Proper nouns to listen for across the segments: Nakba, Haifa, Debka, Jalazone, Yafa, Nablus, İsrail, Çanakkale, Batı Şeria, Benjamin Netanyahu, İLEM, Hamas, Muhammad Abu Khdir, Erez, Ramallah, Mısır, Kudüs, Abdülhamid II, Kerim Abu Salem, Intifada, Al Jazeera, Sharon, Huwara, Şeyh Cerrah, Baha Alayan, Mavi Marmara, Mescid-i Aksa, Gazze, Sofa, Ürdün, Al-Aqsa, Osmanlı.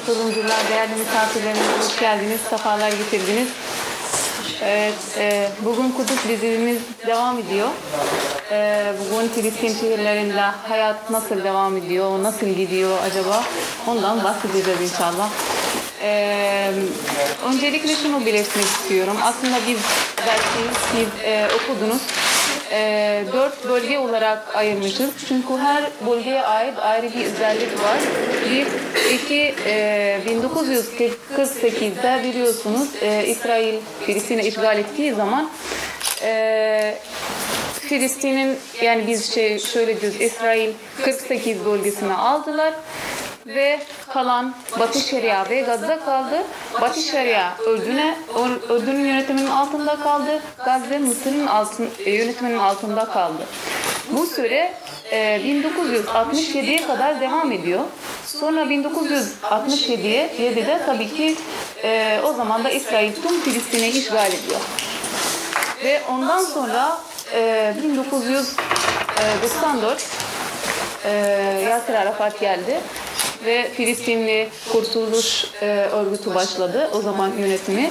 katılımcılar, değerli misafirlerimiz, hoş geldiniz, sefalar getirdiniz. Evet, bugün Kudüs vizitimiz devam ediyor. Bugün Filistin şehirlerinde hayat nasıl devam ediyor, nasıl gidiyor acaba? Ondan bahsedeceğiz inşallah. Öncelikle şunu belirtmek istiyorum. Aslında siz okudunuz. 4 bölge olarak ayırmışız. Çünkü her bölgeye ait ayrı bir özellik var. 1948'de biliyorsunuz İsrail Filistin'i işgal ettiği zaman Filistin'in, yani biz şöyle diyoruz, İsrail 48 bölgesini aldılar ve kalan Batı Şeria ve Gazze kaldı. Batı Şeria Ürdün'ün yönetiminin altında kaldı. Gazze Mısır'ın yönetiminin altında kaldı. Bu süre 1967'ye kadar devam ediyor. Sonra 1967'de tabii ki o zaman da İsrail tüm Filistin'i işgal ediyor. Ve ondan sonra 1994 Yasir Arafat geldi ve Filistinli Kurtuluş Örgütü başladı, o zaman yönetimi.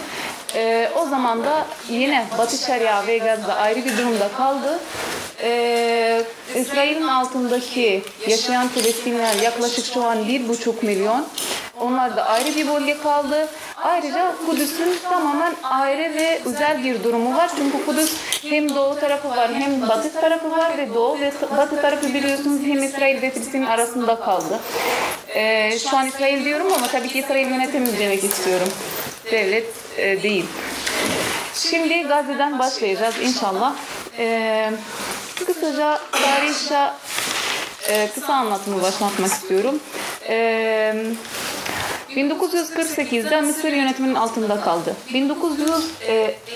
O zaman da yine Batı Şeria ve Gazze ayrı bir durumda kaldı. İsrail'in altındaki yaşayan Filistinler yaklaşık şu an 1,5 milyon. Onlar da ayrı bir bölge kaldı. Ayrıca Kudüs'ün tamamen ayrı ve özel bir durumu var. Çünkü Kudüs hem doğu tarafı var hem batı tarafı var ve doğu ve batı tarafı biliyorsunuz hem İsrail ve Filistin arasında kaldı. Şu an İsrail diyorum ama tabii ki İsrail yönetimi demek istiyorum. Devlet değil. Şimdi Gazze'den başlayacağız inşallah. Kısaca tarihçe kısa anlatımı başlatmak istiyorum. 1948'de Mısır yönetiminin altında kaldı. 1956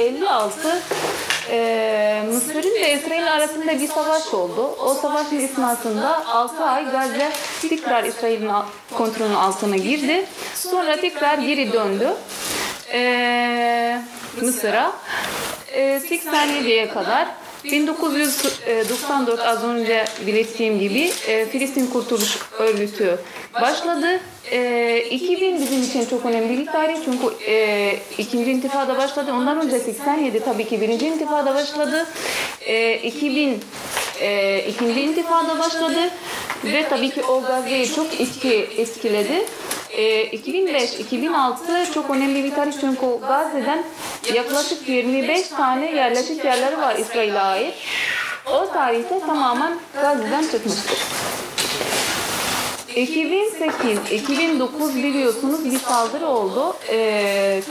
Mısır'ın ve İsrail arasında bir savaş oldu. O savaşın esnasında 6 ay Gazze tekrar İsrail'in kontrolünün altına girdi. Sonra tekrar geri döndü Mısır'a 87'ye kadar. 1994 az önce belirttiğim gibi Filistin Kurtuluş Örgütü başladı. 2000 bizim için çok önemli bir tarih çünkü 2. intifada başladı. Ondan önce 87 tabii ki 1. intifada başladı. 2. intifada başladı ve tabii ki o Gazze'yi çok etkiledi. 2005-2006 çok önemli bir tarih çünkü Gazze'den yaklaşık 25 tane yerleşik yerleri var İsrail'e ait. O tarihte tamamen Gazze'den çıkmıştır. 2008-2009 biliyorsunuz bir saldırı oldu.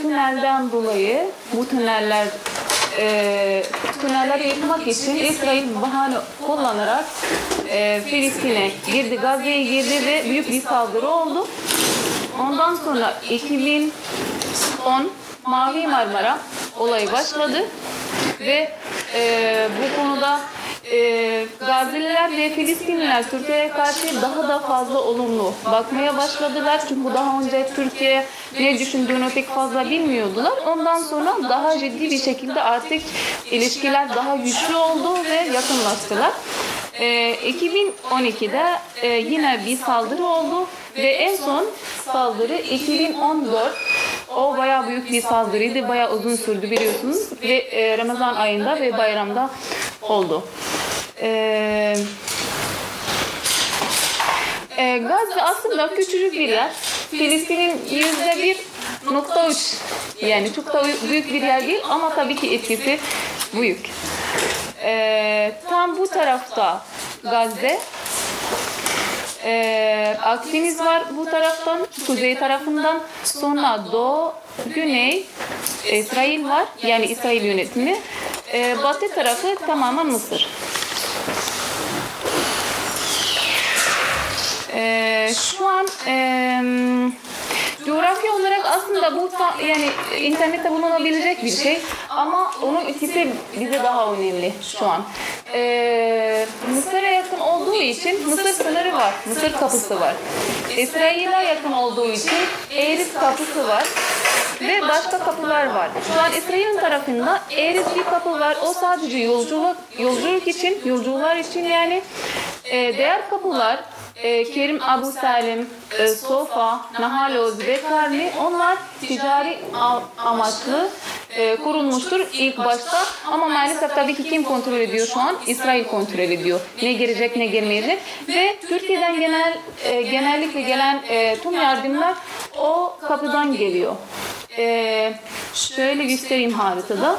Tünelden dolayı bu tünelleri yıkmak için İsrail bahane kullanarak Filistin'e girdi, Gazze'ye girdi ve büyük bir saldırı oldu. Ondan sonra 2010 Mavi Marmara olayı başladı ve bu konuda Gazze'liler ve Filistinliler Türkiye'ye karşı daha da fazla olumlu bakmaya başladılar. Çünkü daha önce Türkiye ne düşündüğünü pek fazla bilmiyordular. Ondan sonra daha ciddi bir şekilde artık ilişkiler daha güçlü oldu ve yakınlaştılar. 2012'de yine bir saldırı oldu ve en son saldırı 2014. O bayağı büyük bir saldırıydı, bayağı uzun sürdü biliyorsunuz ve Ramazan ayında ve bayramda oldu. Gazze aslında küçücük bir yer. Filistin'in %1.3, yani çok da büyük bir yer değil ama tabii ki etkisi büyük. Tam bu tarafta Gazze. Akdeniz var bu taraftan, kuzey tarafından, sonra doğu, güney, İsrail var, yani İsrail yönetimi, batı tarafı tamamen Mısır. Şu an coğrafya olarak aslında bu yani internette bulunabilecek bir şey ama onun etkisi bize daha önemli şu an. Mısır'a yakın olduğu için Mısır sınırı var, Mısır kapısı var. İsrail'e yakın olduğu için Erez kapısı var ve başka kapılar var. Şu an İsrail'in tarafında Erez bir kapı var. O sadece yolculuk için, yolcular için yani. Diğer kapılar Kerim Abu Salem, Sofa, Nahaloz, Bekarli, onlar ticari amaçlı kurulmuştur ilk başta. Ama maalesef tabii ki kim kontrol ediyor şu an? İsrail kontrol ediyor. Ne girecek, ne girmeyecek. Ve Türkiye'den genellikle gelen tüm yardımlar o kapıdan geliyor. Şöyle göstereyim haritada.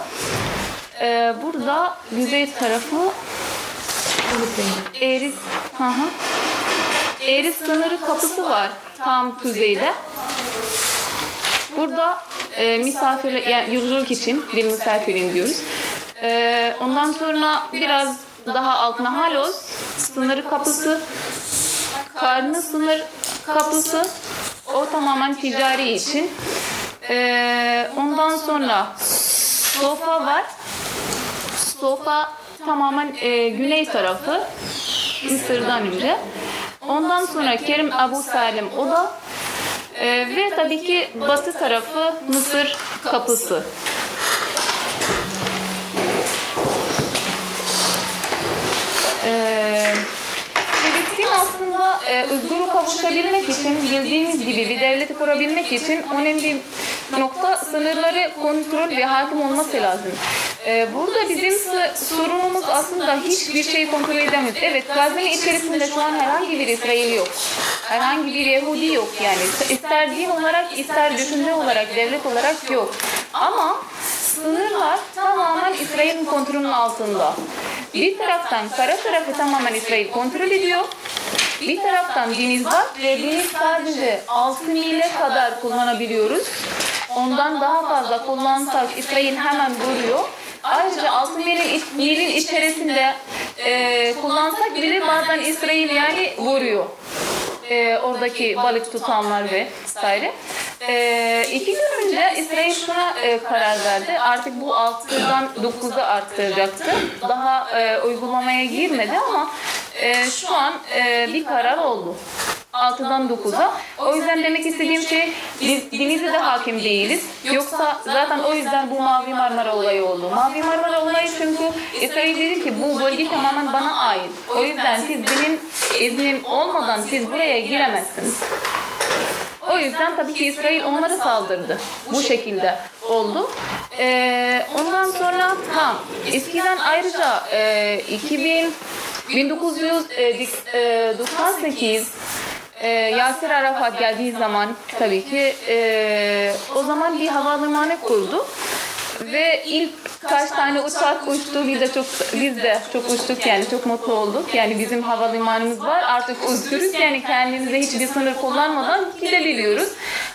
Burada güzel tarafı Erez sınırı kapısı var tam kuzeyde. Burada misafirler, yani yolculuk için bir misafirin diyoruz. Ondan sonra biraz daha altına Haloz sınırı kapısı, Karnı sınır kapısı, o tamamen ticari için. Ondan sonra Sofa var. Sofa tamamen güney tarafı, Mısır'dan önce. Ondan sonra Kerim Abu Salem, o da ve tabii ki batı tarafı Mısır kapısı. Filistin aslında özgürlüğe kavuşabilmek için, bildiğiniz gibi bir devleti kurabilmek için önemli nokta sınırları kontrol ve hakim olması lazım. Burada bizim sorunumuz aslında hiçbir şey kontrol edemiyoruz. Evet, Gazze'nin içerisinde şu an herhangi bir İsrail yok. Herhangi bir Yahudi yok yani. İster din olarak, ister düşünce olarak, devlet olarak yok. Ama sınırlar tamamen İsrail'in kontrolünün altında. Bir taraftan kara tarafı tamamen İsrail kontrol ediyor. Bir taraftan deniz var ve deniz sadece 6 mile kadar kullanabiliyoruz. Ondan daha fazla kullansak İsrail hemen vuruyor. Ayrıca 6 milin içerisinde kullansak bile bazen İsrail yani vuruyor. Oradaki balık tutanlar ve vesaire. İki gün önce İsrail şuna karar verdi. Artık bu 6'dan 9'a arttıracaktı. Daha uygulamaya girmedi ama şu an bir karar oldu. 6'dan 9'a. O yüzden demek istediğim şey, biz denize de hakim değiliz. Yoksa zaten o yüzden bu Mavi Marmara olayı oldu. Mavi Marmara olayı çünkü İsrail dedi ki bu bölge tamamen bana ait. O yüzden siz benim iznim olmadan siz buraya giremezsiniz. O yüzden tabii ki İsrail onlara saldırdı. Bu şekilde oldu. Ondan sonra eskiden ayrıca 1998 Yasir Arafat geldiği zaman tabii ki o zaman bir havalimanı kurdu ve ilk kaç tane uçak uçtu, biz de çok uçtuk yani, çok mutlu olduk yani. Bizim havalimanımız var artık, özgürüz yani, kendimize hiçbir sınır kullanmadan gidebiliyoruz.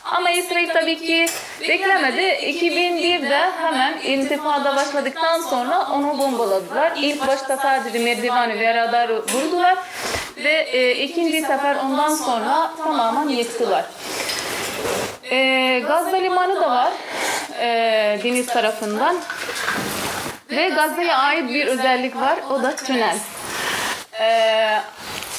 Ama İsrail tabii ki beklemedi. 2001'de hemen intifada başladıktan sonra onu bombaladılar. İlk başta sadece merdiveni ve radarı vurdular ve ikinci sefer ondan sonra tamamen yıktılar. Gazze limanı da var deniz tarafından ve Gazze'ye ait bir özellik var, o da tünel.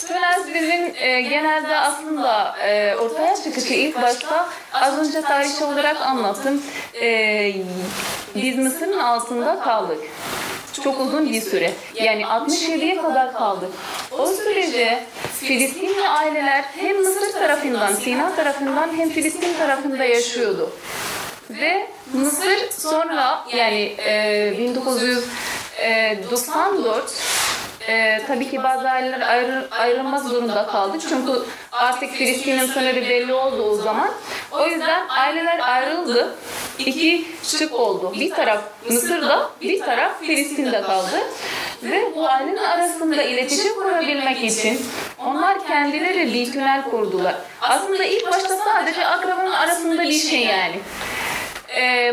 Tünel bizim genelde aslında ortaya çıkışı ilk başta, az önce tarihçi olarak anlattım, biz Mısır'ın altında kaldık. Çok uzun bir süre. Yani 67'ye kadar kaldık. O sürece Filistinli aileler hem Mısır tarafından, Sina tarafından hem Filistin tarafında yaşıyordu. Ve Mısır sonra yani 1994 tabii ki bazı aileler ayrılmak zorunda kaldı. Çünkü artık Filistin'in sınırı belli oldu o zaman. O yüzden aileler ayrıldı. İki şık oldu. Bir taraf Mısır'da, bir taraf Filistin'de kaldı. Ve bu ailenin arasında iletişim kurabilmek için onlar kendileri bir tünel kurdular. Aslında ilk başta sadece akrabanın arasında bir şey yani.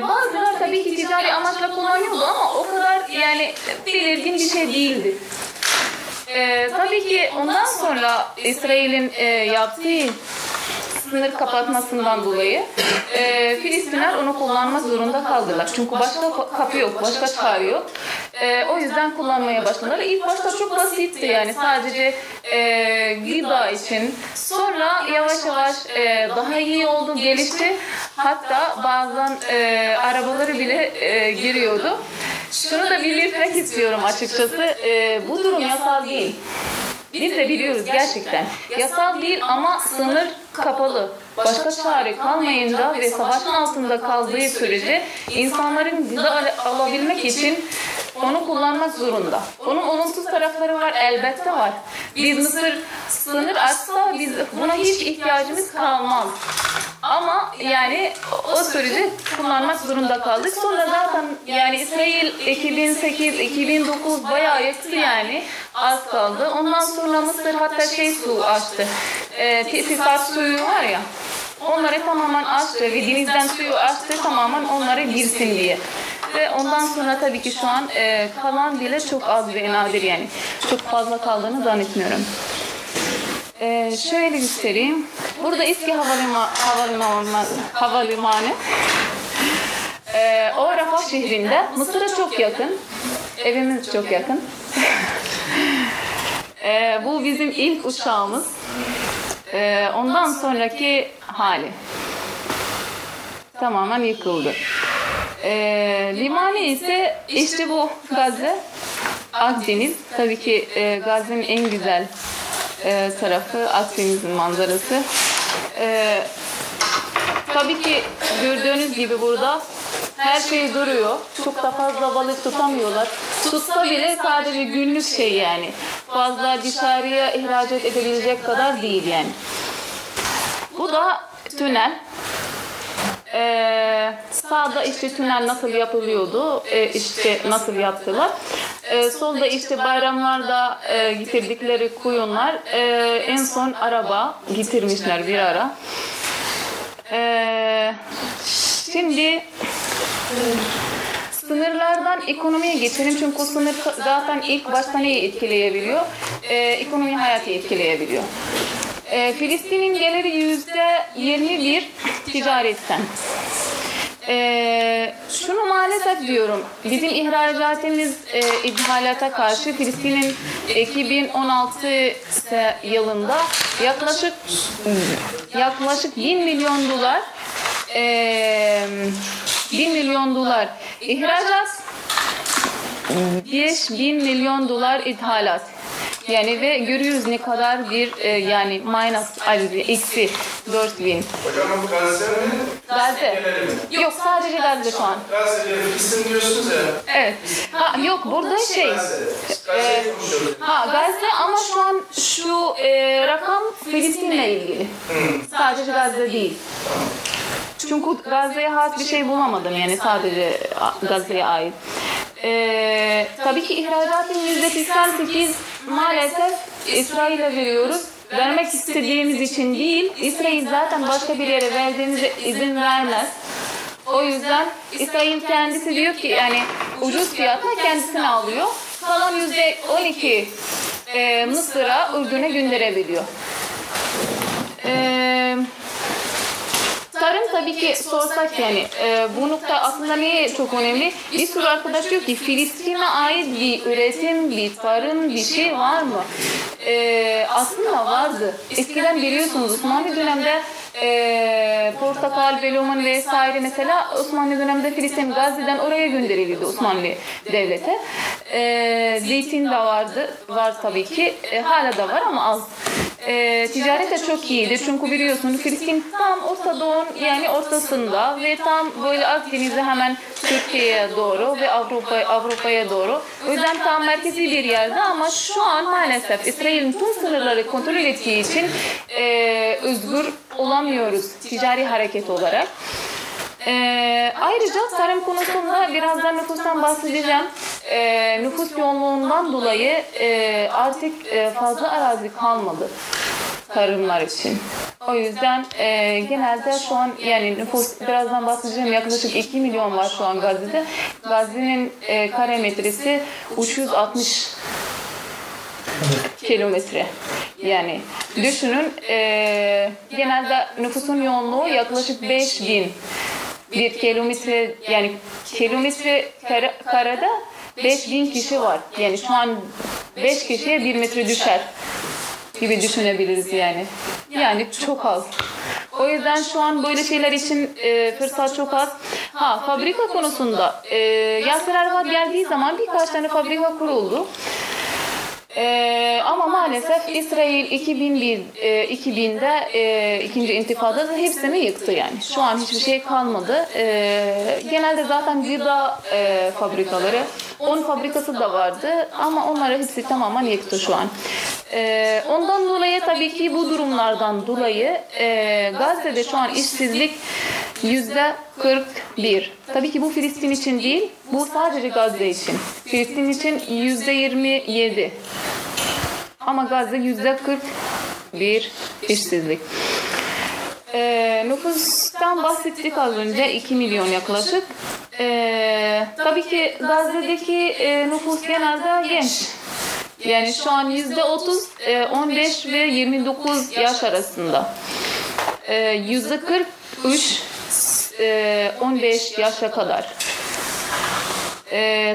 Bazıları tabii ki ticari amaçla kullanıyordu ama o kadar yani belirgin bir şey değildi. Tabii ki ondan sonra İsrail'in yaptığı sınır kapatmasından dolayı Filistinler onu kullanmak zorunda kaldılar. Çünkü başka kapı yok, başka çare yok. O yüzden kullanmaya başladılar. İlk başta çok basitti yani, sadece gıda için. Sonra yavaş yavaş daha iyi oldu, gelişti. Hatta bazen arabaları bile giriyordu. Şunu da belirtmek istiyorum açıkçası, bu durum yasal değil. Biz de biliyoruz gerçekten. Yasal değil ama sınır kapalı. Başka çare kalmayınca ve savaşın altında kaldığı sürece insanların gıda alabilmek için onu kullanmak zorunda. Onun olumsuz tarafları var, elbette var. Biz Mısır sınır açsa biz buna hiç ihtiyacımız kalmaz. Ama yani o süreci kullanmak zorunda kaldık. Sonra zaten yani İsrail 2008-2009 bayağı yaktı yani. Az kaldı. Ondan sonra Mısır hatta su açtı. Tesisat suyu var ya. Onları tamamen açtı ve denizden suyu açtı tamamen onlara girsin diye. Ve ondan sonra tabii ki şu an kalan bile çok az ve nadir yani. Çok fazla kaldığını zannetmiyorum. Şöyle göstereyim. Burada eski havalimanı. O Rafah şehrinde. Mısır'a çok yakın. Evimiz çok yakın. Bu bizim ilk uçağımız. Ondan sonraki hali. Tamamen yıkıldı. Limanı ise işte bu Gazze, Akdeniz. Tabii ki Gazze'nin en güzel tarafı Akdeniz'in manzarası. Tabii ki gördüğünüz gibi burada her şey duruyor. Çok da fazla balık tutamıyorlar. Tutsa bile sadece günlük şey yani. Fazla dışarıya ihracat edebilecek kadar değil yani. Bu da tünel. Sağda işte tünel nasıl yapılıyordu, işte nasıl yaptılar. Solda işte bayramlarda getirdikleri koyunlar, en son araba getirmişler bir ara. Şimdi sınırlardan ekonomiye geçelim çünkü o sınır zaten ilk başta neyi etkileyebiliyor? Ekonomi hayatı etkileyebiliyor. Filistin'in geliri %21 ticaretten. Şunu maalesef diyorum, bizim ihracatımız ithalata karşı Filistin'in 2016 yılında yaklaşık 1 milyon dolar 1 milyon dolar ihracat, 5 milyon dolar ithalat. Yani ve görüyoruz ne kadar bir yani minus albi eksi 4000. Hocam bu Gazze mi? Gazze. Yok sadece Gazze şu an. Gazze Filistin diyorsunuz ya. Evet. Ha yok burada şey. Gazze ama şu an şu rakam Filistin'le ilgili. Sadece Gazze değil. Çünkü Gazze'ye has bir şey bulamadım yani sadece Gazze'ye ait. Tabii ki ihracatın %88 maalesef İsrail'e veriyoruz. Vermek istediğimiz için değil, İsrail zaten başka bir yere verdiğimize izin vermez. O yüzden İsrail kendisi diyor ki yani ucuz fiyata kendisini alıyor. Kalan %12 Mısır'a, Ürdün'e gönderebiliyor. Tarım tabii ki sorsak yani bu nokta aslında niye çok önemli? Bir sürü arkadaş diyor ki Filistin'e ait bir üretim, bir tarım, bir şey var mı? Aslında vardı. Eskiden biliyorsunuz Osmanlı dönemde portakal, belumun vesaire mesela Osmanlı döneminde Filistin Gazze'den oraya gönderildi Osmanlı devlete. Zeytin de vardı, var tabii ki. Hala da var ama az. Ticaret de çok iyiydi çünkü biliyorsunuz Filistin tam Orta Doğu'nun yani ortasında ve tam böyle Akdeniz'e hemen Türkiye'ye doğru ve Avrupa'ya doğru. O yüzden tam merkezi bir yerde ama şu an maalesef İsrail'in tüm sınırları kontrol ettiği için özgür olamıyoruz ticari hareket olarak. Ayrıca tarım konusunda birazdan nüfustan bahsedeceğim. Nüfus yoğunluğundan dolayı artık fazla arazi kalmadı tarımlar için. O yüzden genelde şu an yani nüfus birazdan bahsedeceğim yaklaşık 2 milyon var şu an Gazze'de. Gazze'nin kare metresi 360 kilometre. Yani düşünün genelde nüfusun yoğunluğu yaklaşık 5000 bir kilometre yani kilometre karada 5000 kişi var. Yani şu an 5 kişiye 1 metre düşer gibi düşünebiliriz yani. Yani çok az. O yüzden şu an böyle şeyler için fırsat çok az. Fabrika konusunda Yasir Arafat geldiği zaman birkaç tane fabrika kuruldu. Ama maalesef İsrail 2000'de ikinci intifada da hepsini yıktı yani. Şu an hiçbir şey kalmadı. Genelde zaten gıda fabrikaları, un fabrikası da vardı ama onları hepsi tamamen yıktı şu an. Ondan dolayı tabii ki bu durumlardan dolayı Gazze'de şu an işsizlik %41. Tabii ki bu Filistin için değil, bu sadece Gazze için. Filistin için %27. Ama Gazze %41 işsizlik. Nüfustan bahsettik az önce, 2 milyon yaklaşık. Tabii ki Gazze'deki nüfus genelde genç. Yani şu an %30, 15 ve 29 yaş arasında. %43 15 yaşa kadar.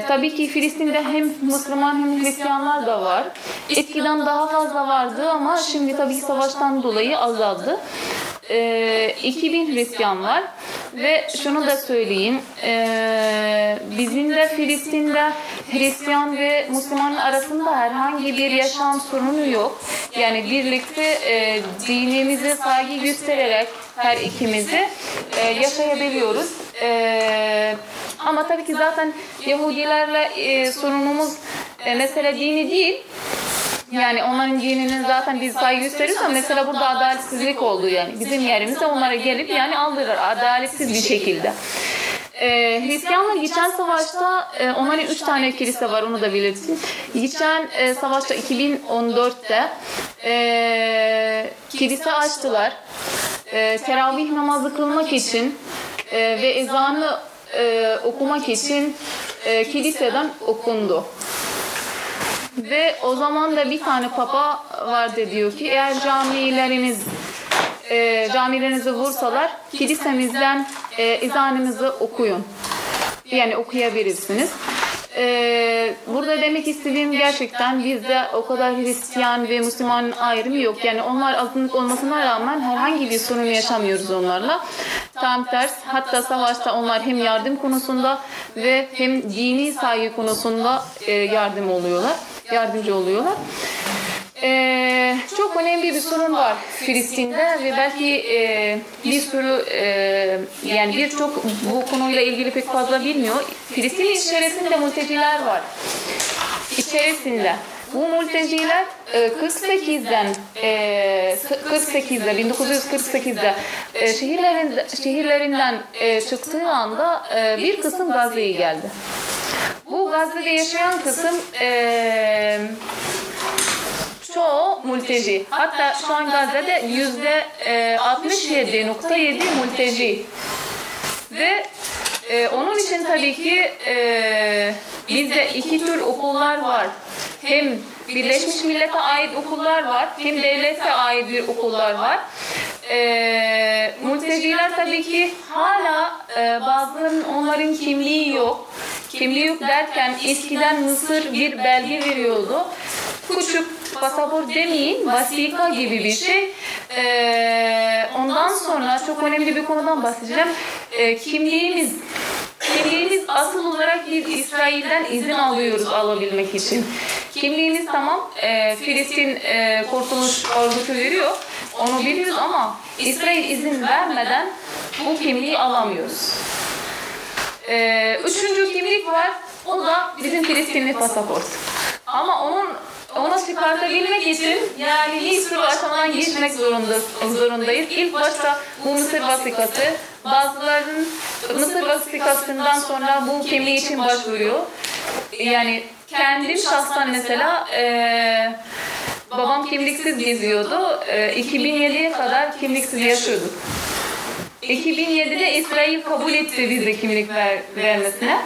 Tabii ki Filistin'de hem Müslüman hem Hristiyanlar da var. Eskiden daha fazla vardı ama şimdi tabii ki savaştan dolayı azaldı. 2000 Hristiyan var ve şunu da söyleyeyim, bizim de Filistin'de Hristiyan ve Müslüman arasında herhangi bir yaşam sorunu yok. Yani birlikte dinimize saygı göstererek her ikimizi yaşayabiliyoruz. Ama tabii ki zaten Yahudilerle sorunumuz mesela dini değil. Yani onların dininin zaten biz saygı gösteriyoruz ama mesela burada adaletsizlik oldu yani. Bizim yerimize onlara gelip yani aldırır adaletsiz bir şekilde. Hristiyanlar geçen savaşta, onların 3 tane kilise var onu da bilirsin. Geçen savaşta 2014'te kilise açtılar. Teravih namazı kılmak için ve ezanı okumak için kiliseden okundu. Ve o zaman da bir tane papa vardı diyor ki eğer camilerinizi vursalar kilisemizden ezanınızı okuyun. Yani okuyabilirsiniz. Burada demek istediğim gerçekten bizde o kadar Hristiyan ve Müslüman ayrımı yok. Yani onlar azınlık olmasına rağmen herhangi bir sorun yaşamıyoruz onlarla. Tam tersi hatta savaşta onlar hem yardım konusunda ve hem dini saygı konusunda yardımcı oluyorlar. Çok önemli bir sorun var Filistin'de ve belki bir sürü yani birçok bu konuyla ilgili pek fazla bilmiyor. Filistin içerisinde mülteciler var. İçerisinde. Bu mülteciler 1948'de şehirlerinden çıktığı anda bir kısım Gazze'ye geldi. Bu Gazze'de yaşayan kısım çoğu mülteci. Hatta şu an Gazze'de %67.7 mülteci. Ve onun için tabii ki bizde iki tür okullar var. Hem Birleşmiş Millet'e ait okullar var, hem devlete ait bir okullar var. Mülteciler tabii ki hala bazılarının onların kimliği yok. Kimliği yok derken eskiden Mısır bir belge veriyordu. Küçük pasaport demeyin, vasika gibi bir şey. Ondan sonra çok önemli bir konudan bahsedeceğim. Kimliğimiz asıl olarak biz İsrail'den izin alabilmek için. Kimliğimiz tamam, Filistin Kurtuluş Örgütü veriyor, onu biliyoruz ama İsrail izin vermeden bu kimliği alamıyoruz. Üçüncü kimlik var, o da bizim Filistinli pasaport. Ama onu çıkartabilmek için yani bir sürü aşamadan geçmek zorundayız. İlk başta bu Mısır vasikası, bazılarının Mısır vasikasından sonra bu kimliği için başvuruyor. Yani kendim şahsen mesela babam kimliksiz geziyordu. 2007'ye kadar kimliksiz yaşıyorduk. 2007'de İsrail kabul etti bize kimlik vermesine.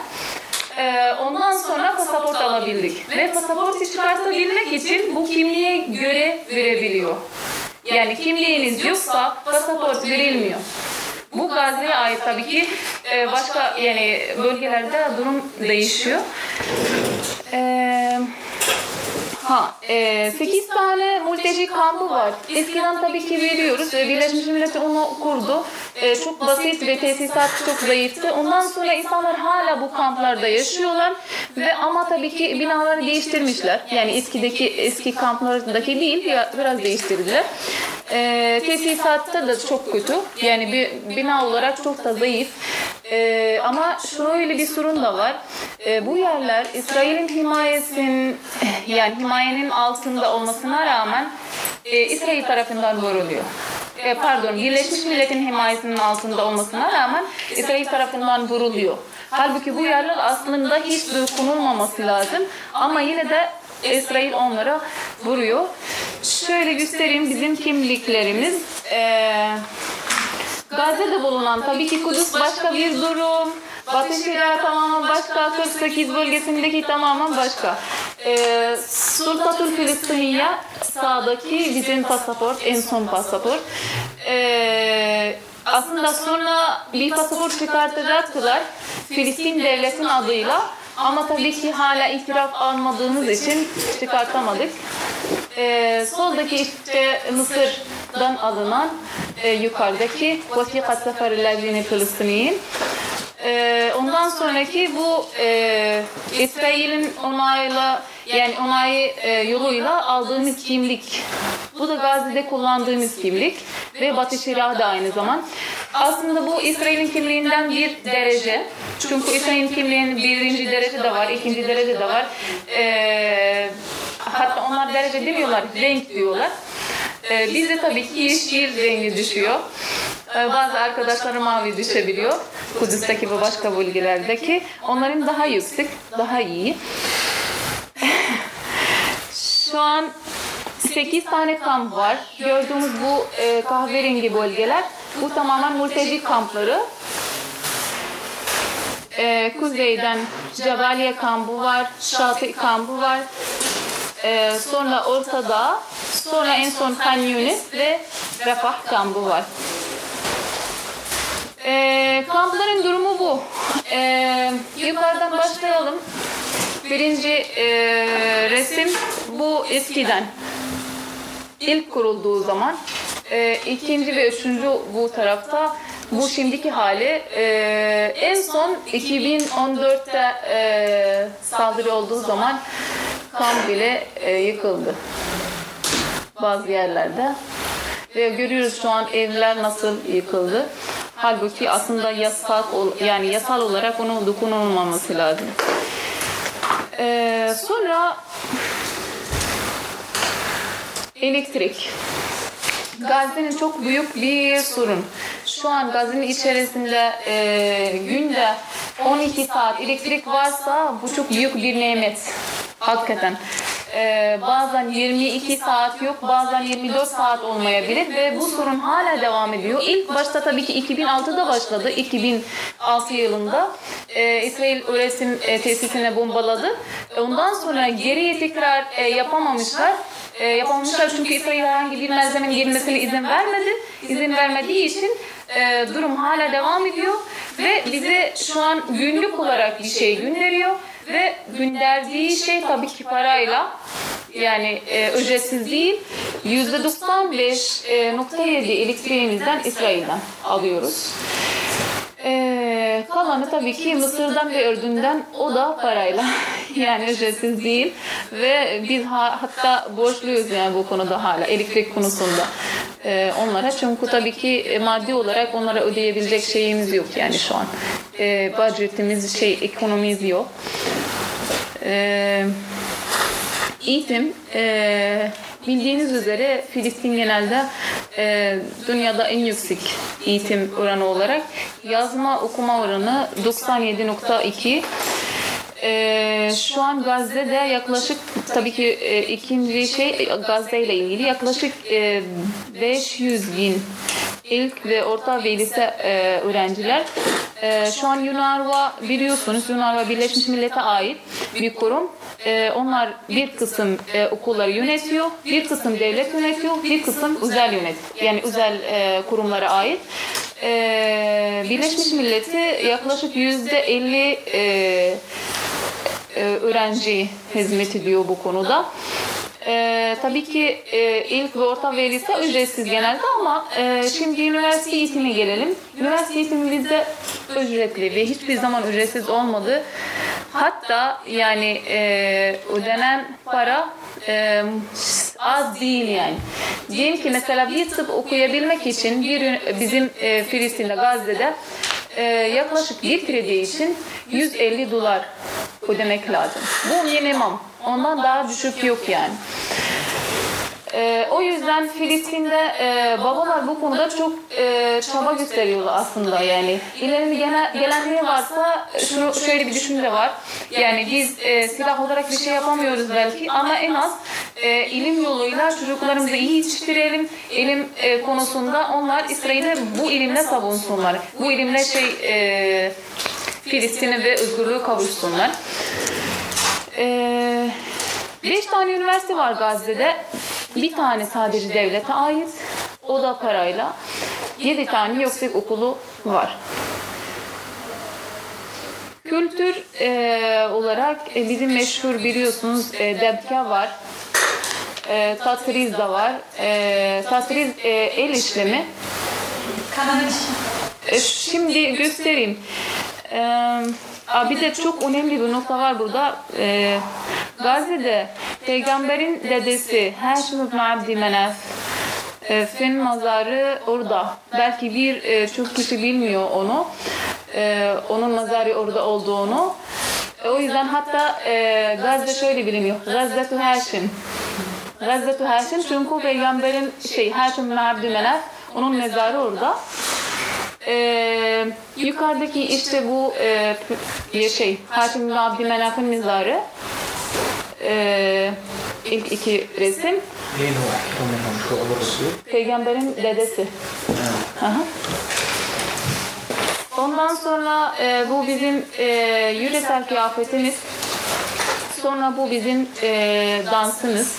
Ondan sonra pasaport alabildik. Ve pasaportu çıkartabilmek için bu kimliğe göre verebiliyor. Yani kimliğiniz yoksa pasaport verilmiyor. Bu Gazze'ye ait tabii ki başka yani bölgelerde durum değişiyor. 8 tane mülteci kampı var. Eskiden tabii ki biliyoruz, Birleşmiş Milletler onu kurdu. Çok basit ve tesisat çok zayıftı. Ondan sonra insanlar hala bu kamplarda yaşıyorlar ve ama tabii ki binaları değiştirmişler. Yani eski kamplardaki değil, biraz değiştirdiler. Tesisatta da çok kötü. Yani bir bina olarak çok da zayıf. Ama şöyle bir sorun da var. Bu yerler İsrail'in himayenin altında olmasına rağmen İsrail tarafından vuruluyor. Birleşmiş Milletler'in himayesinin altında olmasına rağmen İsrail tarafından vuruluyor. Halbuki bu yerler aslında hiç dokunulmaması lazım. Ama yine de İsrail onlara vuruyor. Şöyle göstereyim bizim kimliklerimiz. Gazze'de bulunan tabii ki Kudüs başka bir durum. Batı Şeria tamamen başka. 48 bölgesindeki tamamen başka. Sultatul Filistiniye sağdaki bizim pasaport, en son pasaport. Aslında sonra bir pasaport çıkartacaktılar Filistin devletinin adıyla. Ama tabii ki hala itiraf almadığımız için çıkartamadık. Soldaki Mısır'dan alınan yukarıdaki vasikat seferlerine Filistin'in. Ondan sonraki bu İsrail'in onayı yoluyla aldığımız kimlik. Bu da Gazze'de kullandığımız kimlik ve Batı Şeria da aynı zaman. Aslında bu İsrail'in kimliğinden bir derece. Çünkü İsrail'in kimliğinin birinci derece de var, ikinci derece de var. Hatta onlar derece demiyorlar, renk diyorlar. Bizde tabii ki yeşil rengi düşüyor. Bazı arkadaşlarım mavi düşebiliyor. Kudüs'teki ve başka bölgelerdeki. Onların daha yüksek, daha iyi. Şu an 8 tane kamp var. Gördüğümüz bu kahverengi bölgeler. Bu tamamen mülteci kampları. Kuzeyden Cevaliye kampı var, Şati kampı var. Sonra Ortadağ, sonra en son Kan Yunis ve Refah kampı var. Kampların durumu bu. Yukarıdan başlayalım. Birinci resim bu eskiden. İlk kurulduğu zaman. İkinci ve üçüncü bu tarafta. Bu şimdiki hali. En son 2014'te saldırı olduğu zaman kamp bile yıkıldı. Bazı yerlerde. Ve görüyoruz şu an evler nasıl yıkıldı. Halbuki aslında yasal olarak onun dokunulmaması lazım. Sonra elektrik. Gazze'nin çok büyük bir sorun. Şu an Gazze'nin içerisinde günde 12 saat elektrik varsa bu çok büyük bir nimet. Hakikaten. Bazen 22 saat yok, bazen 24 saat olmayabilir ve bu sorun hala devam ediyor. İlk başta tabii ki 2006'da başladı, 2006 yılında İsrail öğretim tesisine bombaladı. Ondan sonra geriye tekrar yapamamışlar. Çünkü İsrail herhangi bir malzemenin girmesine izin vermedi. İzin vermediği için durum hala devam ediyor ve bize şu an günlük olarak bir şey gönderiyor. Ve gönderdiği şey tabii ki parayla, yani ücretsiz değil, %95.7 elektriğimizden İsrail'den alıyoruz. Kalanı tabii ki Mısır'dan ve Ürdün'den, o da parayla, yani ücretsiz değil. Ve biz hatta borçluyuz yani bu konuda hala, elektrik konusunda onlara. Çünkü tabii ki maddi olarak onlara ödeyebilecek şeyimiz yok yani şu an. Budgetimiz, ekonomimiz yok. Eğitim, bildiğiniz üzere Filistin genelde dünyada en yüksek eğitim oranı olarak. Yazma okuma oranı 97.2. Şu an Gazze'de yaklaşık tabii ki ikinci Gazze ile ilgili yaklaşık 500.000 ilk ve orta ve lise öğrenciler. Şu an Yunarva, biliyorsunuz Yunarva Birleşmiş Milletler'e ait bir kurum. Onlar bir kısım okulları yönetiyor, bir kısım devlet yönetiyor, bir kısım özel kurumlara ait. Birleşmiş Milletler yaklaşık %50 öğrenci hizmet ediyor bu konuda. Tabii ki ilk ve orta ve lise ücretsiz genelde ama şimdi üniversite eğitimine gelelim. Üniversite eğitimi bizde ücretli ve hiçbir zaman ücretsiz olmadı. Hatta yani ödenen para az değil yani. Diyelim ki mesela bir tıp okuyabilmek için bizim Filistin'de, Gazze'de yaklaşık bir kredi için $150 ödemek lazım. Bu minimum. Ondan daha düşük yok yani. O yüzden Filistin'de babalar bu konuda çok çaba gösteriyorlar aslında yani. İleride gelenleri varsa şöyle bir düşünce var. Yani biz silah olarak bir şey yapamıyoruz belki ama en az ilim yoluyla çocuklarımızı iyi yetiştirelim. İlim konusunda onlar İsrail'e bu ilimle savunsunlar. Bu ilimle Filistin'e ve özgürlüğü kavuşsunlar. 5 tane üniversite var Gazze'de. Bir tane sadece devlete ait, o da parayla. 7 tane yüksek okulu var. Kültür olarak bizim meşhur biliyorsunuz debka var, tatriz de var. Tatriz el işlemi. Şimdi göstereyim. Bir de çok önemli bir nokta var burada. Gazze'de Peygamberin dedesi Haşim bin Abdi Menaf'ın mezarı orada. Belki çok kişi bilmiyor onu. Onun mezarı orada olduğunu. O yüzden hatta Gazze şöyle biliniyor. Gazze-i Haşim. Gazze-i Haşim çünkü Peygamberin Haşim bin Abdi Menaf, onun mezarı orada. Yukarıdaki bu Haşim bin Abdi Menaf'ın mezarı. İlk iki resim. Peygamberin dedesi. Aha. Ondan sonra bu bizim yöresel kıyafetimiz. Sonra bu bizim dansımız.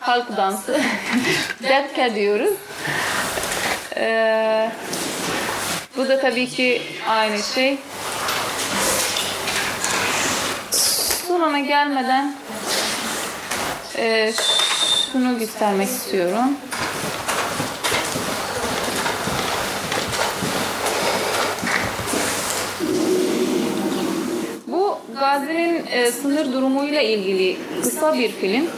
Halk dansı. Debka diyoruz. Bu da tabii ki aynı şey. Sonuna gelmeden şunu göstermek istiyorum. Bu Gazze'nin sınır durumuyla ilgili kısa bir film.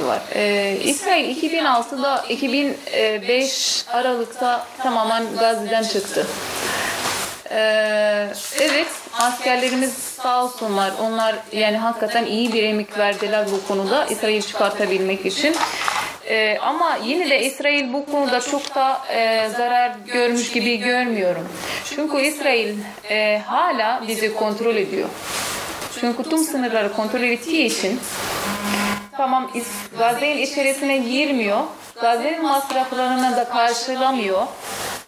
Var. İsrail 2006'da 2005 Aralık'ta tamamen Gazze'den çıktı. Evet, askerlerimiz sağ olsunlar. Onlar yani hakikaten iyi bir emek verdiler bu konuda İsrail'i çıkartabilmek için. Ama yine de İsrail bu konuda çok da zarar görmüş gibi görmüyorum. Çünkü İsrail hala bizi kontrol ediyor. Çünkü tüm sınırları kontrol ettiği için tamam Gazze'nin içerisine girmiyor. Gazze'nin masraflarını da karşılamıyor.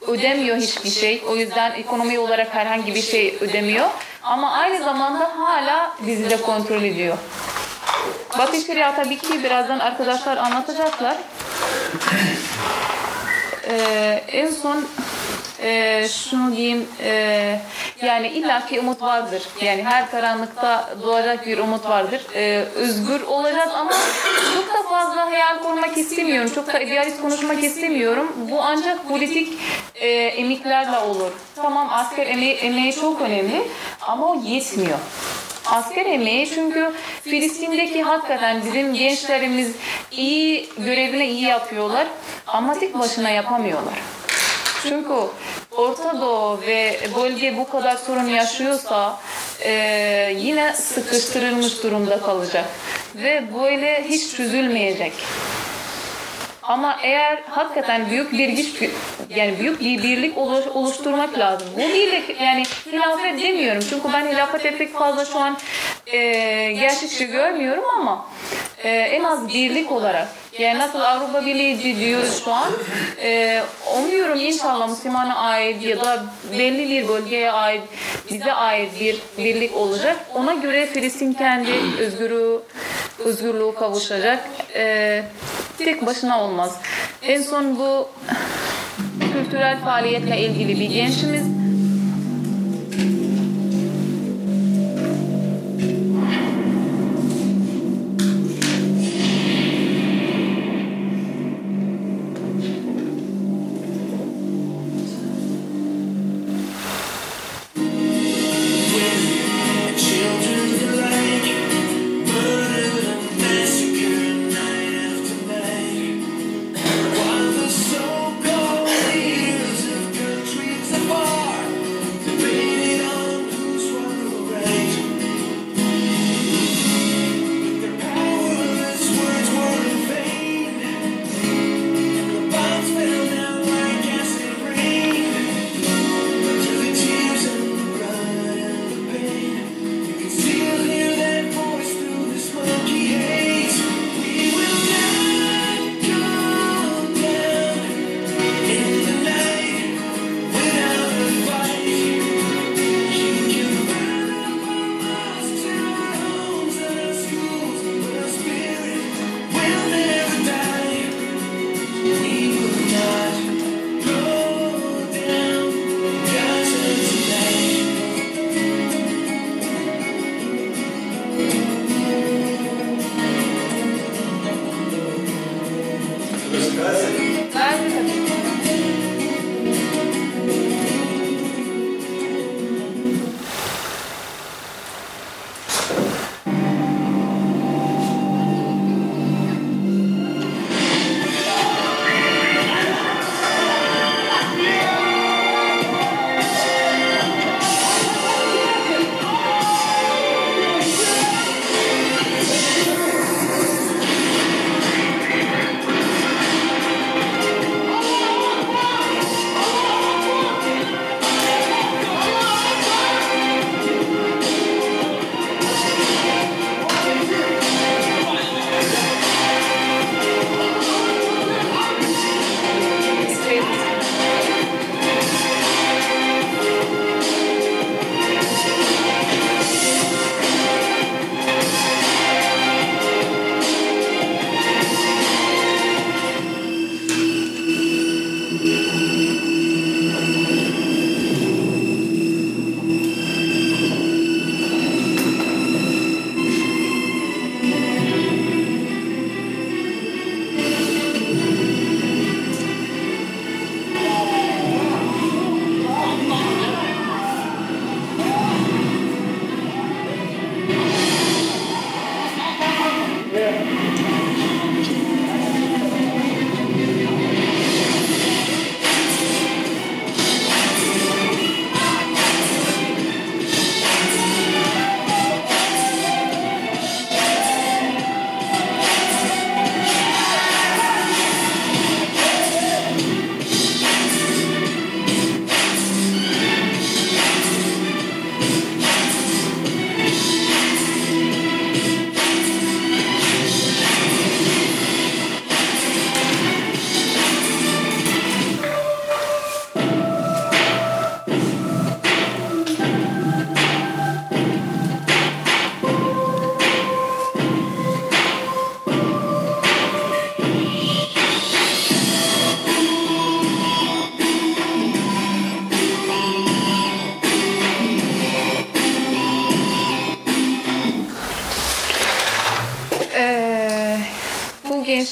Ödemiyor hiçbir şey. O yüzden ekonomi olarak herhangi bir şey ödemiyor. Ama aynı zamanda hala bizi de kontrol ediyor. Batı Şeria tabii ki birazdan arkadaşlar anlatacaklar. En son şunu diyeyim, yani illaki umut vardır. Yani her karanlıkta doğacak bir umut vardır. Özgür olacağız ama çok da fazla hayal kurmak istemiyorum. Çok da idealist konuşmak istemiyorum. Bu ancak politik emeklerle olur. Tamam, asker emeği çok önemli ama o yetmiyor. Asker emeği, çünkü Filistin'deki hakikaten bizim gençlerimiz iyi görevini iyi yapıyorlar ama tek başına yapamıyorlar. Çünkü Orta Doğu ve bölge bu kadar sorun yaşıyorsa yine sıkıştırılmış durumda kalacak ve böyle hiç çözülmeyecek. Ama eğer hakikaten büyük bir güç, yani büyük bir birlik oluşturmak lazım. Bu birlik, yani hilafet demiyorum. Çünkü ben hilafete pek fazla şu an gerçekçi görmüyorum ama en az birlik olarak. Yani nasıl Avrupa Birliği diyoruz şu an, umuyorum inşallah Müslümana ait ya da belli bir bölgeye ait, bize ait bir birlik olacak. Ona göre Filistin kendi özgürlüğü kavuşacak. Tek başına olmaz. En son bu kültürel faaliyetle ilgili bir gençimiz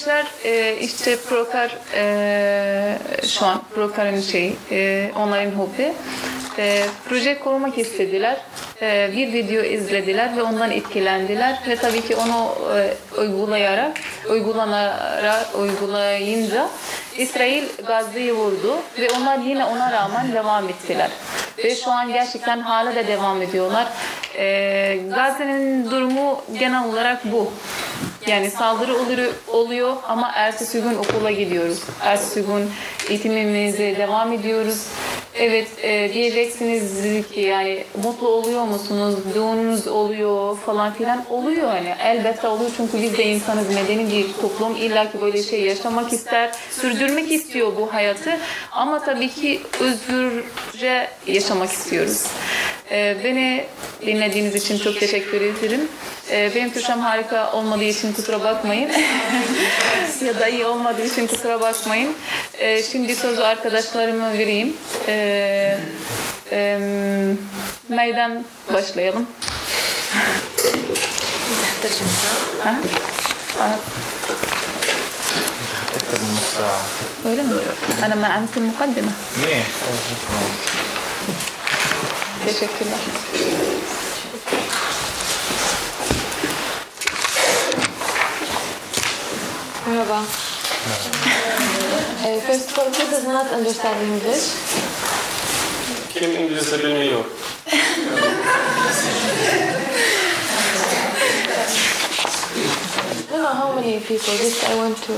gençler işte broker şu an brokerin şeyi, onların hobi. Proje kurmak istediler. Bir video izlediler ve ondan etkilendiler ve tabii ki onu uygulayınca İsrail Gazze'yi vurdu ve onlar yine ona rağmen devam ettiler. Ve şu an gerçekten hala da devam ediyorlar. Gazze'nin durumu genel olarak bu. Yani saldırı oluyor ama ertesi gün okula gidiyoruz. Ertesi gün eğitimimize devam ediyoruz. Evet, diyeceksiniz ki yani mutlu oluyor musunuz, düğününüz oluyor falan filan oluyor hani. Elbette oluyor çünkü biz de insanız, medeni bir toplum illaki böyle şey yaşamak ister, sürdürmek istiyor bu hayatı ama tabii ki özgürce yaşamak istiyoruz. Beni dinlediğiniz için çok teşekkür ederim. Benim Türkçem harika olmadığı için kusura bakmayın. Ya da iyi olmadığı için kusura bakmayın. Şimdi sözü arkadaşlarıma vereyim. Meydan başlayalım. Öyle mi? Ana ma'amkul mukaddime. Teşekkürler. Merhaba. First of all, who does not understand English? Kim İngilizce bilmiyor? I don't know how many people. Just I want to.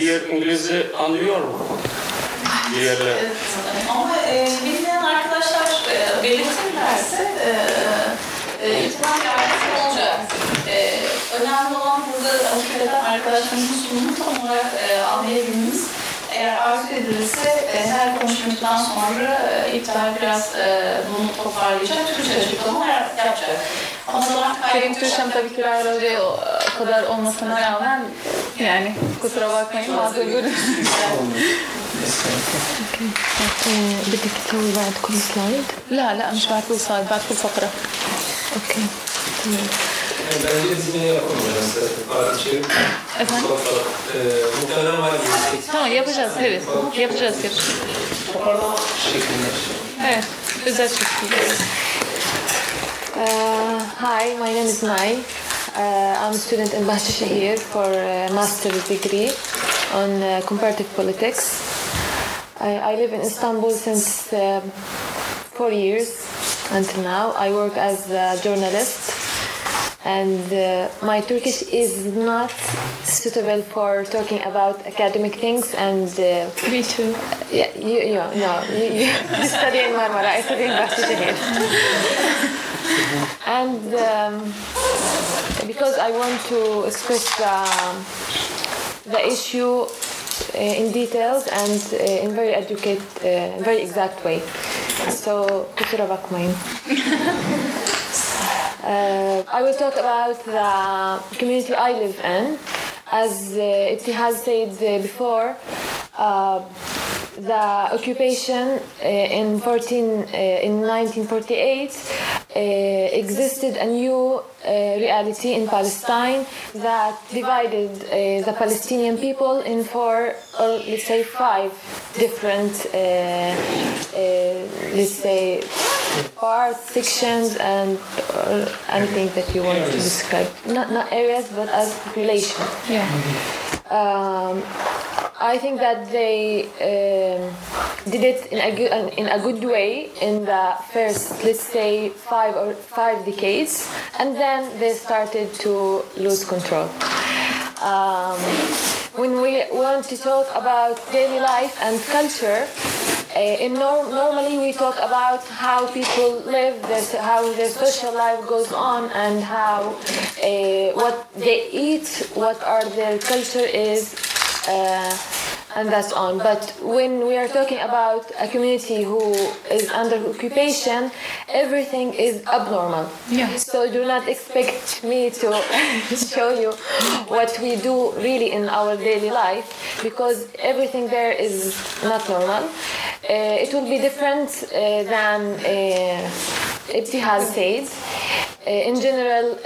Diğer İngilizce anlıyor mu? Diğerler. Evet. Ama bilmeyen arkadaşlar belirtirlerse ihtimal yardımcı olacak. Önemli olan burada Ankara'dan arkadaşlarımızın sunumunu tam olarak anlayabilmemiz. Eğer arzu edilirse her konuşmadan sonra iptal biraz bunu toparlayacak. Türkçe açıklamalar yapacak. Benim Türkçem tabii ki o kadar olmasına rağmen yani kusura bakmayın fazla görürsünüz. بدك تسوي بعد كل سلايد؟ لا لا مش بعد كل سلايد بعد كل فقرة. اوكي. Tamam yapacağız evet. Yapacağız. Evet güzel şekilde. Hi, my name is Mai. I'm a student in Batı Şeria for a master's degree on comparative politics. I live in Istanbul since 4 years until now. I work as a journalist and my Turkish is not suitable for talking about academic things and... Me too. Yeah, you study in Marmara, I study in Batı Şehir. And because I want to express the issue in details and in very educated, very exact way. So, kusura bakmayın. I will talk about the community I live in. As it has said before, the occupation in 1948 existed a new reality in Palestine that divided the Palestinian people in 4 or let's say 5 different let's say parts, sections and anything that you want to describe. Not areas but as population. Yeah. I think that they did it in a good way in the first, let's say, 5 decades, and then they started to lose control. When we want to talk about daily life and culture, normally we talk about how people live, how their social life goes on, and how what they eat, what are their culture is. and that's on. But when we are talking about a community who is under occupation, everything is abnormal. Yeah. So do not expect me to show you what we do really in our daily life, because everything there is not normal. It will be different than Ibtihal said. In general,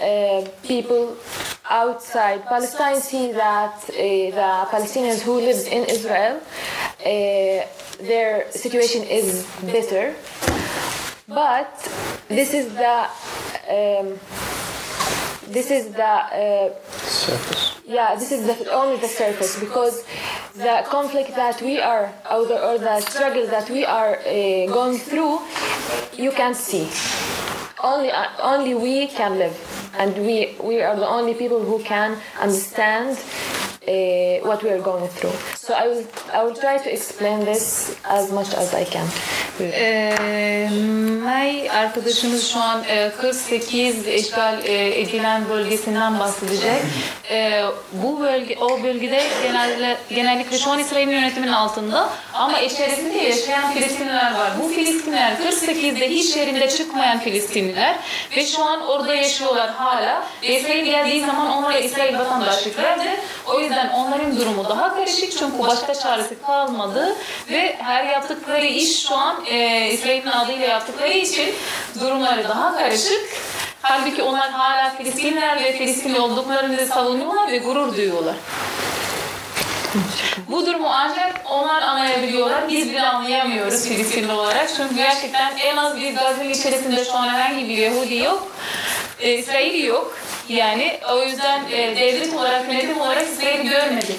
people outside Palestine see that the Palestinians who live in Israel, their situation is better. But this is only the surface, because the conflict that we are, or the struggle that we are going through, you can't see. Only we can live, and we are the only people who can understand what we are going through. So I will try to explain this as much as I can. May arkadaşımız şu an 48 işgal edilen bölgesinden bahsedecek. Bu bölge, o bölgede genellikle şu an İsrail'in yönetiminin altında, ama içerisinde yaşayan Filistinliler var. Bu Filistinliler 48'de hiç yerinde çıkmayan Filistinliler ve şu an orada yaşıyorlar hala. İsrail geldiği zaman onlara İsrail vatandaşlık verdi. O yüzden onların durumu daha karışık, çünkü başka çaresi kalmadı ve her yaptıkları iş şu an İsrail'in adıyla yaptıkları için durumları daha karışık. Halbuki onlar hala Filistinler ve Filistinli olduklarını savunuyorlar ve gurur duyuyorlar. Bu durumu ancak onlar anlayabiliyorlar. Biz bile anlayamıyoruz Filistinli olarak. Çünkü gerçekten en az bir Gazze'nin içerisinde şu an herhangi bir Yahudi yok. İsrail yok. Yani o yüzden devlet olarak, yönetim olarak İsrail'i görmedik.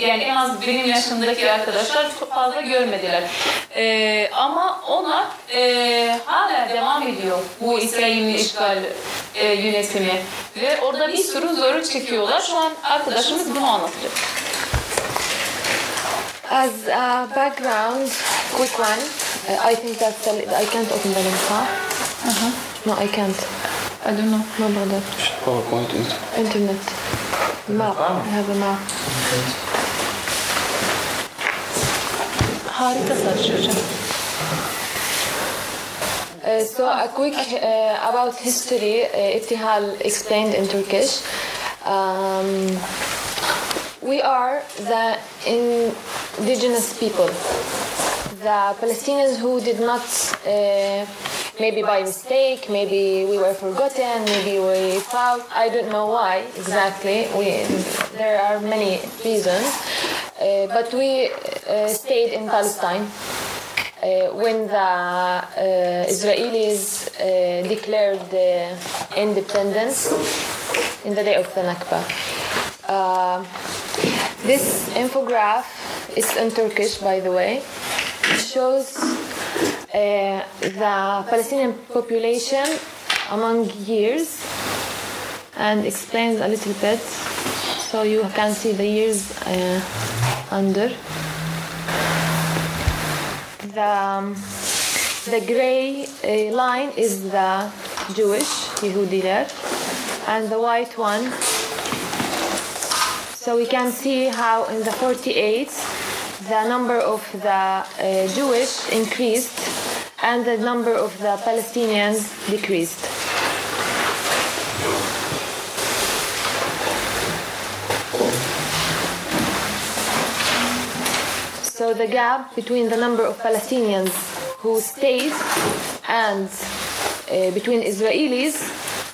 Yani en az benim yaşımdaki arkadaşlar çok fazla görmediler. Ama onlar hala devam ediyor bu İsrail'in işgal yönetimi. Ve orada bir sürü zorluk çekiyorlar. Şu an arkadaşımız bunu anlatacak. As a background, quick one, I think that I can't open the link, huh? Uh-huh. No, I can't. I don't know. No bother. PowerPoint is internet. Map. Ah. I have a map. Harika saçıyor hocam. So a quick about history. İbtihal explained in Turkish. We are the indigenous people, the Palestinians who did not, maybe by mistake, maybe we were forgotten, maybe we fought, I don't know why exactly, there are many reasons, but we stayed in Palestine. When the Israelis declared independence in the day of the Nakba. This infograph, it's in Turkish by the way, shows the Palestinian population among years and explains a little bit, so you can see the years under. The gray line is the Jewish, Yehudiler, and the white one. So we can see how in the 48 the number of the Jewish increased and the number of the Palestinians decreased. So the gap between the number of Palestinians who stayed and between Israelis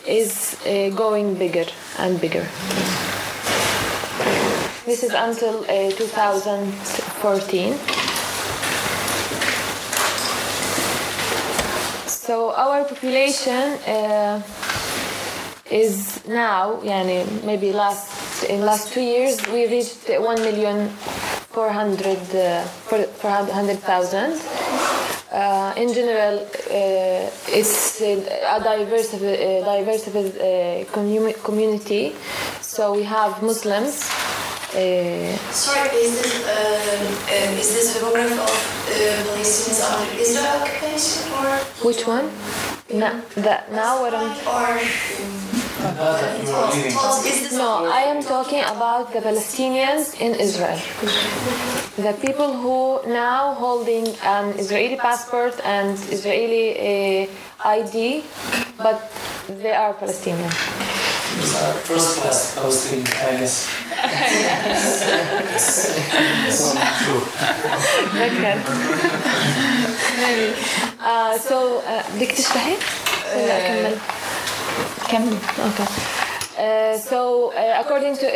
is going bigger and bigger. This is until 2014. So our population is now, maybe in last 2 years, we reached 1,400,000. In general, it's a diverse community. So we have Muslims. Sorry, is this photograph of Palestinians under Israel occupation or? Which one? Now what? Or No, I am talking about the Palestinians in Israel. The people who now holding an Israeli passport and Israeli ID, but they are Palestinian. First class Palestinian, I guess. Okay. So, بدك تشرحي؟ ولا أكمل؟ كمل. Okay. So, according to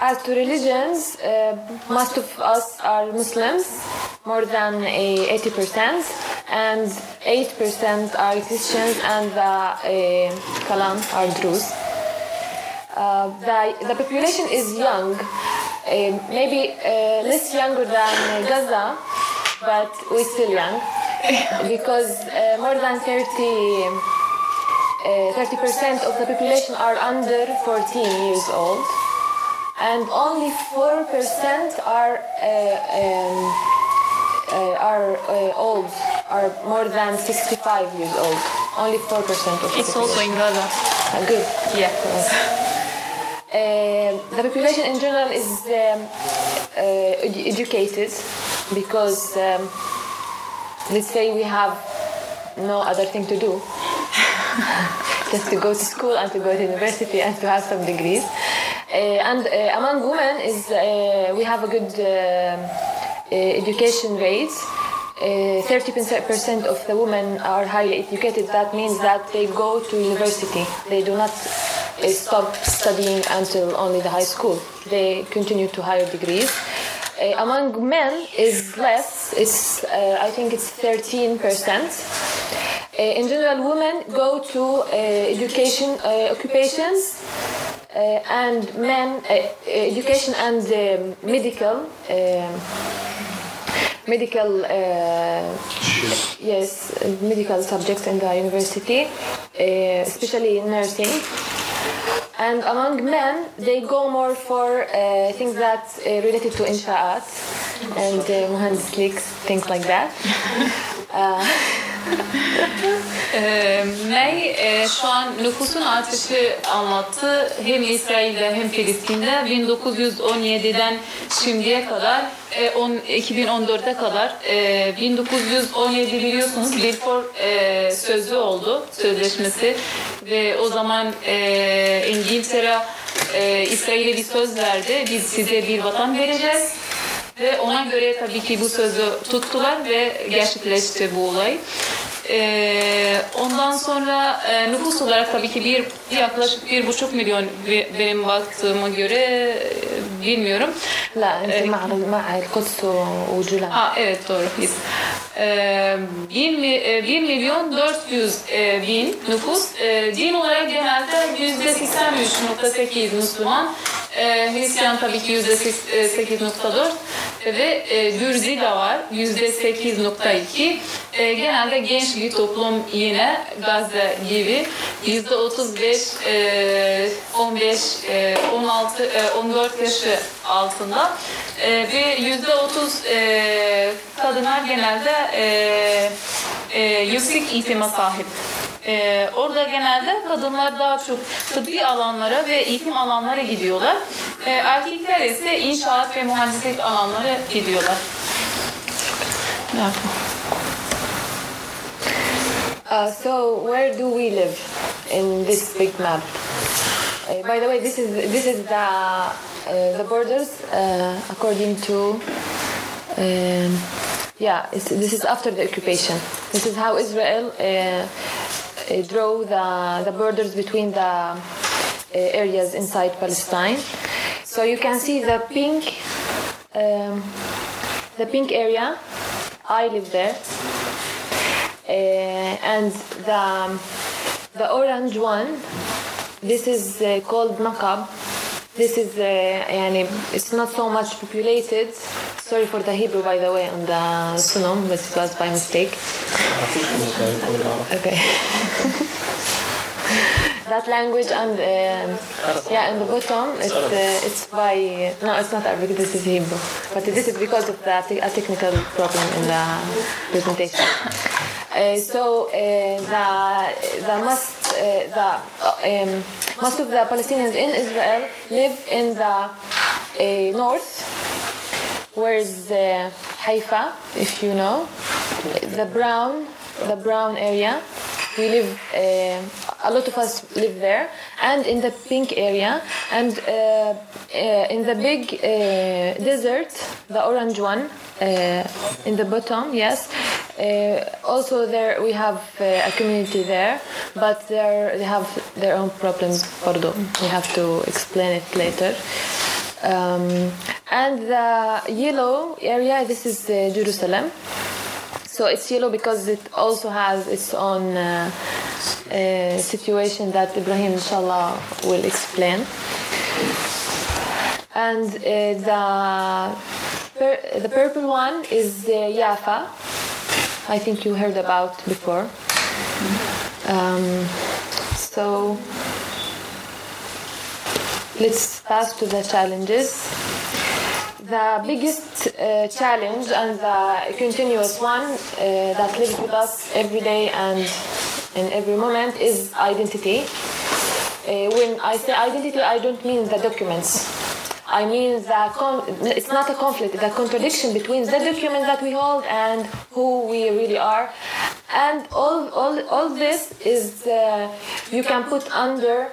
as to religions, most of us are Muslims, more than 80%, and 8% are Christians, and the Kalan are Druze. The population is young, maybe less younger than Gaza, but we're still young, because more than 30% of the population are under 14 years old, and only 4% are old, are more than 65 years old. Only 4% of the population. It's also in Gaza. Good. Yeah. The population in general is educated, because let's say we have no other thing to do. Just to go to school and to go to university and to have some degrees. And among women is we have a good education rate. 30% of the women are highly educated. That means that they go to university. They do not stop studying until only the high school. They continue to higher degrees. Among men is less. It's I think it's 13%. In general, women go to education, occupations, and men education and medical. Yes, medical subjects in the university, especially nursing. And among men, they go more for things that related to insha'at and muhandislik, things like that. May şu an nüfusun artışı anlattı. Hem İsrail'de hem Filistin'de 1917'den şimdiye kadar 2014'e kadar 1917 biliyorsunuz Balfour sözü oldu, sözleşmesi ve o zaman İngiltere İsrail'e bir söz verdi. Biz size bir vatan vereceğiz. Ve ona göre tabii ki bu sözü tuttular ve gerçekleşti bu olay. Ondan sonra nüfus olarak tabii ki yaklaşık 1,5 milyon benim baktığıma göre bilmiyorum. La, Kudüs ve Cülan. Evet doğru. 1.400.000 nüfus. Din olarak genelde %83.8 Müslüman. Hristiyan tabii ki %8.4 ve Dürzi de var %8.2. Genelde genç bir toplum yine Gazze gibi %35, 15, 16, 14 yaşı altında ve %30 kadınlar genelde yüksek eğitime sahip. Orada genelde kadınlar daha çok tıbbi alanlara ve eğitim alanlara gidiyorlar. Erkekler ise inşaat ve mühendislik alanlara gidiyorlar. So where do we live in this big map? By the way, this is the borders according to. This is after the occupation. This is how Israel drew the borders between the areas inside Palestine. So you can see the pink area. I live there, and the orange one. This is called Nakba. This is it's not so much populated. Sorry for the Hebrew, by the way, on the Sunom, but it was by mistake. Okay. That language and in the bottom, it's by no, it's not Arabic. This is Hebrew, but this is because of a technical problem in the presentation. So the most most of the Palestinians in Israel live in the north, where is Haifa, if you know, the brown area. We live, a lot of us live there, and in the pink area, and in the big desert, the orange one, in the bottom, yes. Also there we have a community there, but they have their own problems, although we have to explain it later. And the yellow area, this is Jerusalem. So it's yellow because it also has its own situation that Ibrahim, inshallah, will explain. And the purple one is Yafa. I think you heard about before. So let's pass to the challenges. The biggest challenge and the continuous one that lives with us every day and in every moment is identity. When I say identity, I don't mean the documents. I mean it's not a conflict, the contradiction between the documents that we hold and who we really are. And all this is you can put under.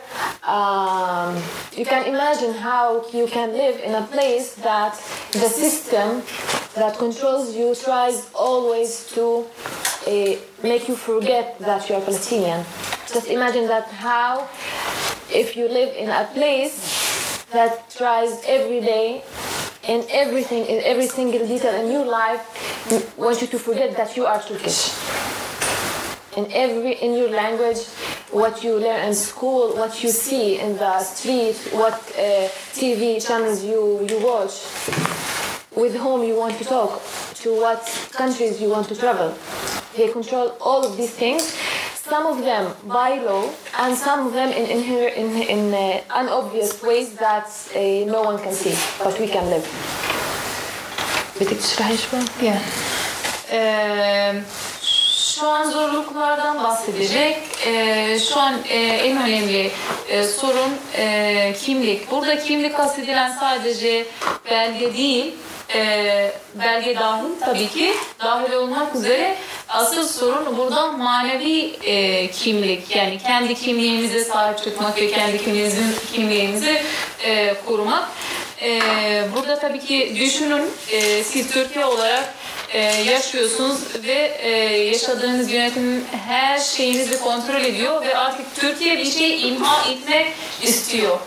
You can imagine how you can live in a place that the system that controls you tries always to make you forget that you are Palestinian. Just imagine that how, if you live in a place that tries every day, in everything, in every single detail in your life, want you to forget that you are Turkish. In your language, what you learn in school, what you see in the street, what TV channels you watch, with whom you want to talk, to what countries you want to travel. They control all of these things, some of them by law, and some of them in unobvious ways that no one can see, but we can live. Yeah. Şu an zorluklardan bahsedecek. Şu an en önemli sorun kimlik. Burada kimlik kastedilen sadece belge değil, belge dahil tabii ki, dahil olmak üzere asıl sorun burada manevi kimlik. Yani kendi kimliğimize sahip çıkmak ve kendi kimliğimizi korumak. Burada tabii ki düşünün, siz Türkiye olarak yaşıyorsunuz ve yaşadığınız yönetimin her şeyinizi kontrol ediyor ve artık Türkiye bir şey imha etmek istiyor.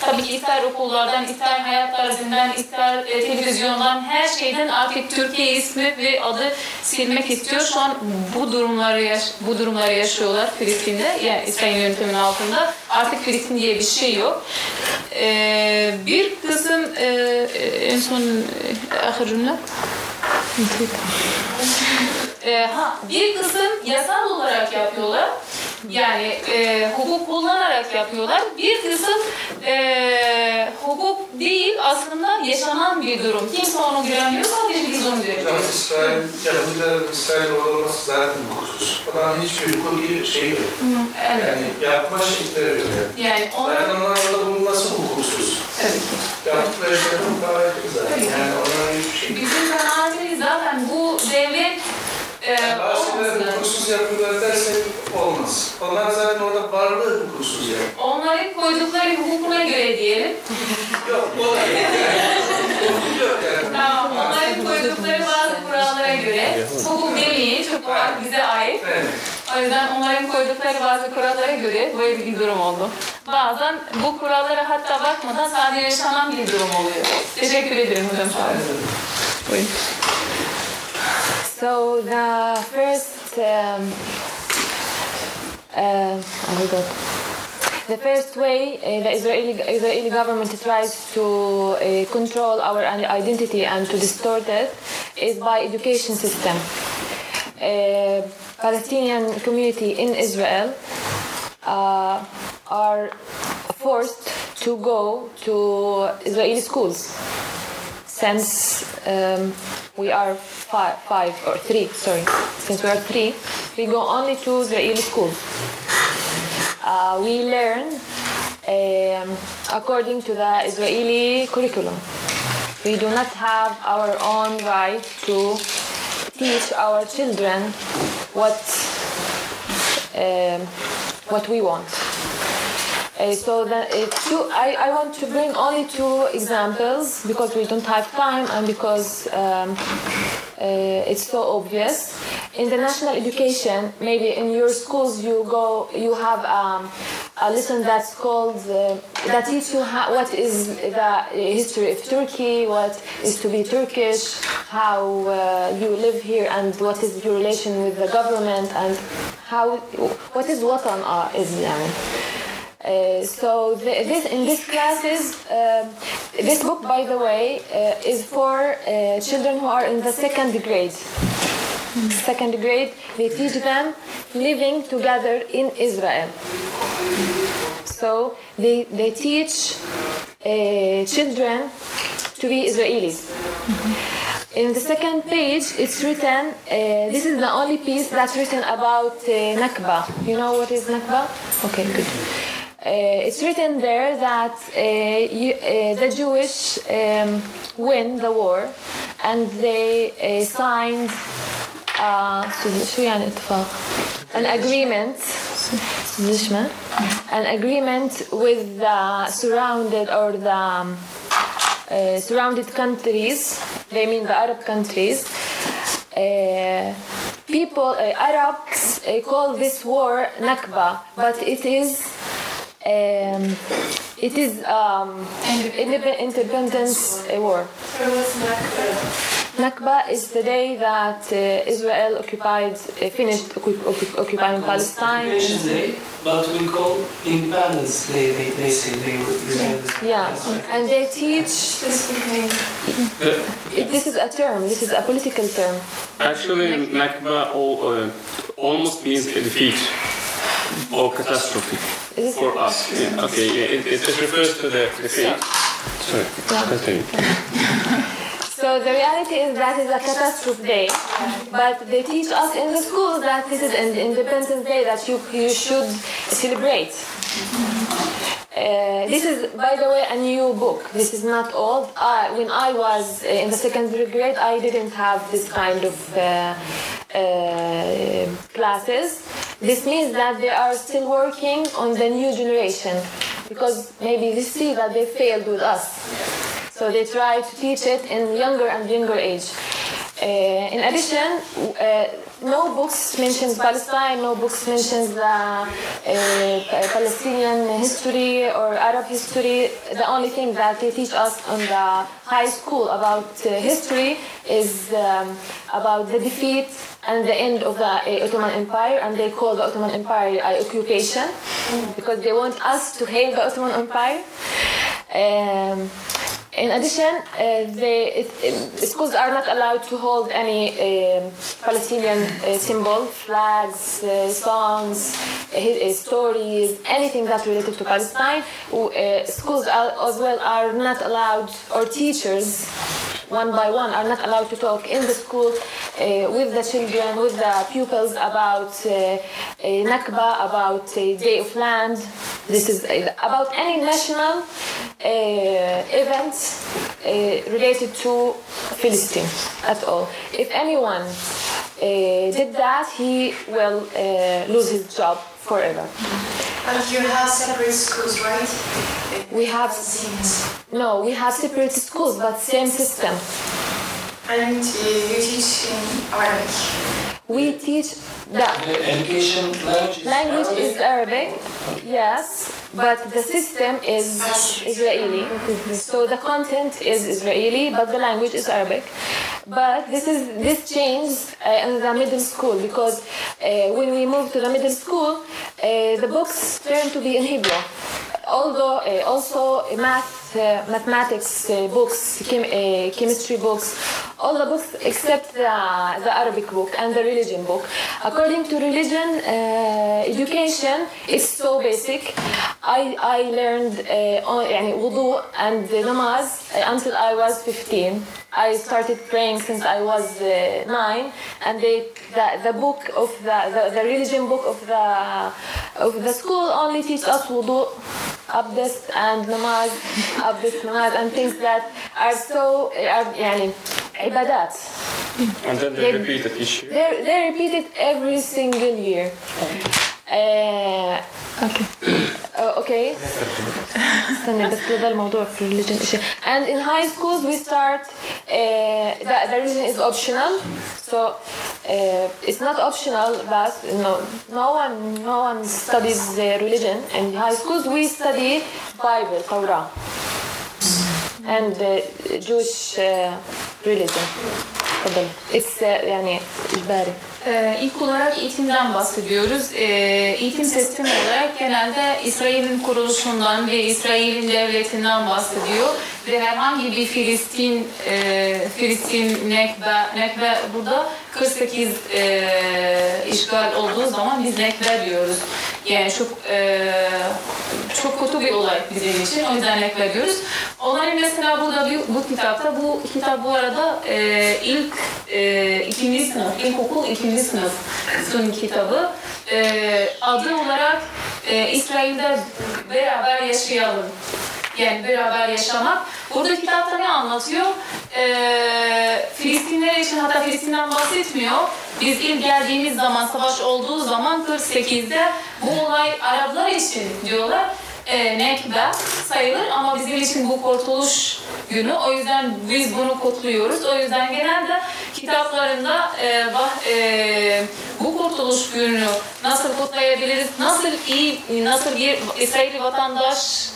Tabii ki ister okullardan, ister hayat tarzından, ister televizyondan, her şeyden artık Türkiye ismi ve adı silmek istiyor. Şu an bu durumları yaşıyorlar Filistin'de, yani İsrail yönetiminin altında. Artık Filistin diye bir şey yok. Bir kısım en son ahırımla. Bir kısım yasal olarak yapıyorlar, yani hukuk kullanarak yapıyorlar. Bir kısım hukuk değil, aslında yaşanan bir durum. Kimse onu göremiyor, sadece biz onu görüyoruz. İsrail olması zaten hukuksuz. Falan hiçbir hukuki şey yok. Evet. Yani yapma şekilleri yok. Yani dayananlarla bunun nasıl hukuksuz? Evet. Yaptıkları şeyden daha yakın zaten. Yani onların hiçbir şey yok. Bizim kanaatimiz zaten bu devlet başkaları hukuksuz yapıyorlar dersek olmaz. Onlar zaten orada varlığı hukuksuz yani. Onların koydukları hukukuna göre diyelim. Yok, olabilir. Yok yani. Tamam, onların koydukları bazı kurallara göre. Hukuk demeyin, çok olarak bize ait. Evet. O yüzden onların koydukları bazı kurallara göre böyle bir durum oldu. Bazen bu kurallara hatta bakmadan sadece yaşanan bir durum oluyor. Teşekkür ederim hocam. Sağ olun. Buyurun. So the first, the first way the Israeli government tries to control our identity and to distort it is by education system. Palestinian community in Israel are forced to go to Israeli schools. Since we are three, we go only to Israeli schools. we learn according to the Israeli curriculum. We do not have our own right to teach our children what we want. So I want to bring only two examples because we don't have time and because it's so obvious. In the national education, maybe in your schools you have a lesson that's called that teaches you what is the history of Turkey, what is to be Turkish, how you live here, and what is your relation with the government, and what is Watan Islam. So in these classes, this book, by the way, is for children who are in the second grade. Second grade, they teach them living together in Israel. So they teach children to be Israelis. In the second page, it's written, this is the only piece that's written about Nakba. You know what is Nakba? Okay, good. It's written there that the Jewish win the war and they signed an agreement with the surrounded countries. They mean the Arab countries. Arabs call this war Nakba, but it is independence war. Nakba is the day that Israel finished occupying Palestine. Day, but we call Independence Day. They say they will. Yeah, and they teach. This is a term. This is a political term. Actually, Nakba almost means defeat or catastrophe for us. Yeah, okay, it refers to the defeat. Sorry, continue. So the reality is that it's a catastrophe day, but they teach us in the schools that this is an Independence Day that you should celebrate. This is, by the way, a new book. This is not old. When I was in the secondary grade, I didn't have this kind of classes. This means that they are still working on the new generation, because maybe they see that they failed with us. So they try to teach it in younger and younger age. In addition, no books mentions Palestine, no books mentions the Palestinian history or Arab history. The only thing that they teach us on the high school about history is about the defeat and the end of the Ottoman Empire, and they call the Ottoman Empire occupation because they want us to hate the Ottoman Empire. In addition, schools are not allowed to hold any Palestinian symbol, flags, songs, stories, anything that's related to Palestine. Schools as well are not allowed, or teachers, one by one, are not allowed to talk in the school with the children, with the pupils about Nakba, about Day of Land. This is about any national event related to Palestine at all. If anyone did that, he will lose his job forever. But you have separate schools, right? We have no, we have separate schools, but same system. And you teach in Arabic. We teach the education language is Arabic, yes, but the system is Israeli. So the content is Israeli, but the language is Arabic. But this changed in the middle school, because when we moved to the middle school, the books turned to be in Hebrew. Although also mathematics books, chemistry books, all the books except the Arabic book and the religion book. According to religion, education is so basic. I learned wudu and namaz until I was 15. I started praying since I was 9, and the book of the religion book of the school only teaches us wudu, abdest and namaz, and things that are so ibadat. And then they repeat it each year. They repeat it every single year. Okay. And in high schools we start the religion is optional, so it's not optional, but no one studies religion in high schools. We study Bible, Torah, and Jewish religion. It's icbari. İlk olarak eğitimden bahsediyoruz. Eğitim sistemi olarak genelde İsrail'in kuruluşundan ve İsrail'in devletinden bahsediyor. Ve herhangi bir Filistin Nakba burada 48 işgal olduğu zaman biz Nakba diyoruz. Yani çok kötü bir olay bizim için. O yüzden Nakba diyoruz. Onların mesela burada bu kitap bu arada ilkokul ikinci sınıf son kitabı. Adı olarak İsrail'de beraber yaşayalım. Yani beraber yaşamak. Burada kitapta ne anlatıyor? Filistinler için, hatta Filistin'den bahsetmiyor. Biz ilk geldiğimiz zaman, savaş olduğu zaman 48'de bu olay Araplar için diyorlar. Nakba sayılır ama bizim için bu kurtuluş günü. O yüzden biz bunu kutluyoruz. O yüzden genelde kitaplarında bu kurtuluş gününü nasıl kutlayabiliriz, nasıl bir İsrail vatandaş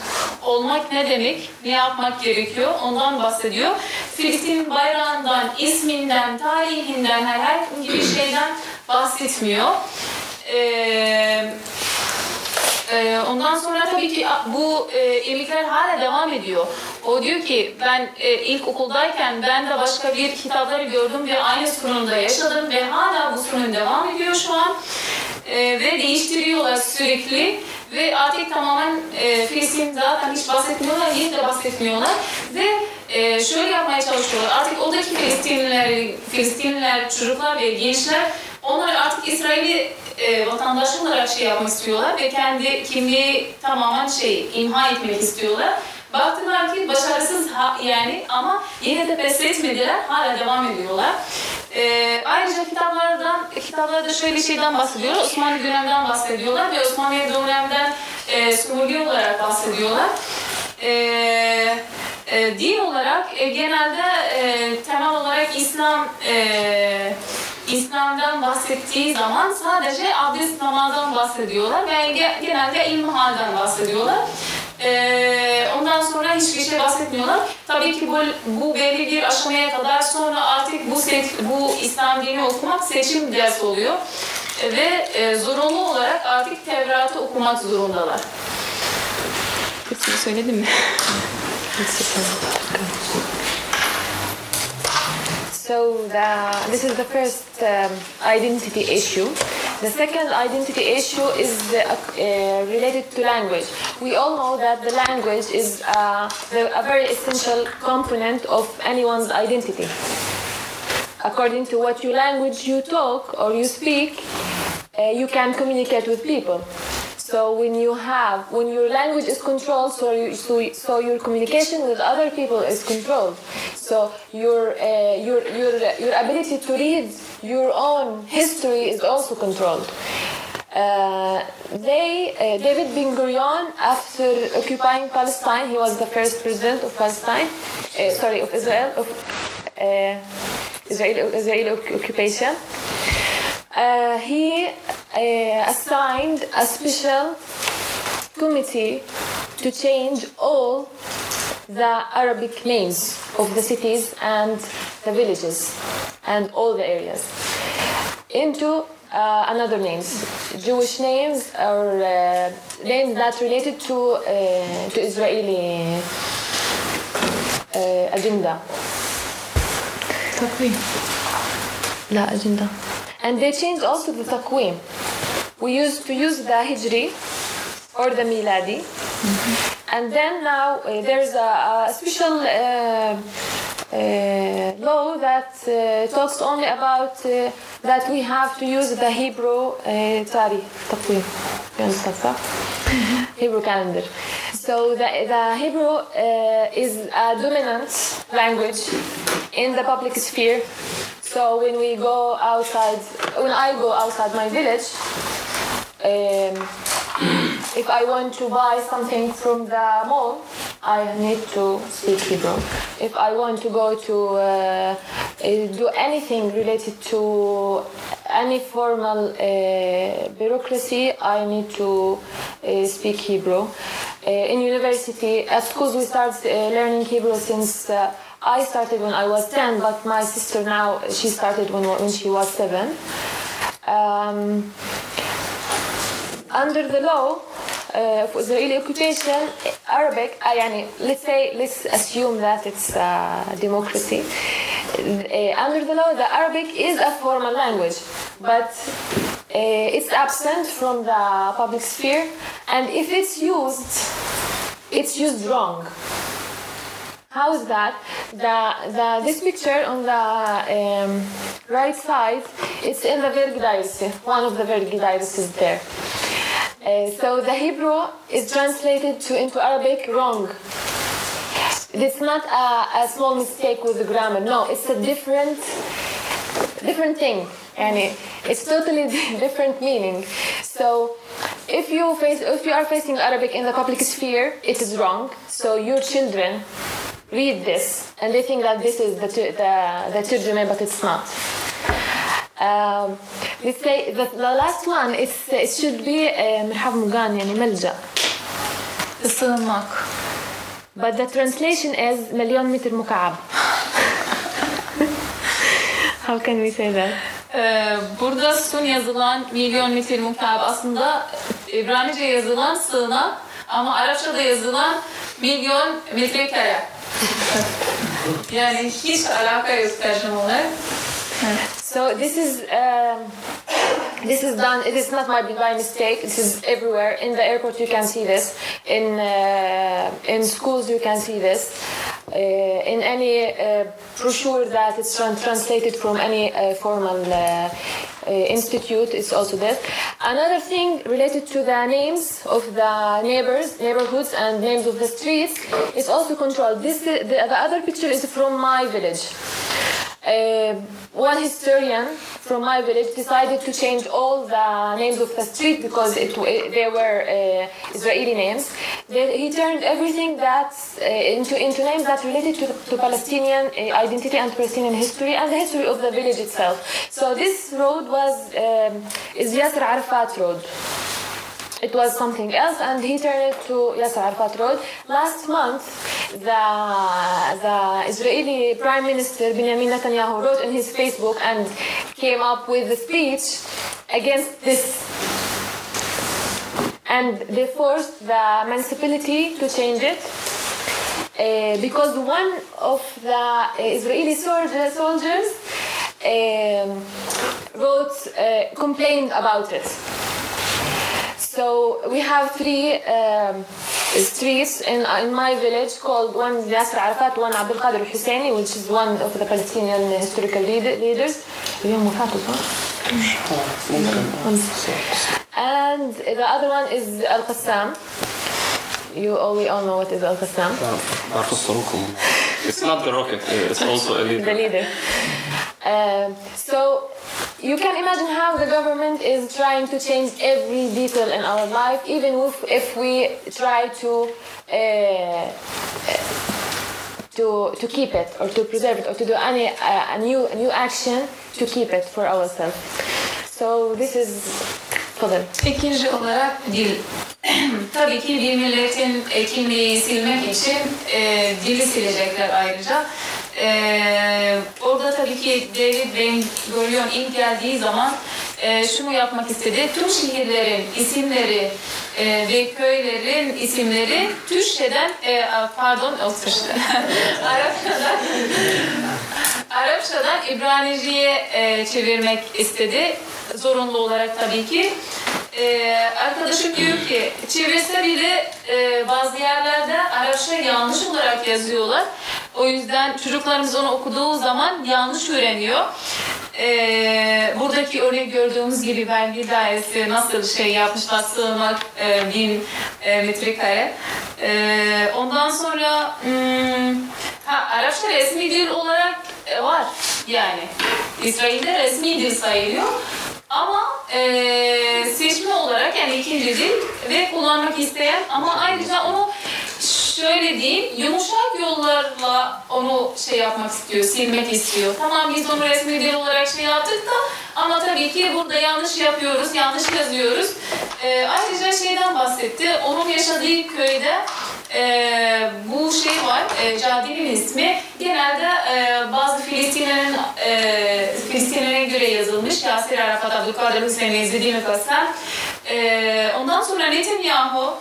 olmak ne demek, ne yapmak gerekiyor ondan bahsediyor. Filistin bayrağından, isminden, tarihinden, herhangi bir şeyden bahsetmiyor. Ondan sonra tabii ki bu iyilikler hala devam ediyor. O diyor ki ben ilk okuldayken ben de başka bir kitapları gördüm ve aynı sorunda yaşadım ve hala bu sorun devam ediyor şu an. Ve değiştiriyorlar sürekli ve artık tamamen Filistin zaten hiç bahsetmiyorlar, hiç de bahsetmiyorlar ve şöyle yapmaya çalışıyorlar. Artık oradaki Filistinliler, çocuklar ve gençler onlar artık İsrail'i vatandaş olarak yapmak istiyorlar ve kendi kimliği tamamen imha etmek istiyorlar. Baktılar ki başarısız ama yine de pes etmediler, hala devam ediyorlar. Ayrıca kitaplarda şöyle şeyden bahsediyorlar, Osmanlı döneminden bahsediyorlar ve Osmanlı döneminden sömürge olarak bahsediyorlar. Din olarak genelde temel olarak İslam'dan bahsettiği zaman sadece abdest namazdan bahsediyorlar ve genelde imhalden bahsediyorlar. Ondan sonra hiçbir şey bahsetmiyorlar. Tabii ki bu belli bir aşamaya kadar sonra artık bu İslam dini okumak seçim dersi oluyor. Ve zorunlu olarak artık Tevrat'ı okumak zorundalar. Kısmı söyledim mi? So this is the first identity issue. The second identity issue is related to language. We all know that the language is a very essential component of anyone's identity. According to what your language you talk or you speak, you can communicate with people. So when your language is controlled, so your communication with other people is controlled. So your ability to read your own history is also controlled. David Ben Gurion, after occupying Palestine, he was the first president of Israel occupation. He assigned a special committee to change all the Arabic names of the cities and the villages and all the areas into another names, Jewish names or names that related to Israeli agenda. takvim. La agenda. And they changed also the takvim. We used to use the Hijri or the Miladi. And then now there's a special law that talks only about that we have to use the Hebrew Tari Taqwim, you understand that? Hebrew calendar. So the Hebrew is a dominant language in the public sphere. So when we go outside, when I go outside my village, if I want to buy something from the mall, I need to speak Hebrew. If I want to go to do anything related to any formal bureaucracy, I need to speak Hebrew. In university, at school, we start learning Hebrew since I started when I was 10, but my sister now, she started when she was 7. Under the law, for Israeli occupation, Arabic, let's assume that it's democracy. Under the law, the Arabic is a formal language, but it's absent from the public sphere, and if it's used wrong. How is that? This picture on the right side, it's in the Vergi Dairesi, one of the Vergi Daireses there. So the Hebrew is translated into Arabic wrong. It's not a small mistake with the grammar. No, it's a different thing, and it's totally different meaning. So if you are facing Arabic in the public sphere, it is wrong. So your children read this, and they think that this is the Turjuman, but it's not. Let's say the last one is it should be مرحب مغان, يعني ملجأ. Sığınmak. But the translation is milyon metre müka'ab. How can we say that? Burada sun yazılan milyon metre müka'ab aslında İbranice yazılan sığınak, ama Arapçada yazılan milyon metrekare. Yani hiç alaka yok tercüme olarak. So this is done. It is not by mistake. This is everywhere. In the airport you can see this. In schools you can see this. In any brochure that is translated from any formal institute, it's also this. Another thing related to the names of the neighborhoods, and names of the streets is also controlled. The other picture is from my village. One historian from my village decided to change all the names of the street because they were Israeli names. He turned everything that's into names that related to Palestinian identity and Palestinian history and the history of the village itself. So this road is Yasir Arafat Road. It was something else, and he turned it to Yasir Arafat Road. Last month, the Israeli Prime Minister Benjamin Netanyahu wrote in his Facebook and came up with a speech against this. And they forced the municipality to change it because one of the Israeli soldiers complained about it. So we have three streets in my village called one Yasir Arafat, one Abdul Qadir Husseini, which is one of the Palestinian historical leaders. And the other one is Al-Qassam. We all know what is Al-Qassam. It's not the rocket, it's also a leader. The leader. So you can imagine how the government is trying to change every detail in our life, even if we try to keep it or to preserve it or to do any a new action to keep it for ourselves. So this is for them. İkinci olarak dil. Tabii ki bir milletin kimliğini silmek için dili silecekler ayrıca. Orada tabii ki David Ben-Gurion ilk geldiği zaman şunu yapmak istedi. Tüm şehirlerin isimleri ve köylerin isimleri Türkçeden Arapçadan Arapçadan İbranici'ye çevirmek istedi. Zorunlu olarak tabii ki. Arkadaşım diyor ki, çevirse bile bazı yerlerde Arapça yanlış olarak yazıyorlar. O yüzden çocuklarımız onu okuduğu zaman yanlış öğreniyor. Buradaki örnek gördüğümüz gibi vergi dairesi nasıl şey yapmışlar, sığınak 1000 metrekare. Ondan sonra Arapça resmi dil olarak var yani. İsrail'de resmi dil sayılıyor. Ama seçme olarak yani ikinci dil ve kullanmak isteyen ama ayrıca onu şöyle diyeyim, yumuşak yollarla onu şey yapmak istiyor, silmek istiyor. Tamam biz onu resmi dil olarak şey yaptık da ama tabii ki burada yanlış yapıyoruz, yanlış yazıyoruz. Ayrıca şeyden bahsetti, onun yaşadığı köyde bu şey var, caddenin ismi genelde bazı Filistinlerin Filistinlere göre yazılmış. Yasir Arafat, Abdülkadir Hüseyin'i izlediğim Al-Qassam. Ondan sonra Netanyahu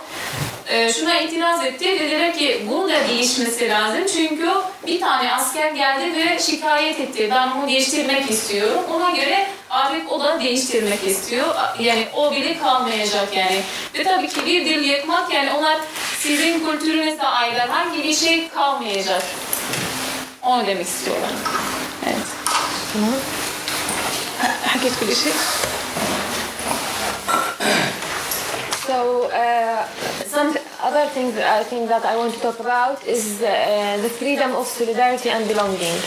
şuna itiraz etti, dediler ki bunu da değişmesi lazım çünkü bir tane asker geldi ve şikayet etti, ben onu değiştirmek istiyorum, ona göre artık o da değiştirmek istiyor, yani o bile kalmayacak yani. Ve tabii ki bir dil yıkmak yani onlar sizin kültürünüze aylar, hangi bir şey kalmayacak, onu demek istiyorlar. Evet. Tamam. Herkes bir şey. So some other things I think that I want to talk about is the freedom of solidarity and belonging.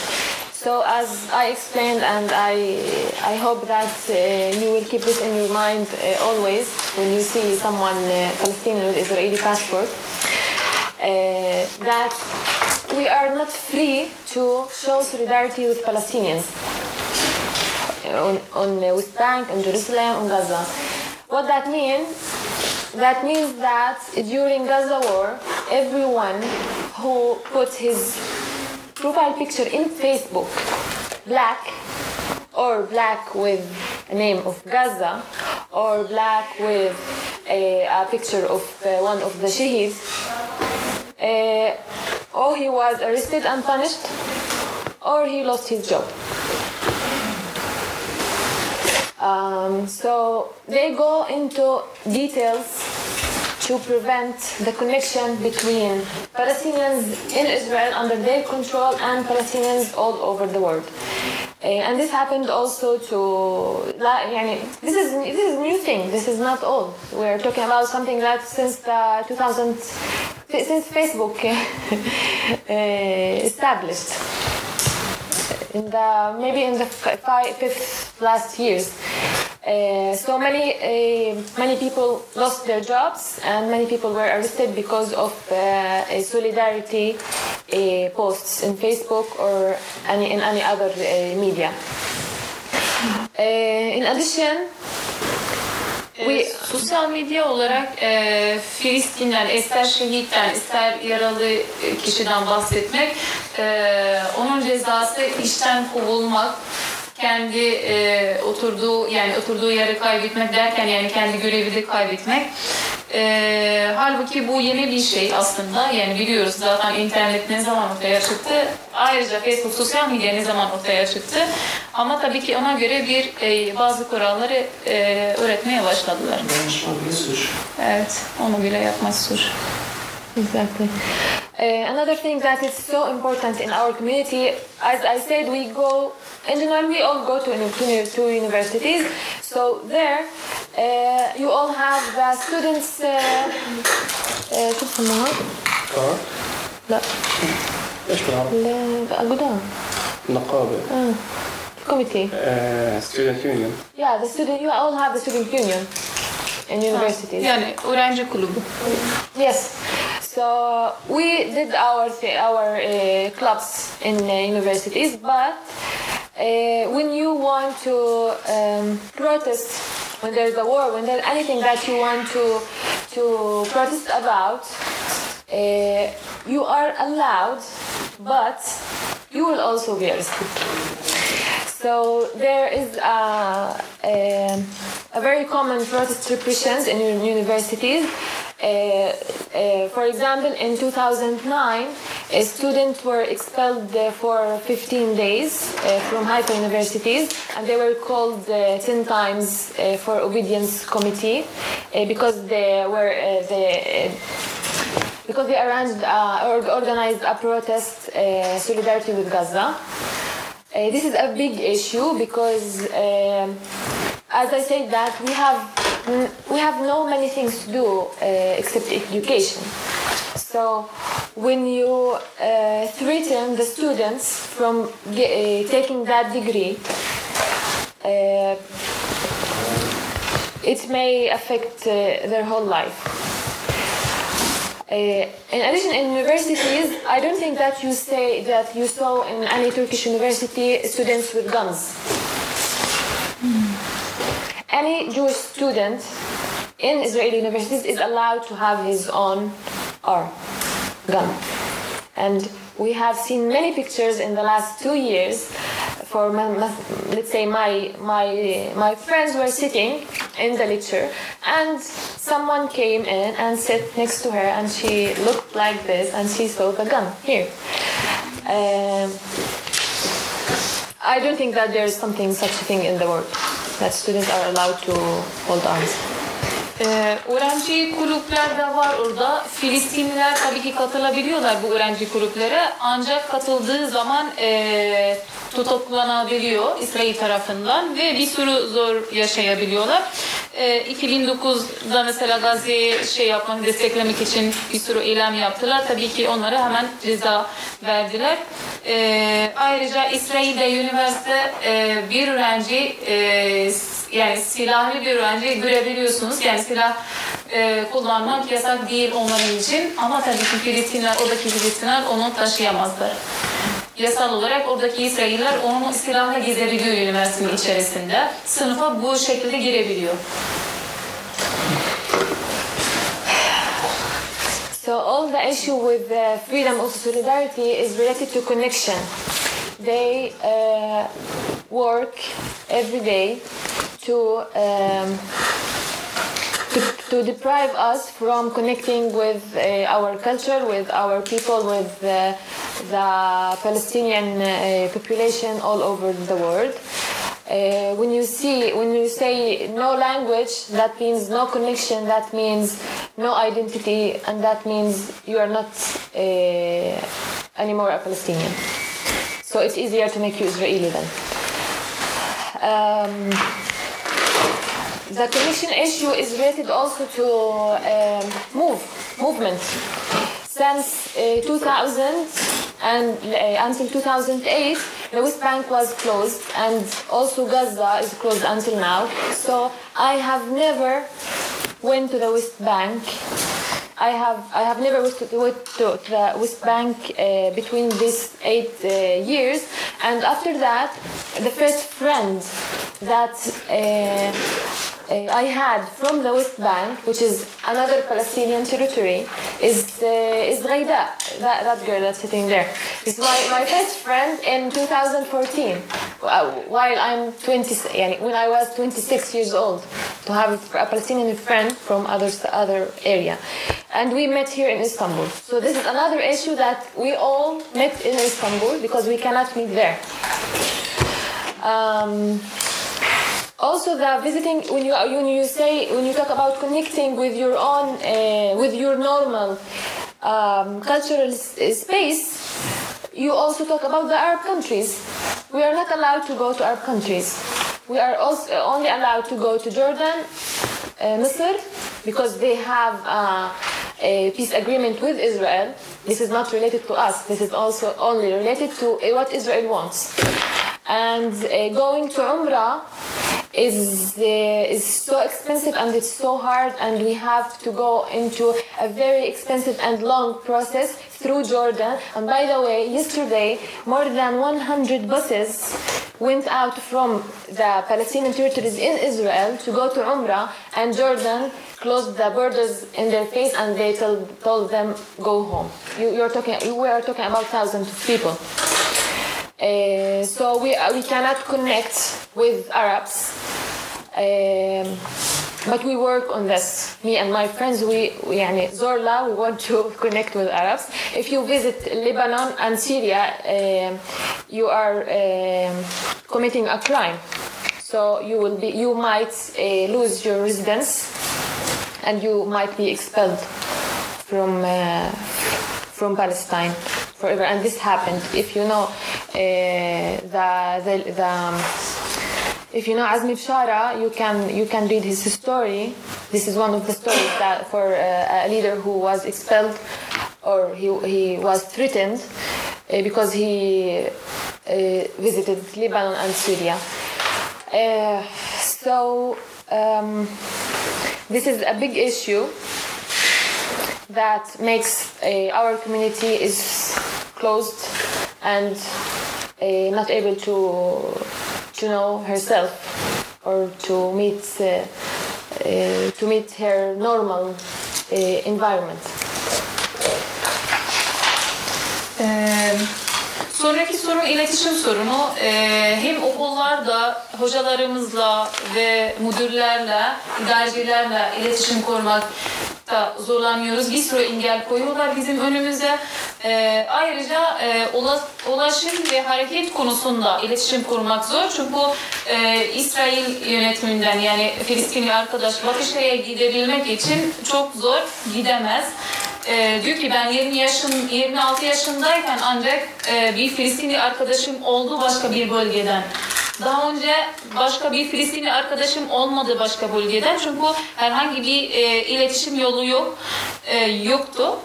So as I explained, and I hope that you will keep this in your mind always when you see someone Palestinian with Israeli passport, that we are not free to show solidarity with Palestinians on West Bank, on Jerusalem, on Gaza. What that means? That means that during Gaza war, everyone who put his profile picture in Facebook, black or black with a name of Gaza or black with a picture of one of the Shaheeds, or he was arrested and punished, or he lost his job. So they go into details to prevent the connection between Palestinians in Israel under their control and Palestinians all over the world. And this happened also to, this is a new thing, this is not old. We're talking about something that since the 2000, since Facebook established. Maybe in the fifth last years, so many people lost their jobs and many people were arrested because of solidarity posts in Facebook or in any other media. In addition, sosyal medya olarak Filistin'den, ister şehitten, ister yaralı kişiden bahsetmek, onun cezası işten kovulmak, kendi oturduğu yeri kaybetmek derken yani kendi görevi de kaybetmek. Halbuki bu yeni bir şey aslında, yani biliyoruz zaten internet ne zaman ortaya çıktı, ayrıca Facebook, sosyal medya ne zaman ortaya çıktı, ama tabii ki ona göre bazı kuralları öğretmeye başladılar. Evet, onu bile yapmak suç. Exactly. Another thing that is so important in our community, as I said, we go, in general, we all go to universities. So there, you all have the students. Committee. Student union. Yeah, the student. You all have the student union in universities. Yani öğrenci kulübü. Yes. So we did our clubs in universities, but when you want to protest, when there's a war, when there's anything that you want to protest about, you are allowed, but you will also be arrested. So there is a very common protest repressions in universities. For example, in 2009, Students were expelled for 15 days from Haifa universities, and they were called 10 times for obedience committee because they arranged or organized a protest solidarity with Gaza. This is a big issue because, as I said, that we have no many things to do except education. So when you threaten the students from taking that degree, it may affect their whole life. In addition, in universities, I don't think that you say that you saw in any Turkish university students with guns. Any Jewish student in Israeli universities is allowed to have his own arm, gun. And we have seen many pictures in the last 2 years. For let's say my friends were sitting in the lecture, and someone came in and sat next to her, and she looked like this, and she saw the gun here. I don't think that there's such a thing in the world that students are allowed to hold arms. Öğrenci kulüpler de var orada. Filistinliler tabii ki katılabiliyorlar bu öğrenci kulüplere, ancak katıldığı zaman tutuklanabiliyor İsrail tarafından ve bir sürü zor yaşayabiliyorlar. 2009'da mesela Gazze'yi desteklemek için bir sürü eylem yaptılar. Tabii ki onlara hemen ceza verdiler. Ayrıca İsrail'de üniversite bir öğrenci, yani silahlı bir öğrenci görebiliyorsunuz. Yani silah kullanmak yasak değil onların için, ama tabii ki oradaki Filistinler onu taşıyamazlar. Yasal olarak oradaki İsrailler onu silahla gezebiliyor üniversitenin içerisinde. Sınıfa bu şekilde girebiliyor. So all the issue with the freedom of solidarity is related to connection. They work every day to deprive us from connecting with our culture, with our people, with the Palestinian population all over the world. When you say no language, that means no connection, that means no identity, and that means you are not anymore a Palestinian. So it's easier to make you Israeli then. The connection issue is related also to movement. Since 2000. And until 2008, the West Bank was closed, and also Gaza is closed until now. So I have never went to the West Bank. I have never went to the West Bank between these 8 years. And after that, the first friend that I had from the West Bank, which is another Palestinian territory, is Ghaida, that girl that's sitting there. It's my first friend in 2014, while I'm 20, when I was 26 years old, to have a Palestinian friend from other area, and we met here in Istanbul. So this is another issue that we all met in Istanbul because we cannot meet there. Also, the visiting, when you talk about connecting with your own, with your normal cultural space, you also talk about the Arab countries. We are not allowed to go to Arab countries. We are also only allowed to go to Jordan, Mısır, because they have a peace agreement with Israel. This is not related to us. This is also only related to what Israel wants. And going to Umrah is so expensive, and it's so hard, and we have to go into a very expensive and long process through Jordan. And by the way, yesterday more than 100 buses went out from the Palestinian territories in Israel to go to Umrah, and Jordan closed the borders in their face, and they told them go home. We are talking about thousands of people. So we cannot connect with Arabs. But we work on this. Me and my friends, we want to connect with Arabs. If you visit Lebanon and Syria, you are committing a crime. So you might lose your residence, and you might be expelled from Palestine forever. And this happened. If you know if you know Azmi Bshara, you can read his story. This is one of the stories that for a leader who was expelled or he was threatened because he visited Lebanon and Syria. So this is a big issue that makes our community is closed and not able to know herself or to meet her normal environment. Sonraki sorun iletişim sorunu. Hem okullarda hocalarımızla ve müdürlerle, idarecilerle iletişim kurmakta zorlanıyoruz. Bir sürü engel koyuyorlar bizim önümüze. Ayrıca ulaşım ve hareket konusunda iletişim kurmak zor. Çünkü İsrail yönetiminden, yani Filistinli arkadaş Batı Şeria'ya gidebilmek için çok zor, gidemez. Diyor ki ben 26 yaşındayken ancak bir Filistinli arkadaşım oldu başka bir bölgeden. Daha önce başka bir Filistinli arkadaşım olmadı başka bölgeden, çünkü herhangi bir iletişim yolu yoktu.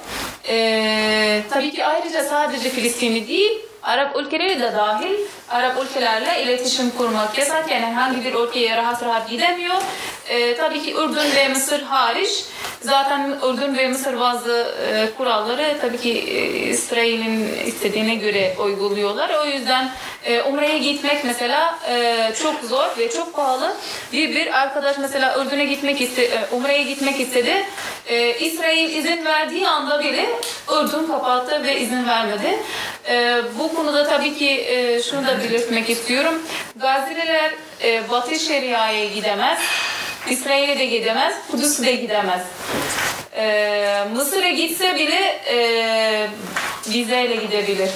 Tabii ki ayrıca sadece Filistinli değil, Arap ülkeleri de dahil, Arap ülkelerle iletişim kurmak yasak, yani herhangi bir ülkeye rahat gidemiyor. Tabii ki Ürdün ve Mısır hariç, zaten Ürdün ve Mısır bazı kuralları tabii ki İsrail'in istediğine göre uyguluyorlar. O yüzden Umre'ye gitmek mesela çok zor ve çok pahalı. Bir arkadaş mesela Ürdün'e gitmek Umre'ye gitmek istedi. İsrail izin verdiği anda bile Ürdün kapattı ve izin vermedi. Bu konuda tabii ki şunu da belirtmek istiyorum. Gazze'liler Batı Şeria'ya gidemez. İsrail'e de gidemez, Kudüs'e de gidemez. Mısır'a gitse bile vizeyle gidebilir.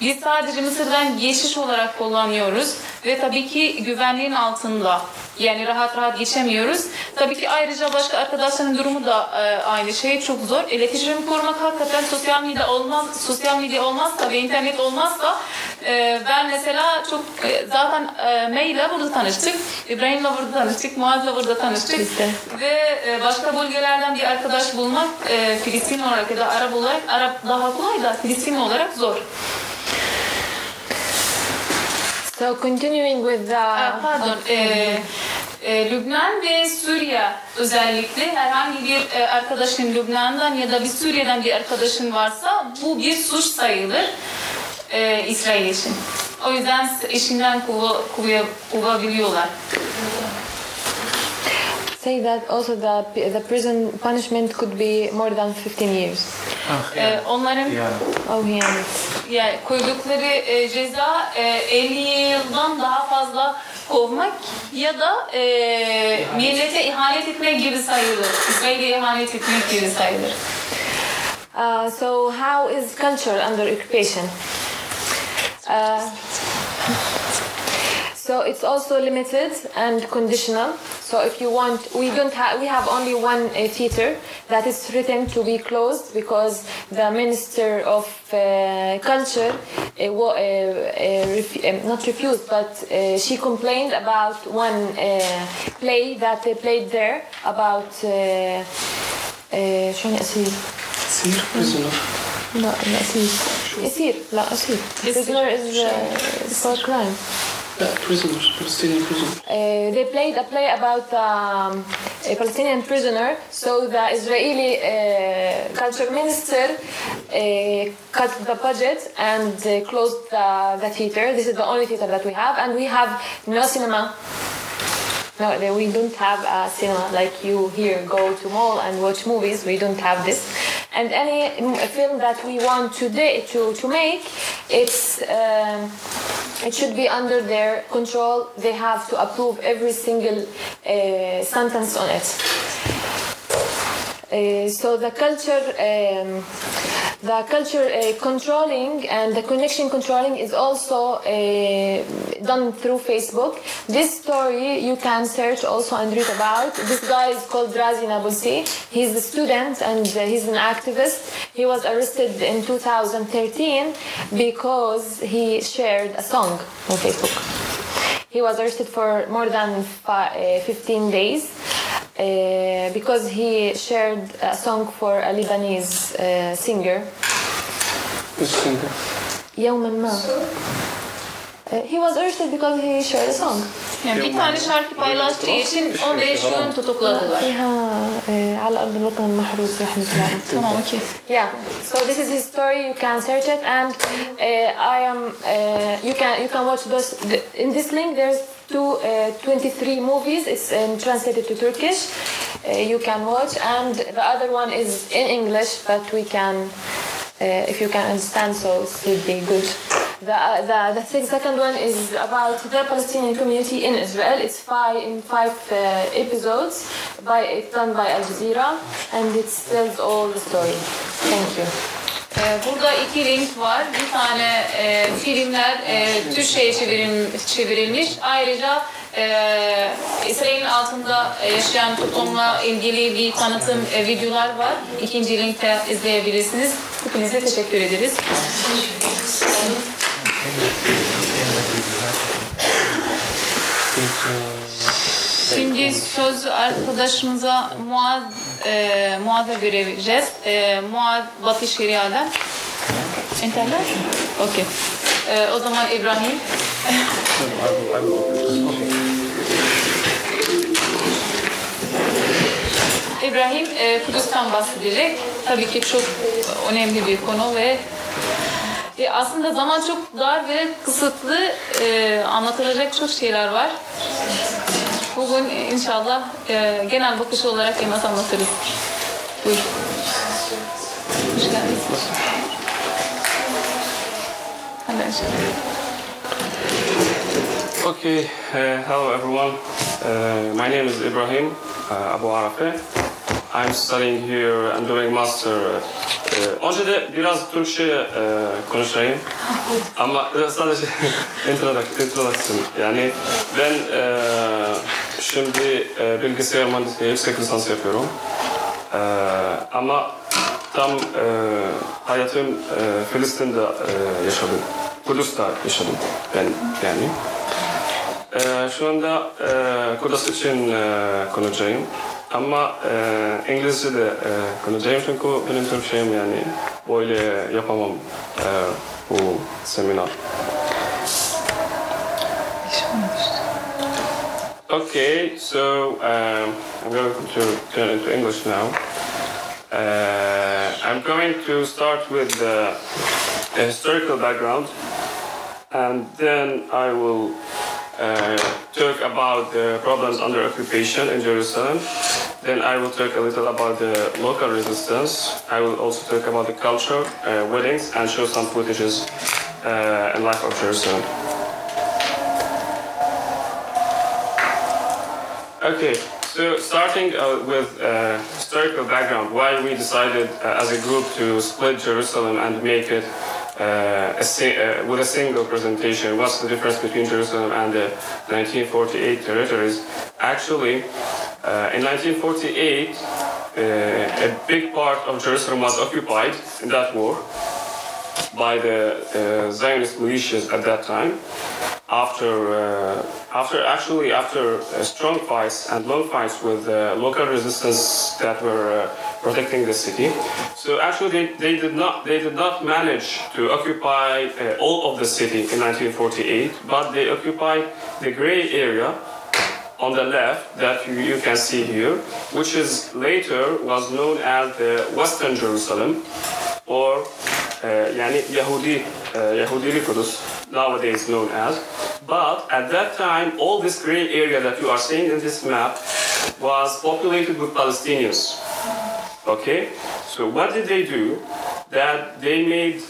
Biz sadece Mısır'dan geçiş olarak kullanıyoruz ve tabii ki güvenliğin altında. Yani rahat geçemiyoruz. Tabii ki ayrıca başka arkadaşların durumu da aynı şey, çok zor. İletişim kurmak hakikaten sosyal medya olmazsa ve internet olmazsa ben mesela çok zaten Meyla burada tanıştık, İbrahim'le burada tanıştık, Muaz'la burada tanıştık ve başka bölgelerden bir arkadaş bulmak Filistin olarak ya da Arap daha kolay da Filistin olarak zor. So continuing with the... Lübnan ve Suriye özellikle herhangi bir arkadaşın Lübnan'dan ya da bir Suriye'den bir arkadaşın varsa bu bir suç sayılır İsrail için. O yüzden işinden kovabiliyorlar. Say that also the prison punishment could be more than 15 years. Onların koydukları ceza 50 yıldan daha fazla kovmak ya da millete ihanet etmek gibi sayılır. İsrail'e ihanet etmek gibi sayılır. So how is culture under occupation? So it's also limited and conditional. So if you want, we have only one theater that is threatened to be closed because the Minister of Culture not refused, but she complained about one play that they played there about. Prisoner is for crime. Prisoners, Palestinian prisoners. They played a play about a Palestinian prisoner, so the Israeli culture minister cut the budget and closed the theater. This is the only theater that we have, and we have no cinema. No, we don't have a cinema like you here go to mall and watch movies. We don't have this. And any film that we want today to make, it's It should be under their control. They have to approve every single sentence on it. So the culture controlling and the connection controlling is also done through Facebook. This story you can search also and read about. This guy is called Razi Nabulsi. He's a student and he's an activist. He was arrested in 2013 because he shared a song on Facebook. He was arrested for more than 15 days. Because he shared a song for a Lebanese singer. Which singer? Yawman Ma. He was arrested because he shared a song. Yani bir tane şarkı paylaştığı için 15 gün tutukladılar. على أرض الوطن المحروس رحمة الله. Tamam, okay. Yeah. So this is his story. You can search it, and I am. You can watch those. In this link, there's 23 movies. It's translated to Turkish. You can watch, and the other one is in English, but we can, if you can understand, so it would be good. The second one is about the Palestinian community in Israel. It's five episodes. It's done by Al Jazeera, and it tells all the story. Thank you. Burada iki link var. Bir tane filmler Türkçe'ye çevrilmiş. Ayrıca İsrail'in altında yaşayan toplumla ilgili bir tanıtım videolar var. İkinci linkte izleyebilirsiniz. Hepinize teşekkür ederiz. Şimdi söz arkadaşımıza Muad'a vereceğiz. Muad Batı Şeria'dan. İnternet mi? Okey. O zaman İbrahim. İbrahim Kudüs'ten bahsedecek. Tabii ki çok önemli bir konu ve aslında zaman çok dar ve kısıtlı. Anlatılacak çok şeyler var. Bugün inşallah genel bakış olarak en az anlatırız. Buyurun. Hoş geldiniz. Hadi inşallah. Okay, hello everyone. My name is Ibrahim Abu Arafe. I'm studying here and doing master. Önce de biraz Türkçe konuşayım. Ama sadece introduction. Yani ben şimdi bilgisayar mühendisliği yüksek lisans yapıyorum. Ama tam hayatım Filistin'de yaşadım. Kudüs'te yaşadım ben yani. Şu anda Kudüs için konuşacağım. Ama İngilizce de konuşacağım çünkü benim Türkçe'm yani böyle yapamam bu seminer. Okay, so I'm going to turn into English now. I'm going to start with the historical background, and then I will talk about the problems under occupation in Jerusalem. Then I will talk a little about the local resistance. I will also talk about the culture, weddings, and show some footages and life of Jerusalem. Okay, so starting with historical background, why we decided as a group to split Jerusalem and make it with a single presentation. What's the difference between Jerusalem and the 1948 territories? Actually, in 1948, a big part of Jerusalem was occupied in that war by the Zionist militias at that time. After strong fights and long fights with local resistance that were protecting the city, so actually they did not manage to occupy all of the city in 1948, but they occupied the gray area on the left that you can see here, which is later was known as the Western Jerusalem, or yani Yahudi Kudus. Nowadays known as, but at that time all this gray area that you are seeing in this map was populated with Palestinians. Okay, so what did they do? That they made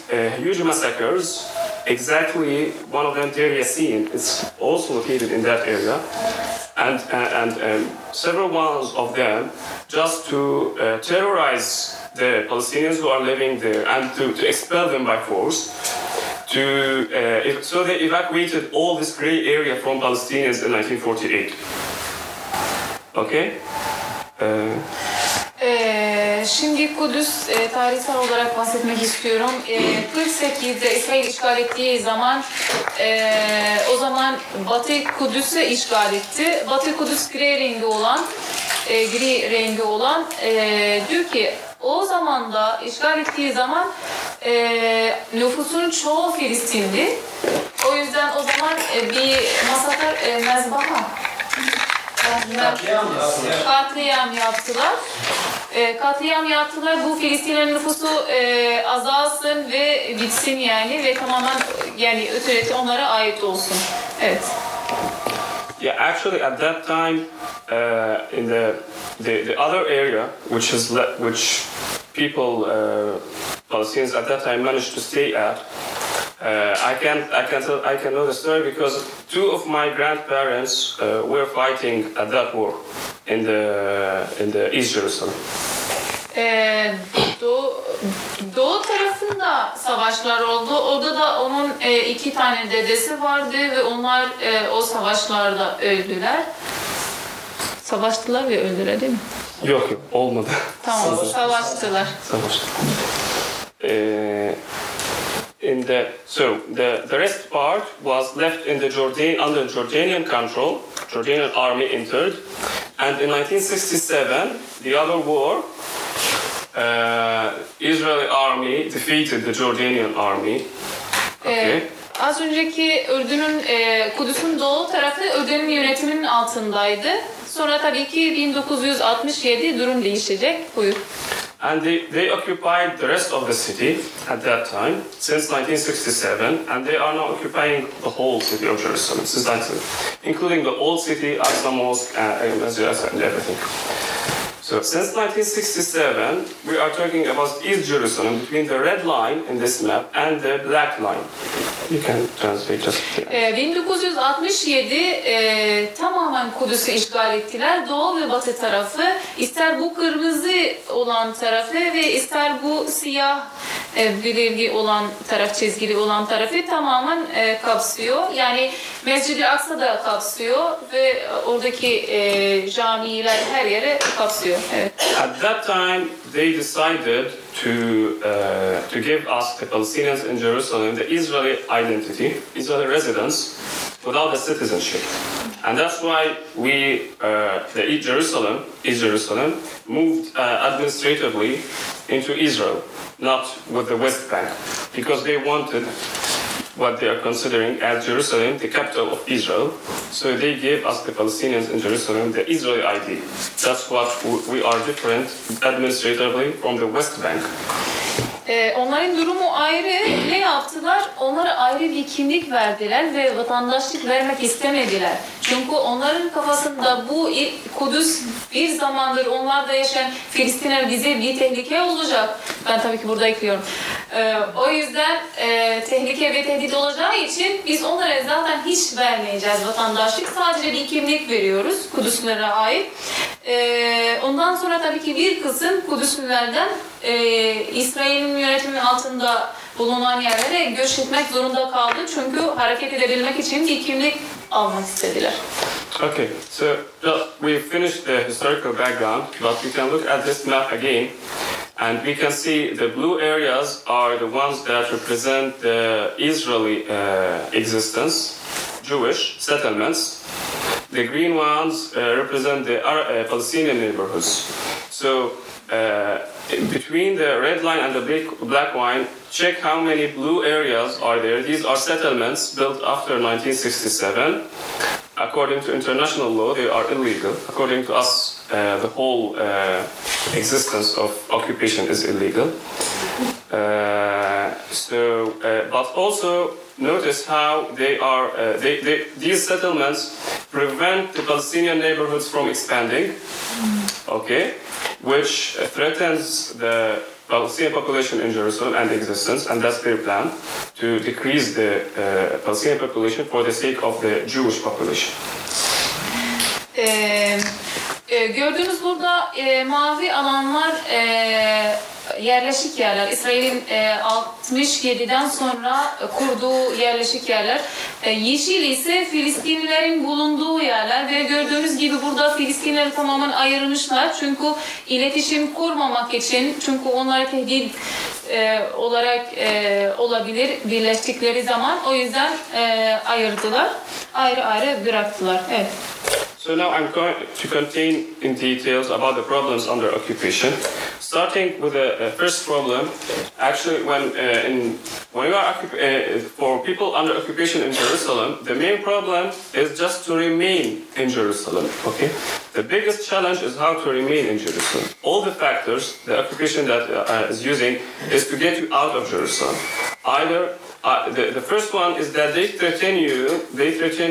huge massacres exactly one of the interior scene is also located in that area, and several ones of them just to terrorize the Palestinians who are living there and to expel them by force. So they evacuated all this gray area from Palestinians in 1948. Okay. Şimdi Kudüs tarihsel olarak bahsetmek istiyorum. 48'de İsrail işgal ettiği zaman o zaman Batı Kudüs'ü işgal etti. Batı Kudüs gri rengi olan diyor ki o zaman da işgal ettiği zaman nüfusun çoğu Filistinli. O yüzden o zaman bir masakar mezbaha katliam yaptılar. Bu Filistin'in nüfusu azalsın ve bitsin yani ve tamamen yani ötüreti onlara ait olsun. Evet. Yeah, actually at that time in the other area which people Palestinians at that time managed to stay at. I can know the story because two of my grandparents were fighting at that war in the East Jerusalem. Doğu tarafında savaşlar oldu. Orada da onun iki tane dedesi vardı ve onlar o savaşlarda öldüler. Savaştılar ve öldüler değil mi? Yok olmadı. Tamam, savaştılar. So the rest part was left in the Jordanian control. Jordanian army entered, and in 1967, the other war, Israeli army defeated the Jordanian army. Okay. Az önceki Ürdün'ün, Kudüs'ün doğu tarafı Ürdün'ün yönetiminin altındaydı. Sonra tabii ki 1967 durum değişecek. Buyur. And they occupied the rest of the city at that time since 1967, and they are now occupying the whole city of Jerusalem since that time, including the old city, Al-Aqsa Mosque, and everything. So since 1967, we are talking about East Jerusalem between the red line in this map and the black line. You can translate just. 1967 tamamen Kudüs'ü işgal ettiler. Doğu ve batı tarafı, ister bu kırmızı olan tarafı ve ister bu siyah belirgi olan taraf, çizgili olan tarafı tamamen kapsıyor. Yani Mescid-i Aksa da kapsıyor ve oradaki camiler her yere kapsıyor. At that time, they decided to give us the Palestinians in Jerusalem the Israeli identity, Israeli residence, without the citizenship, and that's why we, the East Jerusalem, moved administratively into Israel, not with the West Bank, because they wanted what they are considering as Jerusalem, the capital of Israel. So they gave us, the Palestinians in Jerusalem, the Israeli ID. That's what we are different administratively from the West Bank. Onların durumu ayrı. Ne yaptılar? Onlara ayrı bir kimlik verdiler ve vatandaşlık vermek istemediler. Çünkü onların kafasında bu Kudüs bir zamandır onlarda yaşayan Filistinler bize bir tehlike olacak. Ben tabii ki burada ekliyorum. O yüzden tehlike ve tehdit olacağı için biz onlara zaten hiç vermeyeceğiz vatandaşlık. Sadece bir kimlik veriyoruz Kudüslülere ait. Ondan sonra tabii ki bir kısım Kudüslülerden İsrail'in yönetimi altında bulunan yerlere göç etmek zorunda kaldı çünkü hareket edebilmek için bir kimlik almak istediler. Okay, so we finished the historical background, but we can look at this map again, and we can see the blue areas are the ones that represent the Israeli existence, Jewish settlements. The green ones represent the Palestinian neighborhoods. So between the red line and the black line, check how many blue areas are there. These are settlements built after 1967. According to international law, they are illegal. According to us, the whole existence of occupation is illegal. But also notice how they are. These settlements prevent the Palestinian neighborhoods from expanding. Okay. Which threatens the Palestinian population in Jerusalem and existence, and that's their plan, to decrease the Palestinian population for the sake of the Jewish population. Gördüğünüz burada mavi alanlar yerleşik yerler. İsrail'in 67'den sonra kurduğu yerleşik yerler. Yeşil ise Filistinlilerin bulunduğu yerler ve gördüğünüz gibi burada Filistinlileri tamamen ayırmışlar. Çünkü iletişim kurmamak için, çünkü onlara tehdit olarak olabilir birleştikleri zaman. O yüzden ayırdılar, ayrı ayrı bıraktılar. Evet. So now I'm going to contain in details about the problems under occupation, starting with the first problem. Actually, for people under occupation in Jerusalem, the main problem is just to remain in Jerusalem. Okay, the biggest challenge is how to remain in Jerusalem. All the factors the occupation that is using is to get you out of Jerusalem. Either the first one is that they threaten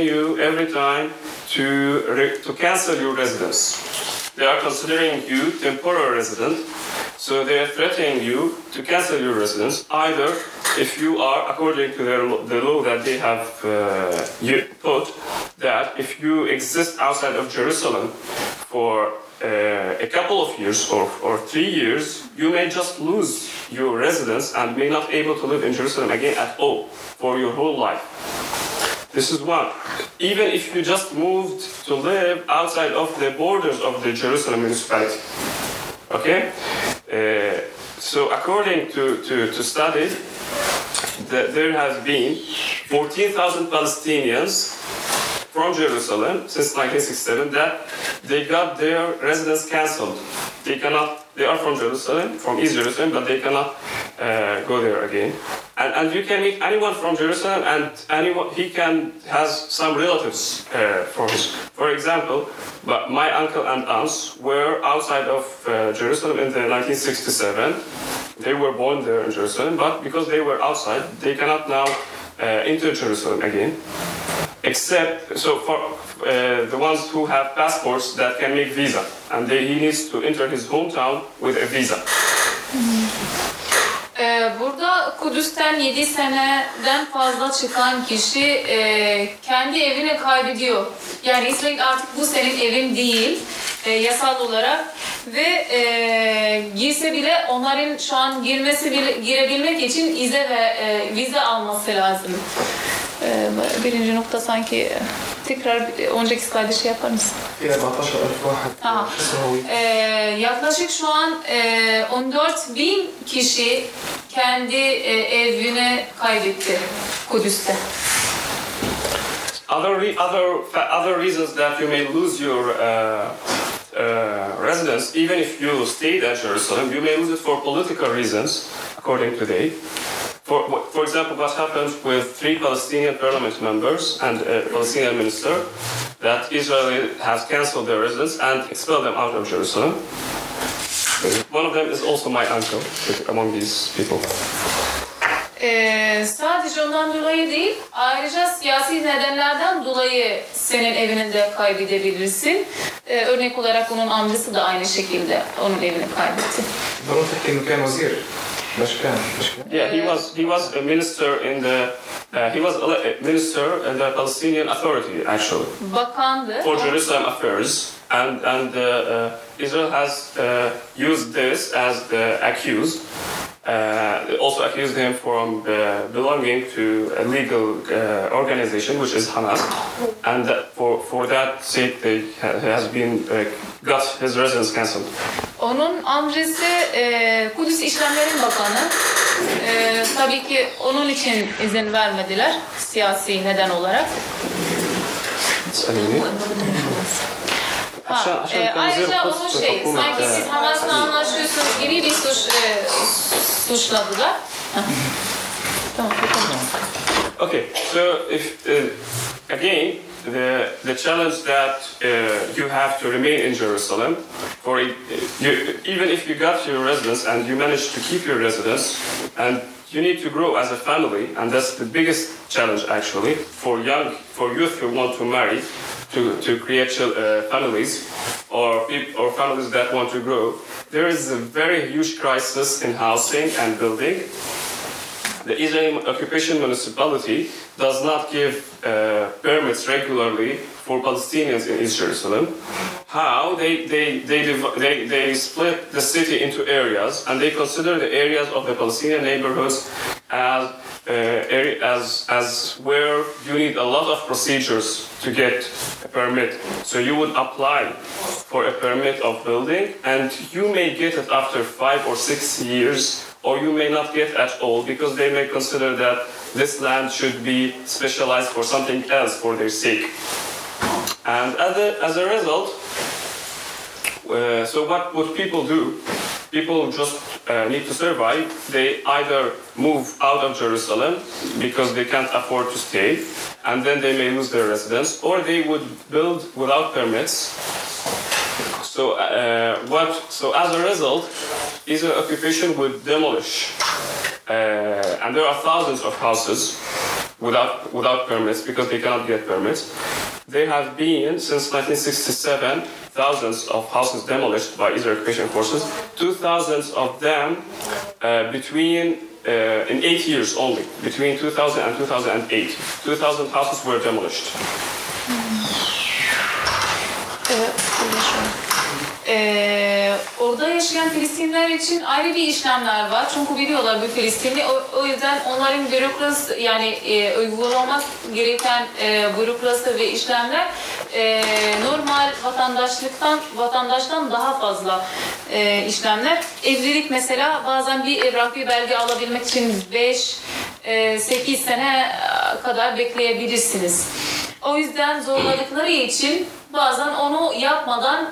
you every time to cancel your residence. They are considering you temporary resident, so they are threatening you to cancel your residence either if you are, according to the law that they have put, that if you exist outside of Jerusalem for a couple of years or 3 years, you may just lose your residence and may not able to live in Jerusalem again at all for your whole life. This is one. Even if you just moved to live outside of the borders of the Jerusalem municipality. Okay? So according to studies, there has been 14,000 Palestinians from Jerusalem since 1967 that they got their residence cancelled. They are from Jerusalem, from East Jerusalem, but they cannot go there again. And you can meet anyone from Jerusalem, and anyone has some relatives from his. For example, but my uncle and aunts were outside of Jerusalem in the 1967. They were born there in Jerusalem, but because they were outside, they cannot now enter Jerusalem again. Except so for the ones who have passports that can make visa, and he needs to enter his hometown with a visa. Burada Kudüs'ten 7 seneden fazla çıkan kişi kendi evini kaybediyor. Yani İsrail artık bu senin evin değil yasal olarak ve girse bile onların şu an girebilmek için izin ve vize alması lazım. Birinci nokta sanki tekrar önceki slayda şey yapar mısın? Yaklaşık şu an 14,000 kişi kendi evini kaybetti Kudüs'te. Other reasons that you may lose your residence, even if you stayed at Jerusalem, you may lose it for political reasons, according to they. For example, what happened with 3 Palestinian parliament members and a Palestinian minister, that Israel has cancelled their residence and expelled them out of Jerusalem. One of them is also my uncle among these people. Sadece ondan dolayı değil, ayrıca siyasi nedenlerden dolayı senin evini de kaybedebilirsin. Örnek olarak onun amcası da aynı şekilde onun evini kaybetti. Yeah, he was a minister in the a minister in the Palestinian Authority actually. Bakandı. For Jerusalem affairs and Israel has used this as the accused. Also accused him from belonging to a legal organization, which is Hamas, and that for that sake he has been got his residence cancelled. Onun amcası Kudüs İşlemlerin Bakanı. Tabii ki onun için izin vermediler siyasi neden olarak. Ayrıca onun sanki siz Hamas'la anlaşıyorsunuz gibi bir suçladılar. Okay, so if again the challenge that you have to remain in Jerusalem for even if you got your residence and you managed to keep your residence and you need to grow as a family, and that's the biggest challenge actually for youth who want to marry. to create families or families that want to grow. There is a very huge crisis in housing and building. The Israeli occupation municipality does not give permits regularly for Palestinians in East Jerusalem. How they split the city into areas, and they consider the areas of the Palestinian neighborhoods as where you need a lot of procedures to get a permit. So you would apply for a permit of building, and you may get it after 5 or 6 years. Or you may not get at all, because they may consider that this land should be specialized for something else for their sake. And as a result, so what people do, people just need to survive. They either move out of Jerusalem because they can't afford to stay, and then they may lose their residence, or they would build without permits. So as a result, Israel occupation would demolish, and there are thousands of houses without permits because they cannot get permits. There have been since 1967 thousands of houses demolished by Israel occupation forces. 2,000 of them in 8 years only, between 2000 and 2008, 2,000 houses were demolished. Orada yaşayan Filistinler için ayrı bir işlemler var. Çünkü biliyorlar bu Filistinli. O yüzden onların bürokrasi, yani uygulanması gereken bürokrasi ve işlemler normal vatandaştan daha fazla işlemler. Evlilik mesela bazen bir evraklı belge alabilmek için 5-8 sene kadar bekleyebilirsiniz. O yüzden zorladıkları için bazen onu yapmadan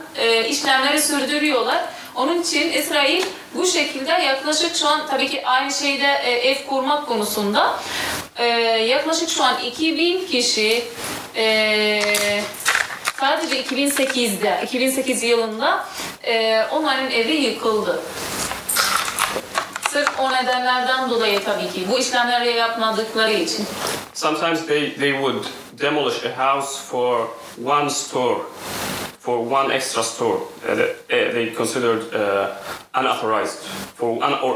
işlemleri sürdürüyorlar. Onun için İsrail bu şekilde yaklaşık şu an tabii ki aynı şeyde ev kurmak konusunda yaklaşık şu an 2000 kişi sadece 2008 yılında onların evi yıkıldı. Sırf o nedenlerden dolayı tabii ki bu işlemleri yapmadıkları için. Sometimes they would demolish a house for one store, for one extra store. They considered unauthorized, or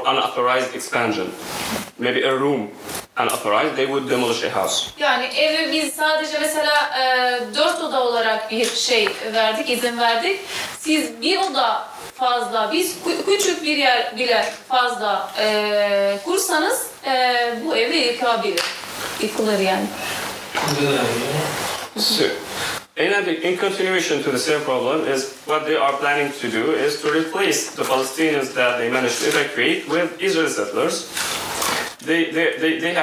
unauthorized expansion. Maybe a room unauthorized, they would demolish a house. Yani evi biz sadece mesela 4 oda olarak bir şey verdik, izin verdik. Siz bir oda fazla, biz küçük bir yer bile fazla kursanız bu evi yıkabilir. Yıkılır yani. So, in continuation to the same problem, is what they are planning to do is to replace the Palestinians that they managed to evacuate with Israeli settlers. They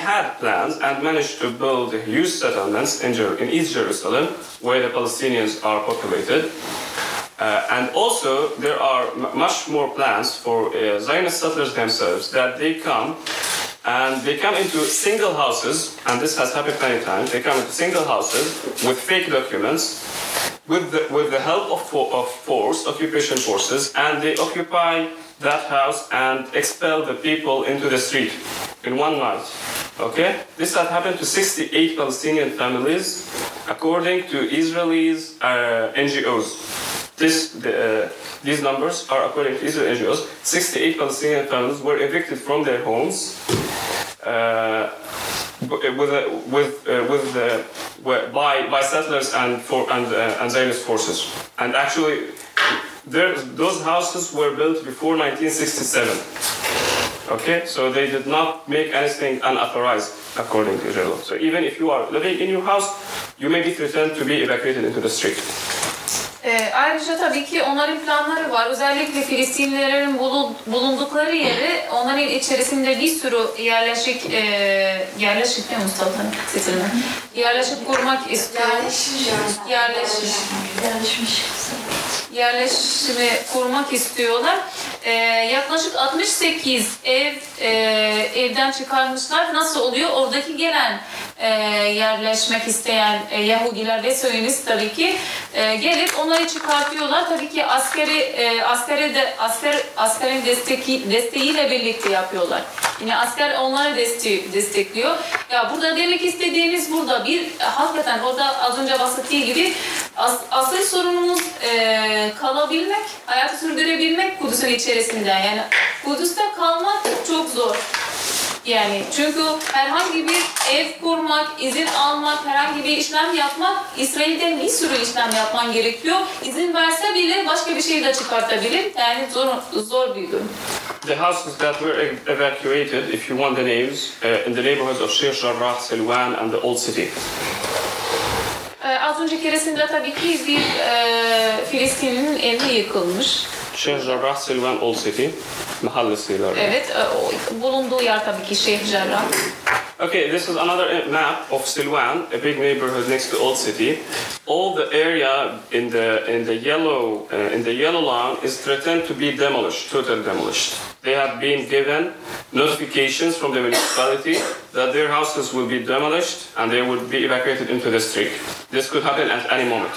had plans and managed to build huge settlements in East Jerusalem where the Palestinians are populated. And also there are much more plans for Zionist settlers themselves that they come. And they come into single houses, and this has happened many times. They come into single houses with fake documents, with the help of force, occupation forces, and they occupy that house and expel the people into the street in one night. Okay, this has happened to 68 Palestinian families, according to Israelis NGOs. These numbers are according to Israeli NGOs. 68 Palestinian families were evicted from their homes by settlers and Zionist forces. And actually, those houses were built before 1967. Okay, so they did not make anything unauthorized according to Israel. So even if you are living in your house, you may be threatened to be evacuated into the street. Ayrıca tabii ki onların planları var. Özellikle Filistinlilerin bulundukları yeri, onların içerisinde bir sürü yerleşik ne Mustafa sesini? Yerleşik kurmak istiyor. Yerleşimi kurmak istiyorlar. Yaklaşık 68 evden çıkarmışlar. Nasıl oluyor? Oradaki gelen yerleşmek isteyen Yahudiler ve Siyonist tabii ki gelip onları çıkartıyorlar. Tabii ki askerin desteğiyle birlikte yapıyorlar. Yine asker onlara destekliyor. Ya burada demek istediğimiz burada bir hakikaten orada az önce bahsettiği gibi asıl sorunumuz kalabilmek, hayatı sürdürebilmek Kudüs'ün içerisinde. Yani Kudüs'te kalmak çok zor. Yani çünkü herhangi bir ev kurmak, izin almak, herhangi bir işlem yapmak, İsrail'de bir sürü işlem yapman gerekiyor. İzin verse bile başka bir şey de çıkartabilir. Yani zor bir durum. The houses that were evacuated, if you want the names, in the neighborhoods of Şeyh Cerrah, Silwan and the Old City. Az önce keresinde tabii ki bir Filistinli'nin evi yıkılmış. Şeyh Cerrah, Silvan, Old City mahallesiyle. Evet, bulunduğu yer tabii ki Şeyh Cerrah. Okay, this is another map of Silwan, a big neighborhood next to Old City. All the area in the yellow line is threatened to be demolished, totally demolished. They have been given notifications from the municipality that their houses will be demolished and they will be evacuated into the street. This could happen at any moment.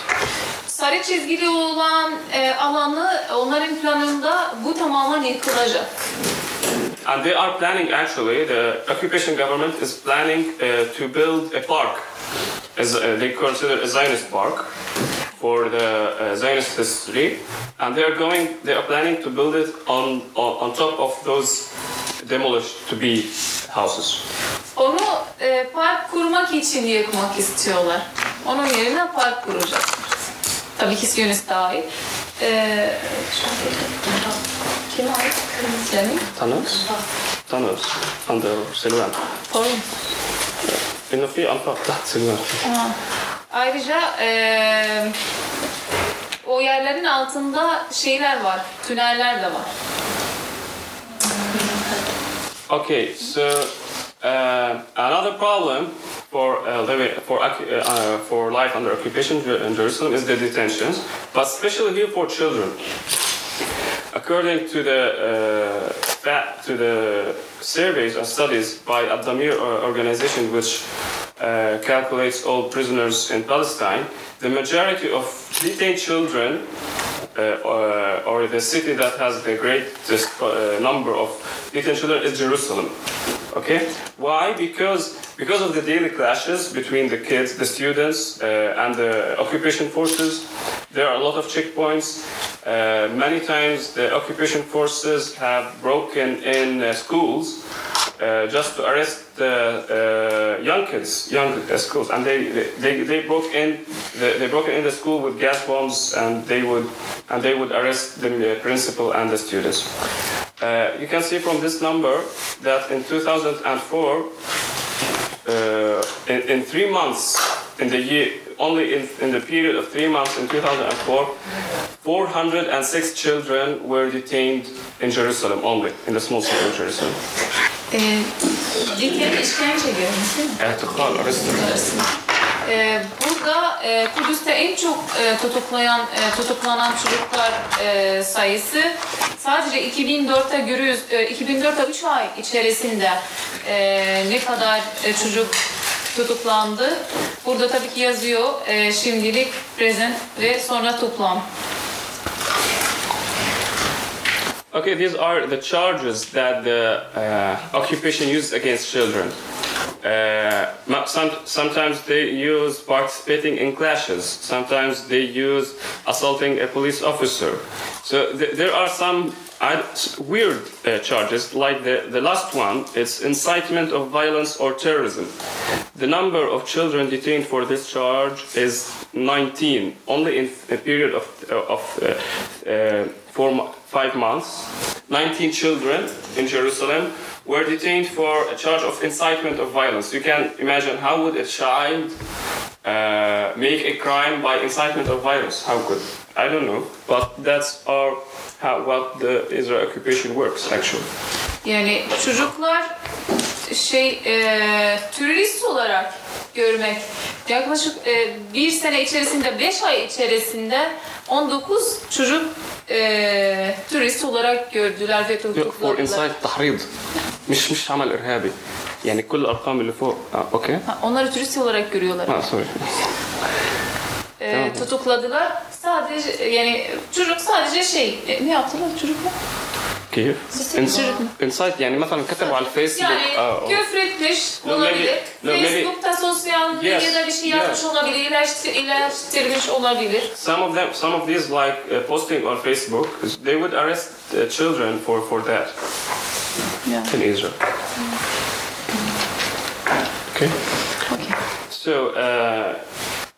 Sarı çizgili olan alanı onların planında bu tamamen yıkılacak. And they are planning actually, the occupation government is planning to build a park, as they consider a Zionist park for the Zionist history, and they are planning to build it on top of those demolished to be houses. Onu park kurmak için yıkmak istiyorlar. Onun yerine park kuracak. Tabii ki Zionist ait. Kim ait? Senin? Thanos. And Selvan. Tamam. Benim fi antakta Selvan. Ayrıca o yerlerin altında şeyler var, tüneller de var. Okay, so another problem for life under occupation in Jerusalem is the detentions, but especially here for children. According to the surveys and studies by Abdamir organization, which calculates all prisoners in Palestine, the majority of detained children, or the city that has the greatest number of detained children, is Jerusalem. Okay, why? Because of the daily clashes between the kids, the students, and the occupation forces. There are a lot of checkpoints. Many times the occupation forces have broken in schools just to arrest the young kids, schools, and they broke in the school with gas bombs, and they would arrest the principal and the students. You can see from this number that in 2004, in 3 months in the year, only in the period of 3 months in 2004, 406 children were detained in Jerusalem only, in the small city of Jerusalem. Dikkat işkence görmüşsün. Ertuğrul arasında. Burada Kudüs'te en çok tutuklanan çocuklar sayısı sadece 2004'te görüyoruz. 2004'te 3 ay içerisinde ne kadar çocuk tutuklandı. Burada tabii ki yazıyor şimdilik present ve sonra toplam. Okay, these are the charges that the occupation used against children. Sometimes they use participating in clashes. Sometimes they use assaulting a police officer. So there are some weird charges, like the last one. It's incitement of violence or terrorism. The number of children detained for this charge is 19, only in a period of 5 months. 19 children in Jerusalem were detained for a charge of incitement of violence. You can imagine how would a child make a crime by incitement of violence? How could? I don't know, but that's what the Israel occupation works actually. Yani çocuklar terörist olarak görmek. Yaklaşık bir sene içerisinde, 5 ay içerisinde 19 çocuk terörist olarak gördüler ve tutukladılar. For inside tahrid. مش عمل إرهابي. يعني كل الأرقام اللي فوق. Okay. Onları terörist olarak görüyorlar. Sorry. Tutukladılar. Sadece yani çocuk sadece ne yaptılar çocuklar? كيف؟ انسايت يعني مثلا كتبوا على الفيسبوك küfretmiş olabilir. Facebook'ta sosyal medyada bir şey yazmış olabilir, eleştirmiş olabilir. Some of these like posting on Facebook, they would arrest children for that. Yeah. In Israel. Okay. So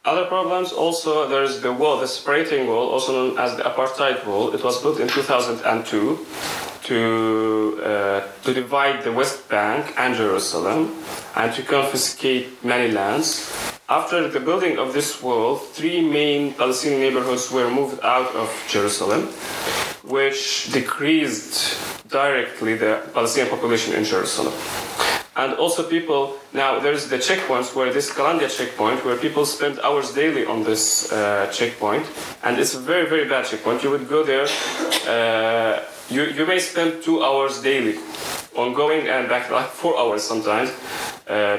other problems also, there's the wall, the separating wall, also known as the apartheid wall. It was built in 2002 to divide the West Bank and Jerusalem and to confiscate many lands. After the building of this wall, three main Palestinian neighborhoods were moved out of Jerusalem, which decreased directly the Palestinian population in Jerusalem. And also people, now there's the checkpoints where this Kalandia checkpoint, where people spend hours daily on this checkpoint, and it's a very, very bad checkpoint. You would go there, you may spend 2 hours daily on going and back, like 4 hours sometimes,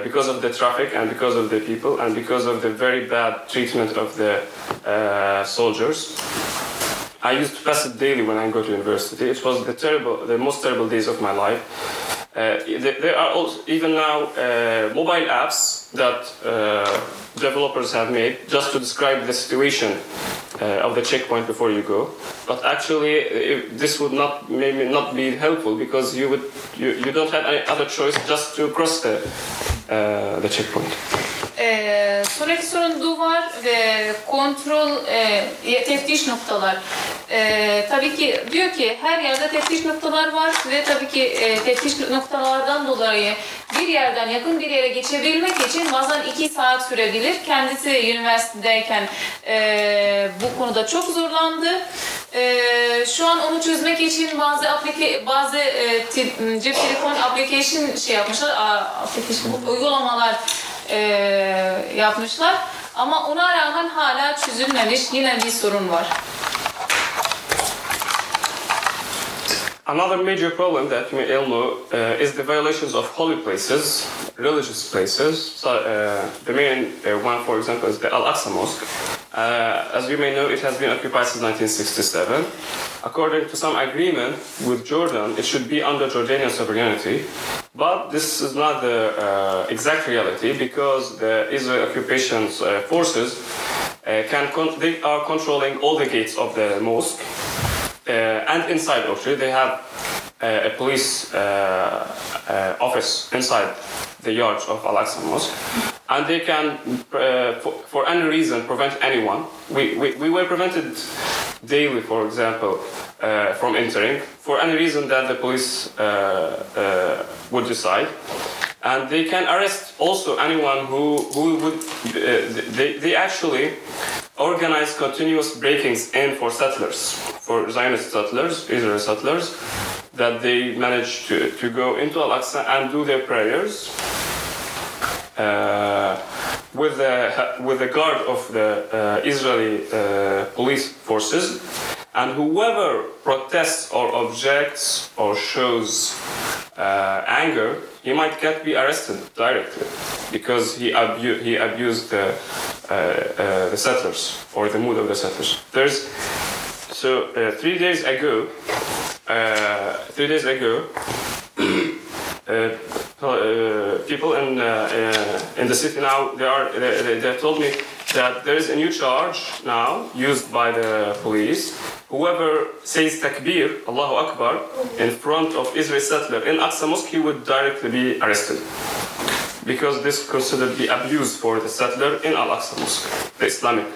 because of the traffic and because of the people and because of the very bad treatment of the soldiers. I used to pass it daily when I go to university. It was the most terrible days of my life. There are also, even now, mobile apps that developers have made just to describe the situation of the checkpoint before you go. But actually, this would not maybe not be helpful because you don't have any other choice just to cross the checkpoint. Sonraki sorun duvar ve kontrol teftiş noktalar. Tabii ki diyor ki her yerde teftiş noktalar var ve tabii ki teftiş noktalardan dolayı bir yerden yakın bir yere geçebilmek için bazen 2 saat sürebilir. Kendisi üniversitedeyken bu konuda çok zorlandı. Şu an onu çözmek için bazı cep telefon application uygulamalar yapmışlar. Ama ona rağmen hala çözülmemiş yine bir sorun var. Another major problem that we all know is the violations of holy places, religious places. So, the main one, for example, is the Al-Aqsa Mosque. As you may know, it has been occupied since 1967. According to some agreement with Jordan, it should be under Jordanian sovereignty. But this is not the exact reality because the Israeli occupation forces they are controlling all the gates of the mosque. And inside actually they have a police office inside the yards of Al-Aqsa Mosque, and they can for any reason prevent anyone. We were prevented daily, for example, from entering for any reason that the police would decide. And they can arrest also anyone who would. They actually organize continuous breakings in for settlers, for Zionist settlers, Israeli settlers, that they manage to go into Al-Aqsa and do their prayers with the guard of the Israeli police forces, and whoever protests or objects or shows anger, he might get be arrested directly because he abused the settlers or the mood of the settlers. So 3 days ago, 3 days ago, people in the city now they told me that there is a new charge now used by the police. Whoever says takbir, Allahu Akbar, in front of Israeli settler in Aqsa Mosque, he would directly be arrested because this considered the abuse for the settler in Al-Aqsa Mosque, the Islamic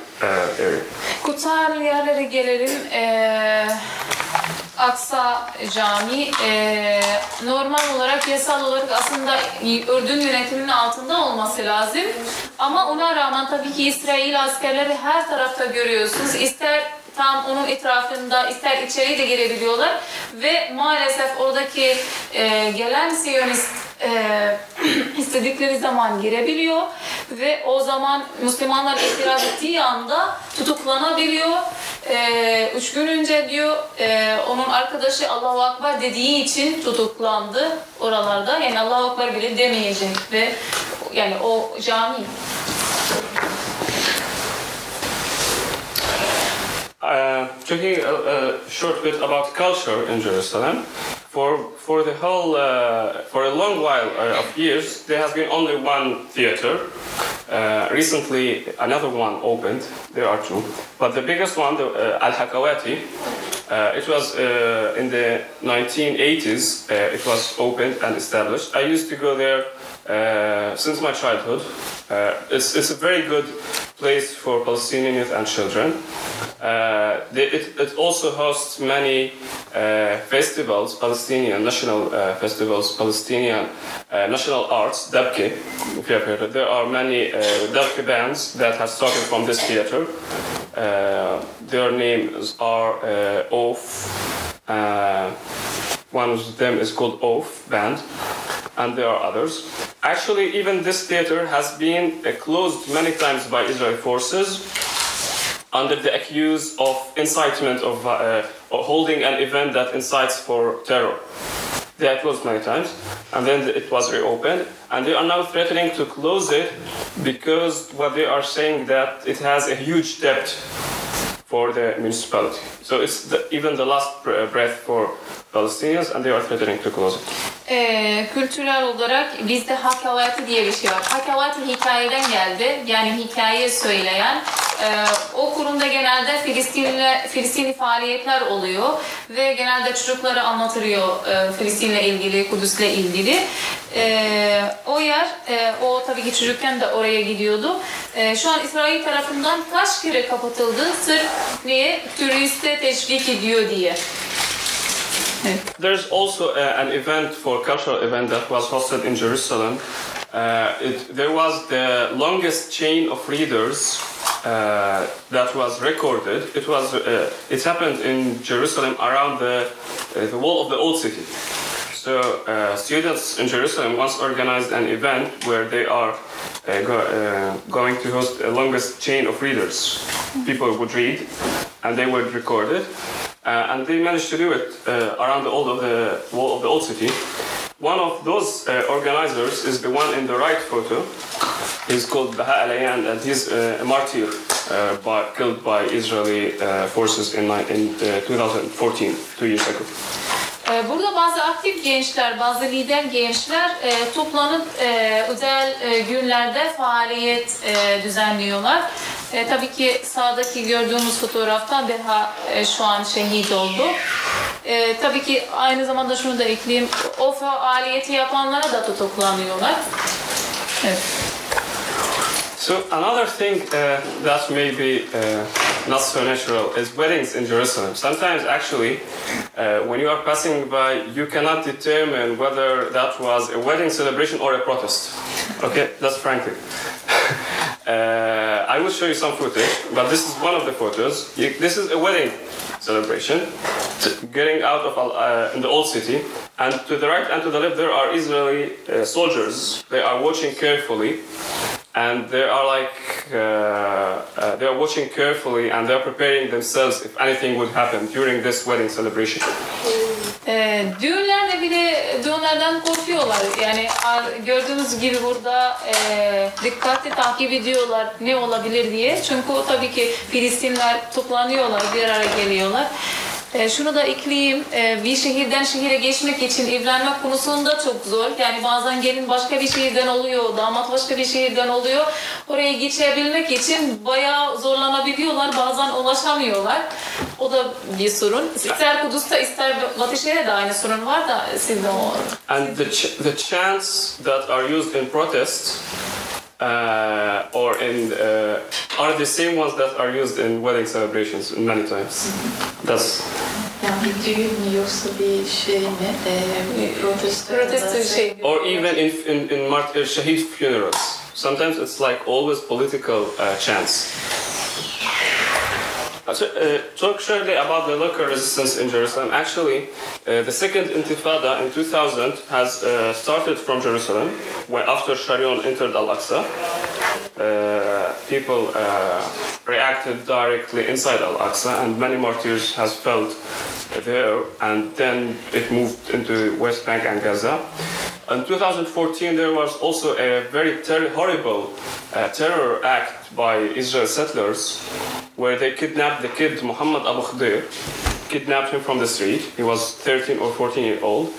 area. Kutsal yerlere gelelim. Aksa Camii normal olarak, yasal olarak aslında Ürdün yönetiminin altında olması lazım. Ama ona rağmen tabii ki İsrail askerleri her tarafta görüyorsunuz. İster tam onun etrafında, ister içeri de girebiliyorlar. Ve maalesef oradaki gelen Siyonist istedikleri zaman girebiliyor. Ve o zaman Müslümanlar itiraz ettiği anda tutuklanabiliyor. 3 gün önce diyor onun arkadaşı Allahu Akbar dediği için tutuklandı oralarda. Yani Allahu Akbar bile demeyecek ve yani o cami. Talking a short bit about culture in Jerusalem, for a long while of years, there has been only one theater. Recently, another one opened. There are two, but the biggest one, the Al Hakawati, it was in the 1980s. It was opened and established. I used to go there since my childhood. It's a very good place for Palestinian youth and children. It also hosts many festivals, Palestinian national festivals, Palestinian national arts, Dabke. If you have heard, there are many Dabke bands that have started from this theater. Their names are Of. One of them is called Of Band, and there are others. Actually, even this theater has been closed many times by Israeli forces under the accuse of incitement of holding an event that incites for terror. They are closed many times, and then it was reopened, and they are now threatening to close it because what they are saying that it has a huge debt for the municipality. So it's even the last breath for Palestinians, and they are threatening to close it. Kültürel olarak bizde Hakavati diye bir şey var. Hakavati hikayeden geldi. Yani hikaye söyleyen. O kurumda genelde Filistinli faaliyetler oluyor ve genelde çocuklara anlatılıyor Filistin'le ilgili, Kudüs'le ilgili. O yer, o tabii ki çocukken de oraya gidiyordu. Şu an İsrail tarafından kaç kere kapatıldı sırf niye turiste teşvik ediyor diye. There's also an event for cultural event that was hosted in Jerusalem. There was the longest chain of readers that was recorded. It happened in Jerusalem around the wall of the old city. So students in Jerusalem once organized an event where they are going to host the longest chain of readers. People would read and they would record it. And they managed to do it around the wall of the old city. One of those organizers is the one in the right photo. He's called Baha Alayan, and he's a martyr killed by Israeli forces in 2014, 2 years ago. Burada bazı aktif gençler, bazı lider gençler toplanıp özel günlerde faaliyet düzenliyorlar. Tabii ki sağdaki gördüğümüz fotoğraftan Beha şu an şehit oldu. Tabii ki aynı zamanda şunu da ekleyeyim, o faaliyeti yapanlara da tutuklanıyorlar. Evet. So another thing that maybe not so natural is weddings in Jerusalem. Sometimes actually when you are passing by you cannot determine whether that was a wedding celebration or a protest. Okay, that's frankly. I will show you some footage, but this is one of the photos. This is a wedding celebration, getting out of in the old city. And to the right and to the left, there are Israeli soldiers. They are watching carefully, and they are and they are preparing themselves if anything would happen during this wedding celebration. Düğünlerde bile düğünlerden korkuyorlar. Yani gördüğünüz gibi burada dikkatli takip ediyorlar ne olabilir diye. Çünkü tabii ki Filistinler toplanıyorlar, bir araya geliyorlar. Şunu da ekleyeyim, bir şehirden şehire geçmek için evlenmek konusunda çok zor. Yani bazen gelin başka bir şehirden oluyor, damat başka bir şehirden oluyor. Oraya geçebilmek için bayağı zorlanabiliyorlar, bazen ulaşamıyorlar. O da bir sorun. İster Kudüs'te, ister Batı Şeria'da aynı sorun var da sizde o. And the chants that are used in protest or in are the same ones that are used in wedding celebrations many times. That's yani bir düğün mü yoksa bir şey mi? Protesto şey. Or even in şehit funerals. Sometimes it's like always political chants. So, talk shortly about the local resistance in Jerusalem. Actually, the Second Intifada in 2000 has started from Jerusalem, where after Sharon entered Al-Aqsa, people reacted directly inside Al-Aqsa, and many martyrs has felt there, and then it moved into West Bank and Gaza. In 2014, there was also a very horrible terror act by Israeli settlers where they kidnapped the kid Muhammad Abu Khdir, kidnapped him from the street. He was 13 or 14 years old,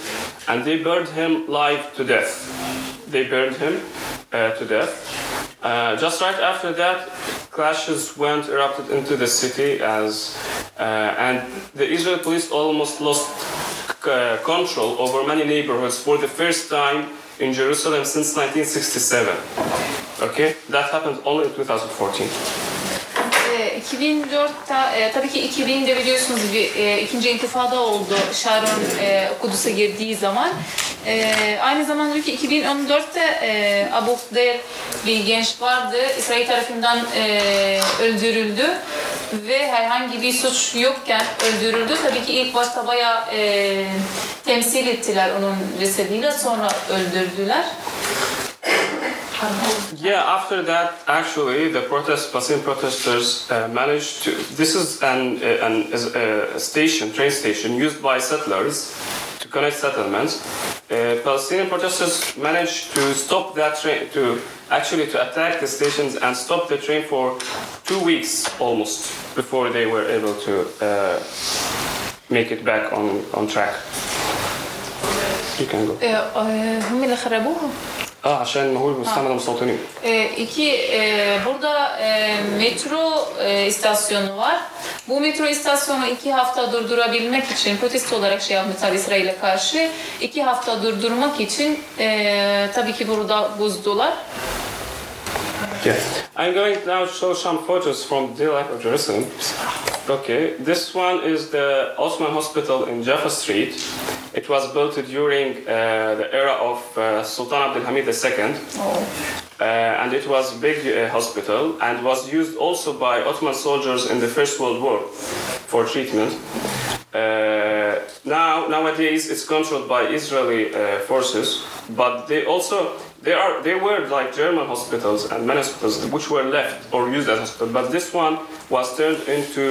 and they burned him live to death. Just right after that, clashes erupted into the city and the Israeli police almost lost control over many neighborhoods for the first time in Jerusalem since 1967. Okay, that happened only in 2014. 2004'ta tabii ki 2000'de biliyorsunuz ikinci intifada oldu. Sharon Kudüs'e girdiği zaman. Aynı zamanda ki 2014'te Abu Khdir bir genç vardı. İsrail tarafından öldürüldü ve herhangi bir suç yokken öldürüldü. Tabii ki ilk başta bayağı temsil ettiler onun cesediyle, sonra öldürdüler. Yeah, after that, actually, the Palestinian protesters managed to. This is a station, train station, used by settlers to connect settlements. Palestinian protesters managed to stop that train, to attack the stations and stop the train for 2 weeks almost before they were able to make it back on track. You can go. هم اللي خربوها. عشان ما هو المستعمره مستوطنين. Burada metro istasyonu var. Bu metro istasyonu 2 hafta durdurabilmek için protesto olarak yapmışlar İsrail'e karşı. 2 hafta durdurmak için tabii ki burada bozdular. Yes. I'm going now to show some photos from the life of Jerusalem. Okay, this one is the Osman Hospital in Jaffa Street. It was built during the era of Sultan Abdülhamid II. And it was a big hospital and was used also by Ottoman soldiers in the First World War for treatment. Nowadays it's controlled by Israeli forces, but they were like German hospitals and many hospitals which were left or used as hospitals, but this one was turned into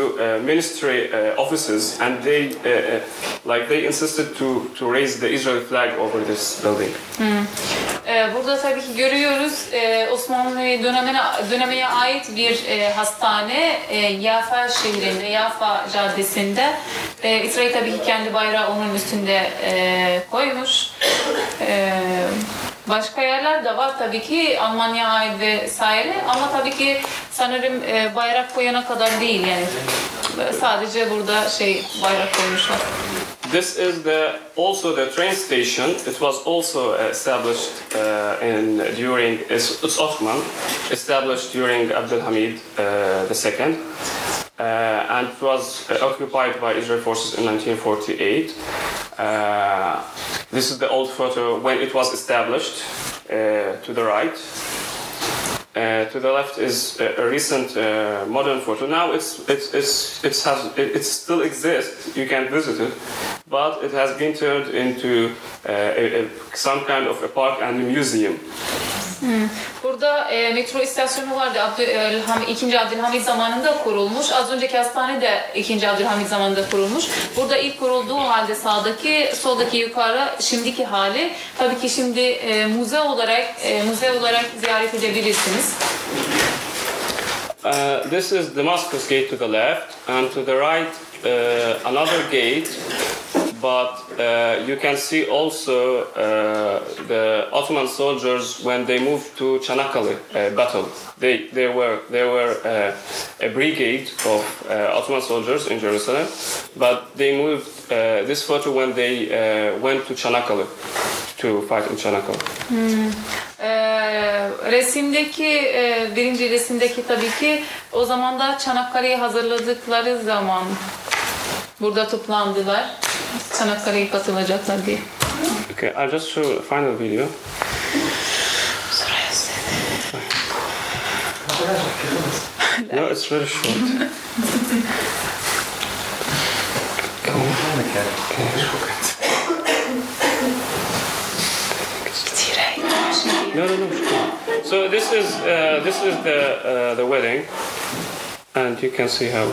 ministry offices, and they insisted to raise the Israeli flag over this building. Burada tabii ki görüyoruz Osmanlı dönemine ait bir hastane Yafa şehrinde, Yafa caddesinde. İsrail tabii ki kendi bayrağı onun üstünde koymuş. Başka yerler de var tabii ki Almanya ait vesaire, ama tabii ki sanırım bayrak koyana kadar değil yani. Sadece burada bayrak koymuşlar. This is also the train station. It was also established during Abdulhamid II. And it was occupied by Israeli forces in 1948. This is the old photo when it was established, to the right. To the left is a recent modern photo. Now it still exists. You can visit it, but it has been turned into some kind of a park and a museum. Burada metro istasyonu vardı. II. Abdülhamid zamanında kurulmuş. Az önceki hastane de II. Abdülhamid zamanında kurulmuş. Burada ilk kurulduğu halde soldaki yukarı şimdiki hali. Tabii ki şimdi müze olarak ziyaret edebilirsiniz. This is the Damascus Gate to the left, and to the right another gate. But you can see also the Ottoman soldiers when they moved to Çanakkale battle. They were a brigade of Ottoman soldiers in Jerusalem, but they moved this photo when they went to Çanakkale to fight in Çanakkale. Birinci resimdeki tabii ki o zaman da Çanakkale'yi hazırladıkları zaman burada toplandılar. Çanakkale'ye katılacaklar diye. Okay, I'll just show the final video. No, it's very short. No. So this is the wedding, and you can see how.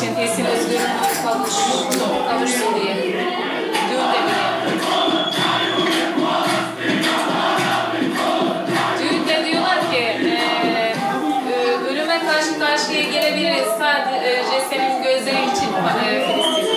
Şentesin özgürlüğüne kavuşsun diye. Dün de bile. Dün de diyorlar ki ölüme karşı karşıya gelebiliriz. Sadece senin gözlerin için Filistin.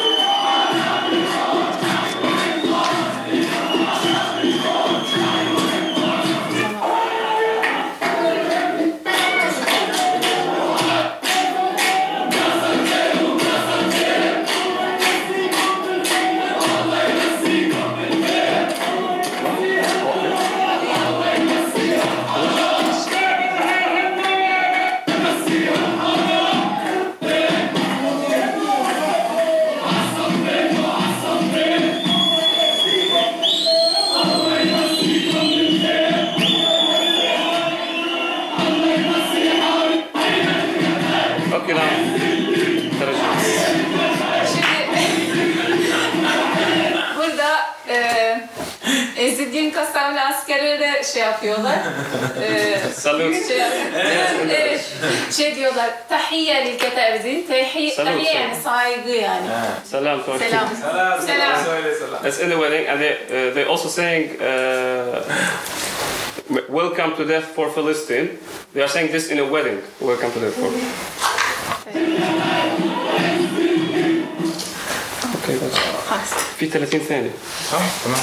Yapıyorlar. Salut. Evet. Diyorlar. Tahiyye lil ketabizin. Tahiyye yani saygı yani. Selam. Selam. Selam. They also saying welcome to death for Palestine. They are saying this in a wedding. Welcome to death for. Okay, that's fast. Bir 30 saniye. Tamam.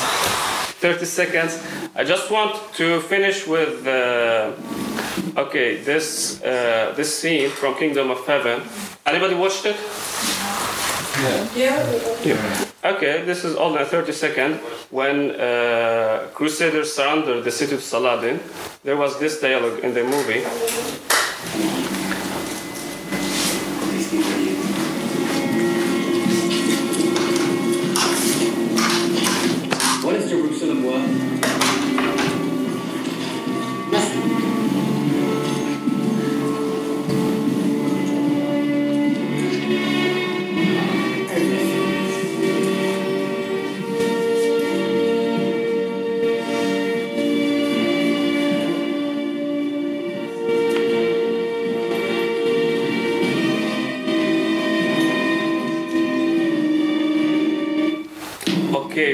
30 seconds. I just want to finish with this scene from Kingdom of Heaven. Anybody watched it? Yeah. Okay, this is all in 30 seconds. When Crusaders surrendered the city of Saladin, there was this dialogue in the movie. What is Jerusalem worth?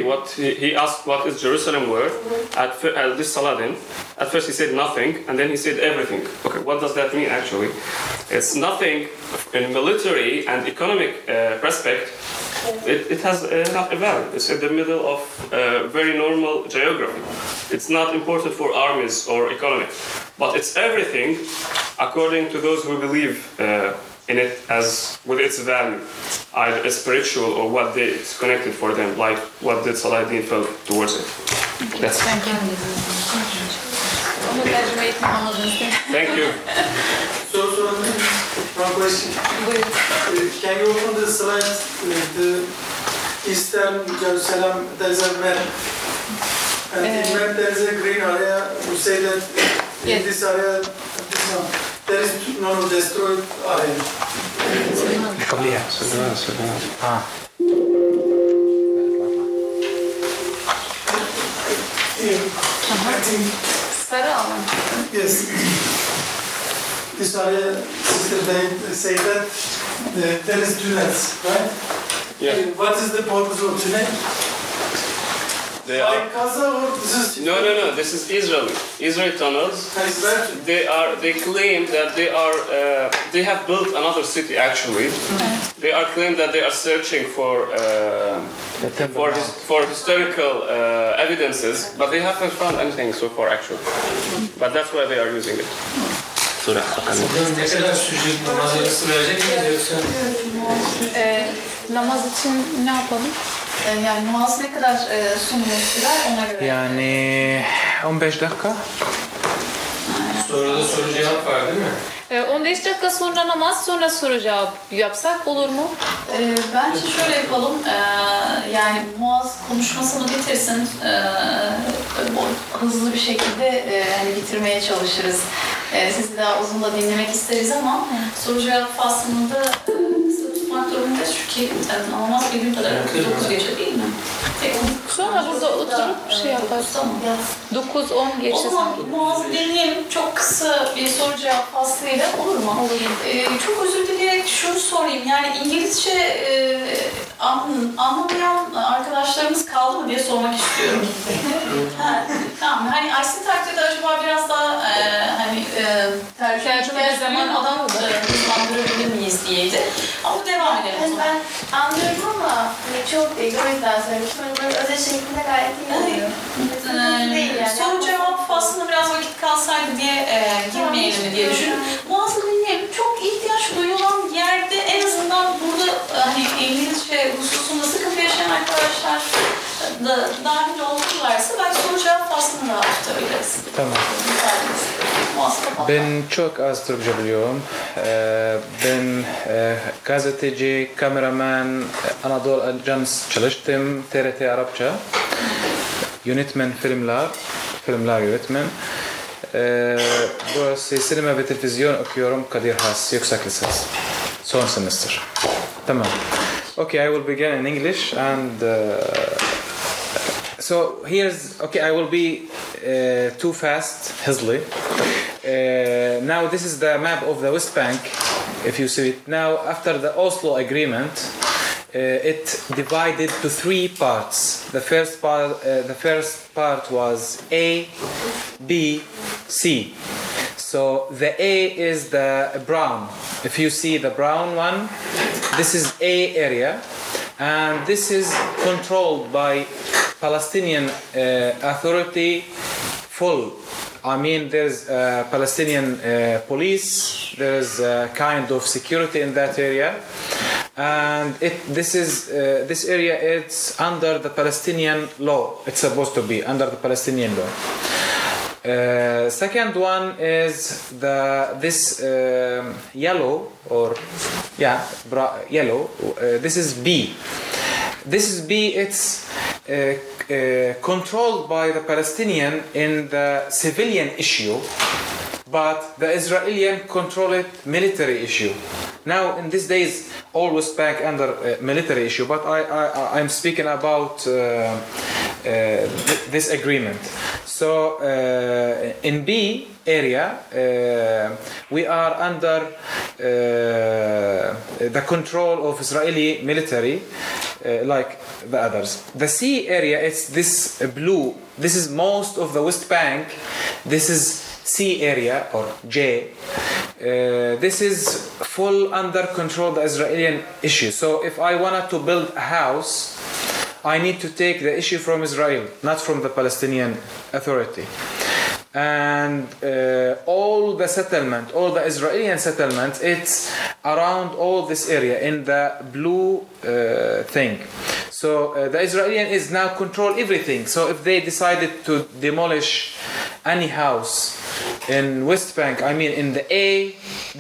What he asked, what is Jerusalem worth? At this Saladin, at first he said nothing, and then he said everything. Okay, what does that mean actually? It's nothing in military and economic perspect. It has not a value. It's in the middle of very normal geography. It's not important for armies or economy, but it's everything according to those who believe in it as with its value, either spiritual or what they, it's connected for them, like what did Saladin felt towards it. That's it. Thank you. One question. Can you open the slide with the Eastern Jerusalem? There's a map. And in map there's a green area. You say that in this area, there is no destroyed area. Yes. This area, sister, they say that there is tunnels, right? Yeah. What is the purpose of tunnel? They are No. This is Israeli tunnels. They claim that they are. They have built another city actually. Mm-hmm. They are claim that they are searching for historical evidences, but they haven't found anything so far actually. But that's why they are using it. Mesela sucuk namazı verecek mi diyorsun? Namaz için ne yapalım? Yani namaz ne kadar sunulmuşlar ona göre? Yani 15 dakika. Sonra da soru cevap var değil mi? 15 dakika sonra namaz, sonra soru cevap yapsak olur mu? Bence şöyle yapalım, yani Muaz konuşmasını bitirsin, hızlı bir şekilde hani bitirmeye çalışırız. Sizi daha uzun da dinlemek isteriz ama soru cevap faslında kısa tutmak durumundayız çünkü namaz bir gün kadar 9 gece değil mi? Tek 10 kuşa sonra burada oturup şey yaparsam. 9-10 geçti. O zaman Muaz'ı dinleyelim. Çok kısa bir soru cevap faslıyla olur mu? Olur. Çok özür dileyerek şunu sorayım. Yani İngilizce anlamayan arkadaşlarımız kaldı mı diye sormak istiyorum. Ha, tamam. Hani aksi takdirde acaba biraz daha tercüme zaman adam hızlandırabilir miyiz diyeydi. Ama devam edelim. Yani ben anlıyorum ama çok değil. O yüzden söylemiştim. Bunların özel şeklinde gayet iyi oluyor. Yani. Soru cevap faslına biraz vakit kalsaydı diye girmeyelim diye düşündüm. Muazzam dinleyelim. Çok ihtiyaç duyulan yerde en azından burada İngilizce hususunda sıkıntı yaşayan arkadaşlar da dahil olurlarsa belki soru cevap faslını rahatlatabiliriz. Tamam. Ben çok az Türkçe biliyorum. Ben gazeteci, kameraman, Anadolu Ajans çalıştım, TRT Arapça, yönetmen filmler yönetmen. Burası sinema ve televizyon okuyorum, Kadir Has, yüksek lisans, son semester. Tamam. Okay, I will begin in English and so here's okay. I will be too fast, hastily. Now this is the map of the West Bank. If you see it now, after the Oslo Agreement, it divided to three parts. The first part was A, B, C. So the A is the brown. If you see the brown one, this is A area, and this is controlled by Palestinian Authority full. I mean, there's Palestinian police, there's a kind of security in that area, and this area it's under the Palestinian law. It's supposed to be under the Palestinian law. Second one is this yellow yellow. This is B. This is B. It's controlled by the Palestinian in the civilian issue, but the Israeli control it military issue. Now in these days, always back under military issue. But I'm speaking about this agreement. So in B area, we are under the control of Israeli military, like the others. The C area, it's this blue. This is most of the West Bank. This is C area or J. This is full under control the Israeli issue. So if I wanted to build a house, I need to take the issue from Israel, not from the Palestinian Authority. And all the settlement, all the Israeli settlements, it's around all this area in the blue thing. So the Israeli is now control everything. So if they decided to demolish any house in West Bank, I mean in the A,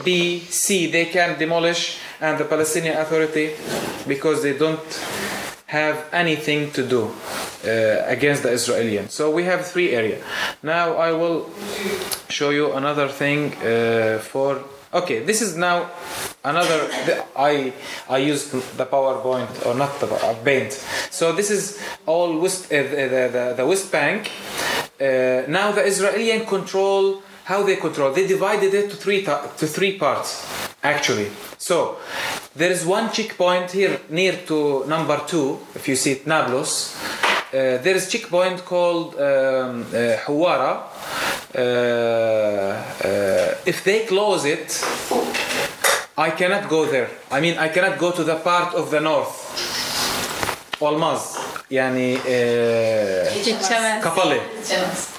B, C, they can demolish, and the Palestinian Authority, because they don't have anything to do against the Israeli. So we have three areas. Now I will show you another thing for. Okay, this is now another. I used the PowerPoint or not the paint. So this is all West the West Bank. Now the Israeli control. How they control? They divided it to three parts, actually. So there is one checkpoint here near to number 2. If you see it, Nablus, there is checkpoint called Huwara. If they close it, I cannot go there. I mean, I cannot go to the part of the north. Olmaz. Yani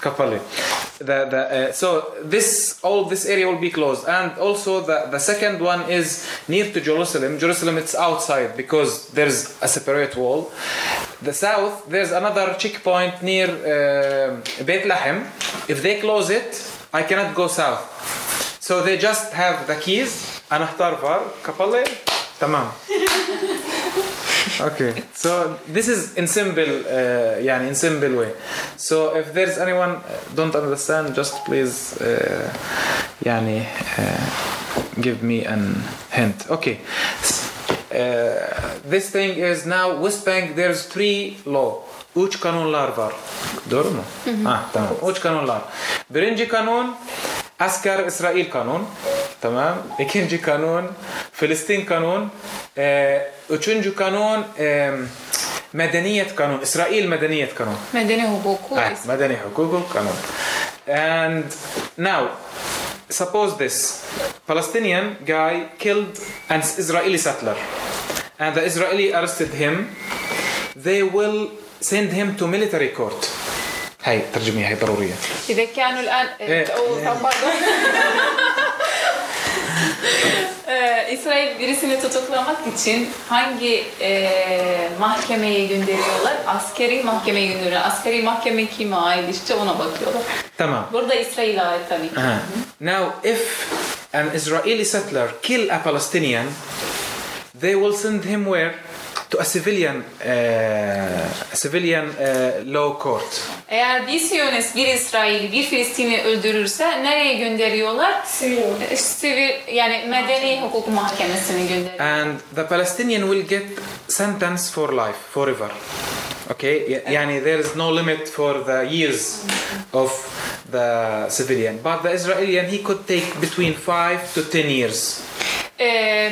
kapalı. So this all this area will be closed, and also the second one is near to Jerusalem. Jerusalem it's outside because there's a separate wall. The south there's another checkpoint near Bethlehem. If they close it, I cannot go south. So they just have the keys. Anahtar var, kapalı, tamam. Okay, so this is in simple, in simple way. So if there's anyone don't understand, just please, give me an hint. Okay, this thing is now West Bank. There's three law. 3 kanunlar var. Doğru mu? Hı hı. Ha, tamam. 3 kanunlar. Birinci kanun asker İsrail kanun. Tamam. İkinci kanun Filistin kanun. Üçüncü kanun medeniyet kanun. İsrail medeniyet kanun. Medeni hukuku. Ha, medeni hukuku kanun. And now suppose this Palestinian guy killed an Israeli settler and the Israeli arrested him. They will send him to military court. هاي الترجمة هاي ضرورية. إذا كانوا الآن İsrail birisini tutuklamak için hangi mahkemeye gönderiyorlar? Askeri mahkemeye gönderiyorlar. Askeri mahkeme kime ait işte ona bakıyorlar. Tamam. Burada İsrail'e ait tabii. Now if an Israeli settler kill a Palestinian, they will send him where? To a civilian law court. Eğer bir Siyonist, bir İsrail, bir Filistin'i öldürürse nereye gönderiyorlar? Sivil yani medeni hukuk mahkemesine gönderiyorlar. And the Palestinian will get sentence for life, forever. Okay, yani there is no limit for the years of the civilian. But the Israeli he could take between 5 to 10 years.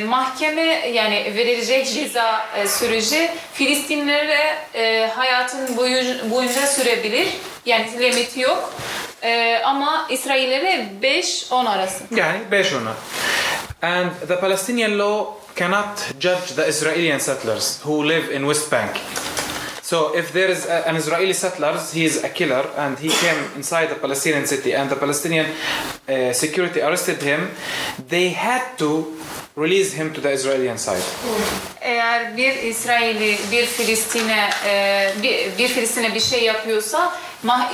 Mahkeme yani verilecek ceza süreci Filistinlilere hayatın boyunca sürebilir. Yani limiti yok. Ama İsraillere 5-10 arası. Yani 5-10. And the Palestinian law cannot judge the Israeli settlers who live in West Bank. So if there is an Israeli settler, he is a killer, and he came inside the Palestinian city, and the Palestinian security arrested him, they had to release him to the Israeli side. Eğer bir İsraili bir Filistin'e bir şey yapıyorsa,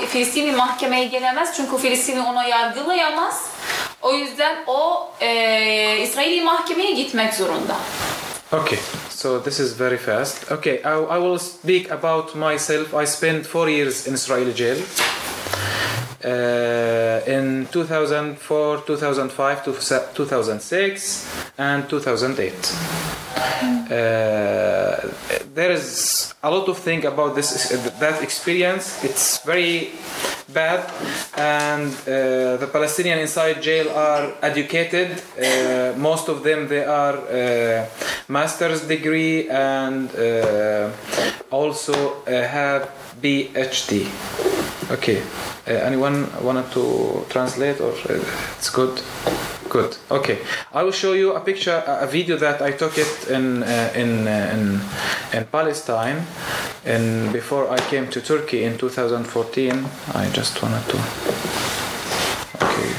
Filistinli mahkemeye gelemez çünkü Filistin'i ona yargılayamaz. O yüzden o İsraili mahkemeye gitmek zorunda. Okay, so this is very fast. Okay, I will speak about myself. I spent 4 years in Israeli jail. In 2004, 2005, 2006, and 2008. There is a lot of things about that experience. It's very bad, and the Palestinians inside jail are educated. Most of them they are master's degree and also have PhD. Okay, anyone wanted to translate or it's good? Good. Okay, I will show you a picture, a video that I took it in Palestine, and before I came to Turkey in 2014, I just wanted to. Okay.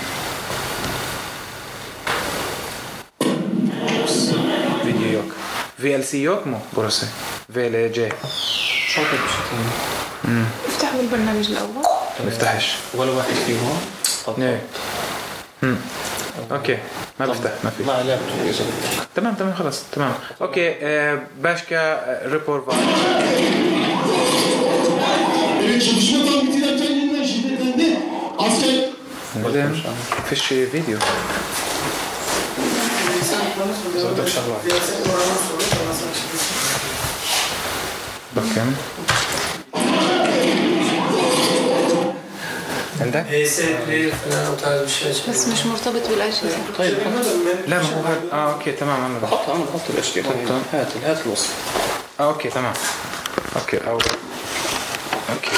Oops. Video yok. VLC yok mu burası? VLC. Çok güzel. افتحوا البرنامج الأول. ما بيفتحش. ولا واحد فيهم. نعم. اوكي ما بفتح ما في ما عليه تمام خلاص تمام اوكي باشكا ريبورت في شيء فيديو بكم عندك؟ او تعال مش بس مش مرتبط بالاشياء طيب لا ما هو هذا اوكي تمام انا بحط الاشياء هات الوصف اوكي تمام اوكي او اوكي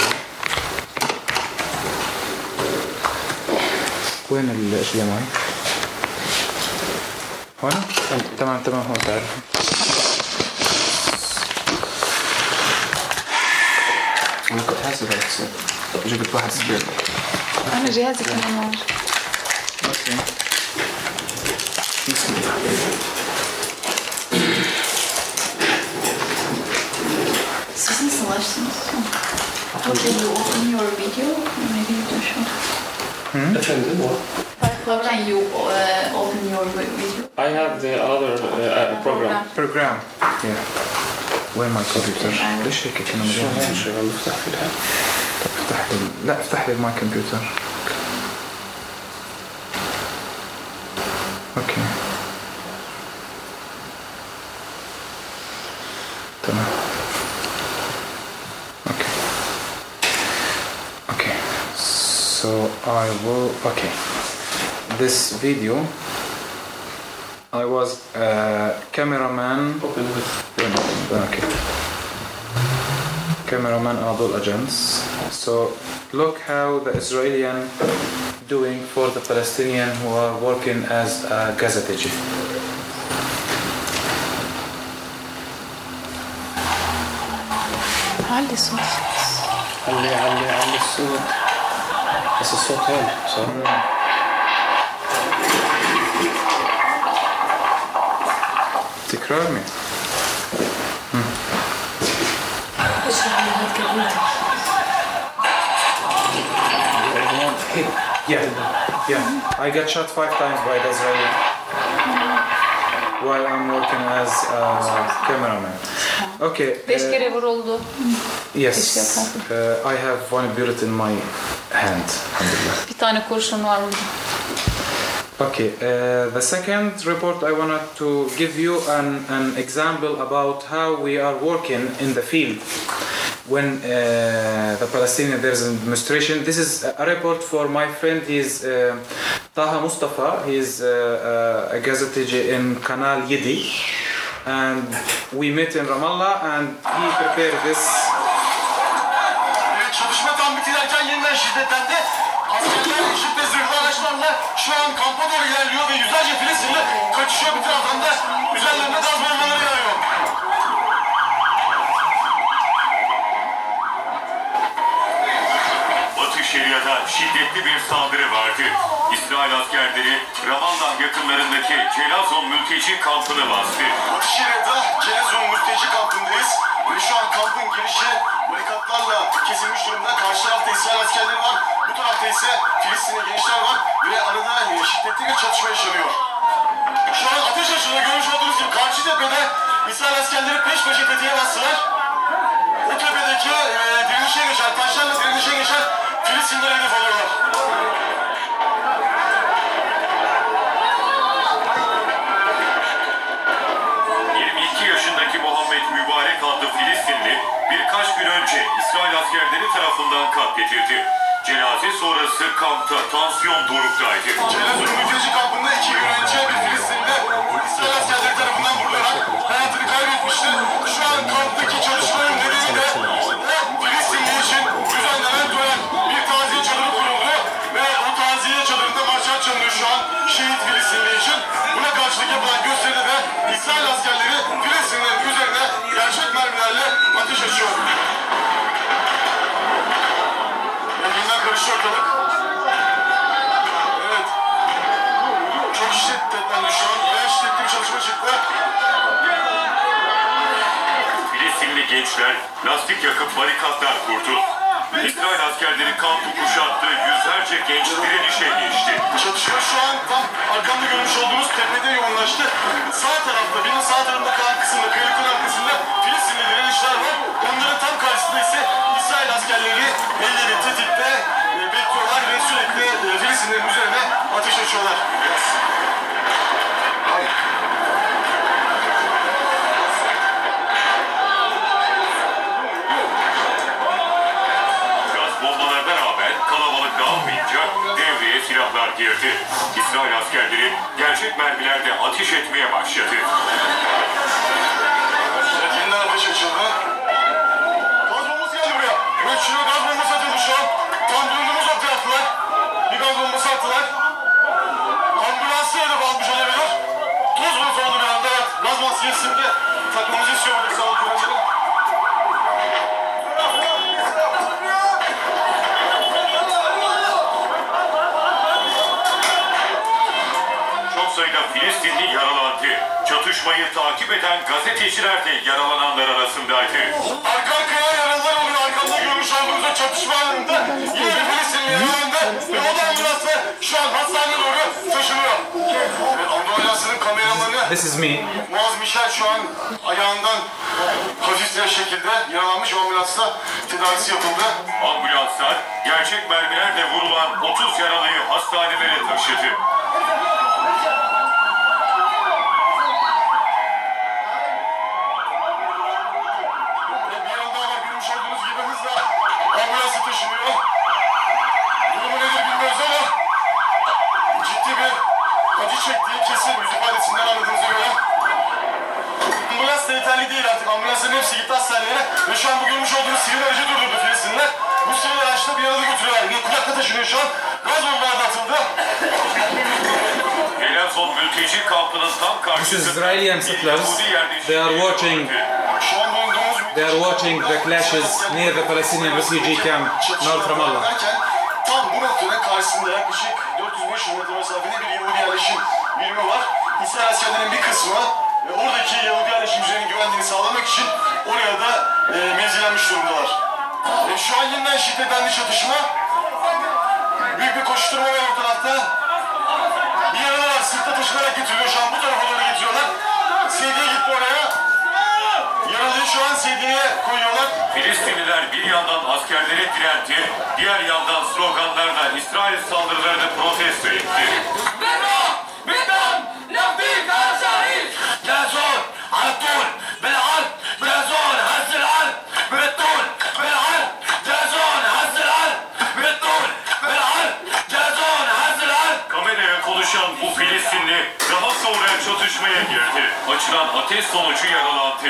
وين الاشياء معي؟ هون؟ تمام هون تعال انا كنت حاسب هالشيء جبت واحد سبيل أنا جهازي كمان معك. أوكي. بسم الله. Sizin savaştınız. Okay, you open your video. Maybe you can show. Efendim o. When you open your video. I have the other program. Yeah. Where my computer? ليش هيك كنا مجانين شغال نفتح في الحال. افتح لي ماي كمبيوتر اوكي تمام اوكي So I will, okay, this video, I was a cameraman, okay, cameraman Abdul Agents. So look how the Israeli doing for the Palestinian who are working as a gazeteci. علي الصوت علي علي علي الصوت بس الصوت هون صار تكرار مين ايش يعني هاد كلمات yeah I got shot 5 times by the Israeli while I'm working as a cameraman. Okay. 5 kere vuruldu. Yes. I have one bullet in my hand. Alhamdulillah. Bir tane kurşun var burada. Okay. The second report I wanted to give you an example about how we are working in the field when the Palestinian there's an demonstration. This is a report for my friend. He's Taha Mustafa. He's a gazeteci in Kanal 7. And we met in Ramallah and he prepared this. Çalışma tam bitirirken yeniden şiddetlendi. Askerler eşit ve zırhlı araçlarla şu an kampa doğru ilerliyor ve yüzlerce Filistinli kaçışıyor bir taraftan da üzerlerine gaz bombaları yağıyor. Batı Şeria'da şiddetli bir saldırı vardı. İsrail askerleri Ramallah yakınlarındaki Jalazone mülteci kampını bastı. Batı Şeria'da Jalazone mülteci kampındayız ve şu an kampın girişi barikatlarla kesilmiş durumda. Karşı tarafta İsrail askerleri var, bu tarafta ise Filistinli gençler var ve arada şiddetli bir çatışma yaşanıyor. Şu an ateş açılıyor, görmüş olduğunuz gibi karşı tepede İsrail askerleri peş peşe tetiğe bastılar. O tepedeki direnişe geçen, taşlarla direnişe geçen Filistinliler hedef alıyorlar. Birkaç gün önce İsrail askerleri tarafından katledildi. Cenaze sonrası kampta tansiyon doruktaydı. Jalazone mülteci kampında 2 gün önce bir Filistinli İsrail askerleri tarafından vurularak hayatını kaybetmişti. Şu an kamptaki çalışmaların nedeniyle Filistinli için düzenlenen bir taziye çadırı kuruldu ve o taziye çadırında marşlar çalınıyor şu an şehit Filistinli için. Buna karşılık yapılan gösteride de İsrail askerleri Filistinlilerin üzerine gerçek mermilerle ateş açıyor. Birbirinden karışıyor ortalık. Evet. Çok şiddetlendi şu an. Bayağı şiddetli bir çalışma çıktı. Filistinli gençler lastik yakıp barikatlar kurdu. İsrail askerleri kampı kuşattı. Yüzlerce genç direnişe geçti. Çatışma şu an tam arkamda görmüş olduğumuz tepede yoğunlaştı. Sağ tarafta, benim sağ tarafımda kalan kısımda, kıyılıkların arkasında Filistinli direnişler var. Onların tam karşısında ise İsrail askerleri elleri tetikte bekliyorlar ve sürekli Filistinlerin üzerine ateş açıyorlar. Devreye silahlar girdi. İsrail askerleri gerçek mermilerde ateş etmeye başladı. Yeniden ateş açıldı. Gaz bombası geldi buraya. Evet, şuraya gaz bombası atıldı şu an. Tam bulunduğumuz noktaya attılar. Bir gaz bombası attılar. Ambulansı hedef almış olabilir. Toz bombası oldu bir anda. Evet, gaz maskesini de takmamızı istiyor buradaki sağlık kurumları. Filistinli yaralandı. Çatışmayı takip eden gazeteciler de yaralananlar arasındaydı. Arka arkaya yaralılar oluyor. Arkamda görmüş olduğunuzda çatışma anında yine bir Filistinli yaralandı ve o da ambulansla şu an hastaneye doğru taşınıyor. Evet, ambulansının kameramanı Muaz Mişel şu an ayağından hafif bir şekilde yaralanmış, ambulansla tedavisi yapıldı. Ambulanslar gerçek mermilerle vurulan 30 yaralıyı hastanelere taşıdı. Durumu nedir ambulansların hepsi gitti hastanelere ve şu an bu görmüş olduğunuz sivil aracı durdurdu Filistinliler. Bu sivil araçta bir arada götürüyorlar. Kulakta taşınıyor şu an. Gaz bombaları atıldı. İLEM mülteci kampının tam karşısında. This is Israeli MC'lers. They are watching. They are watching the clashes near the Palestinian refugee camp north from Allah. Tam bu noktada karşısında yaklaşık 405 metre mesafede bir Yahudi yerleşim birimi var. İsrail askerlerinin bir kısmı oradaki Yahudi yerleşimcilerin güvenliğini sağlamak için oraya da mevzilenmiş durumdalar. Şu an yeniden şiddetlendi çatışma. Büyük bir koşturma var o tarafta. Bir yaralar sırtta taşınarak getiriyor şu an bu tarafa doğru getiriyorlar. Seydiye gitti oraya. Yaralıyı şu an Seydiye'ye koyuyorlar. Filistinliler bir yandan askerlere direnci, diğer yandan sloganlarla İsrail saldırılarını protesto etti. Kameraya konuşan bu Filistinli daha sonra çatışmaya girdi. Açılan ateş sonucu yaralandı.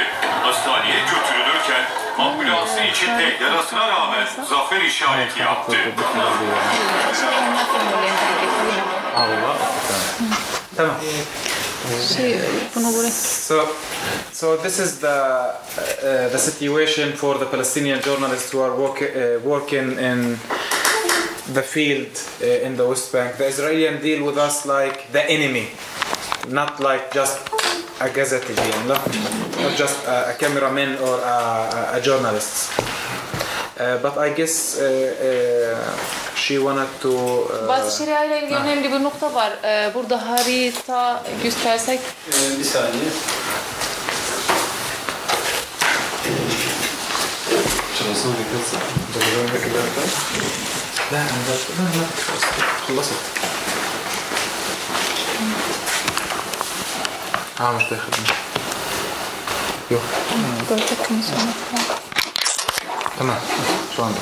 Hastaneye götürülürken ambulansı içinde yarasına rağmen zafer işareti yaptı. Allah. Tamam. So this is the situation for the Palestinian journalists who are working in the field in the West Bank. The Israelis deal with us like the enemy, not like just a gazetteer, not just a cameraman or a journalist. But I guess she wanted to. Batı Şeria ile ilgili önemli bir nokta var. Burada harita göstersek. Bir saniye. Şurası dikkat et. Buradan da giderken. Ben nasıl? Ha, işte. Yok. Tamam, şu anda.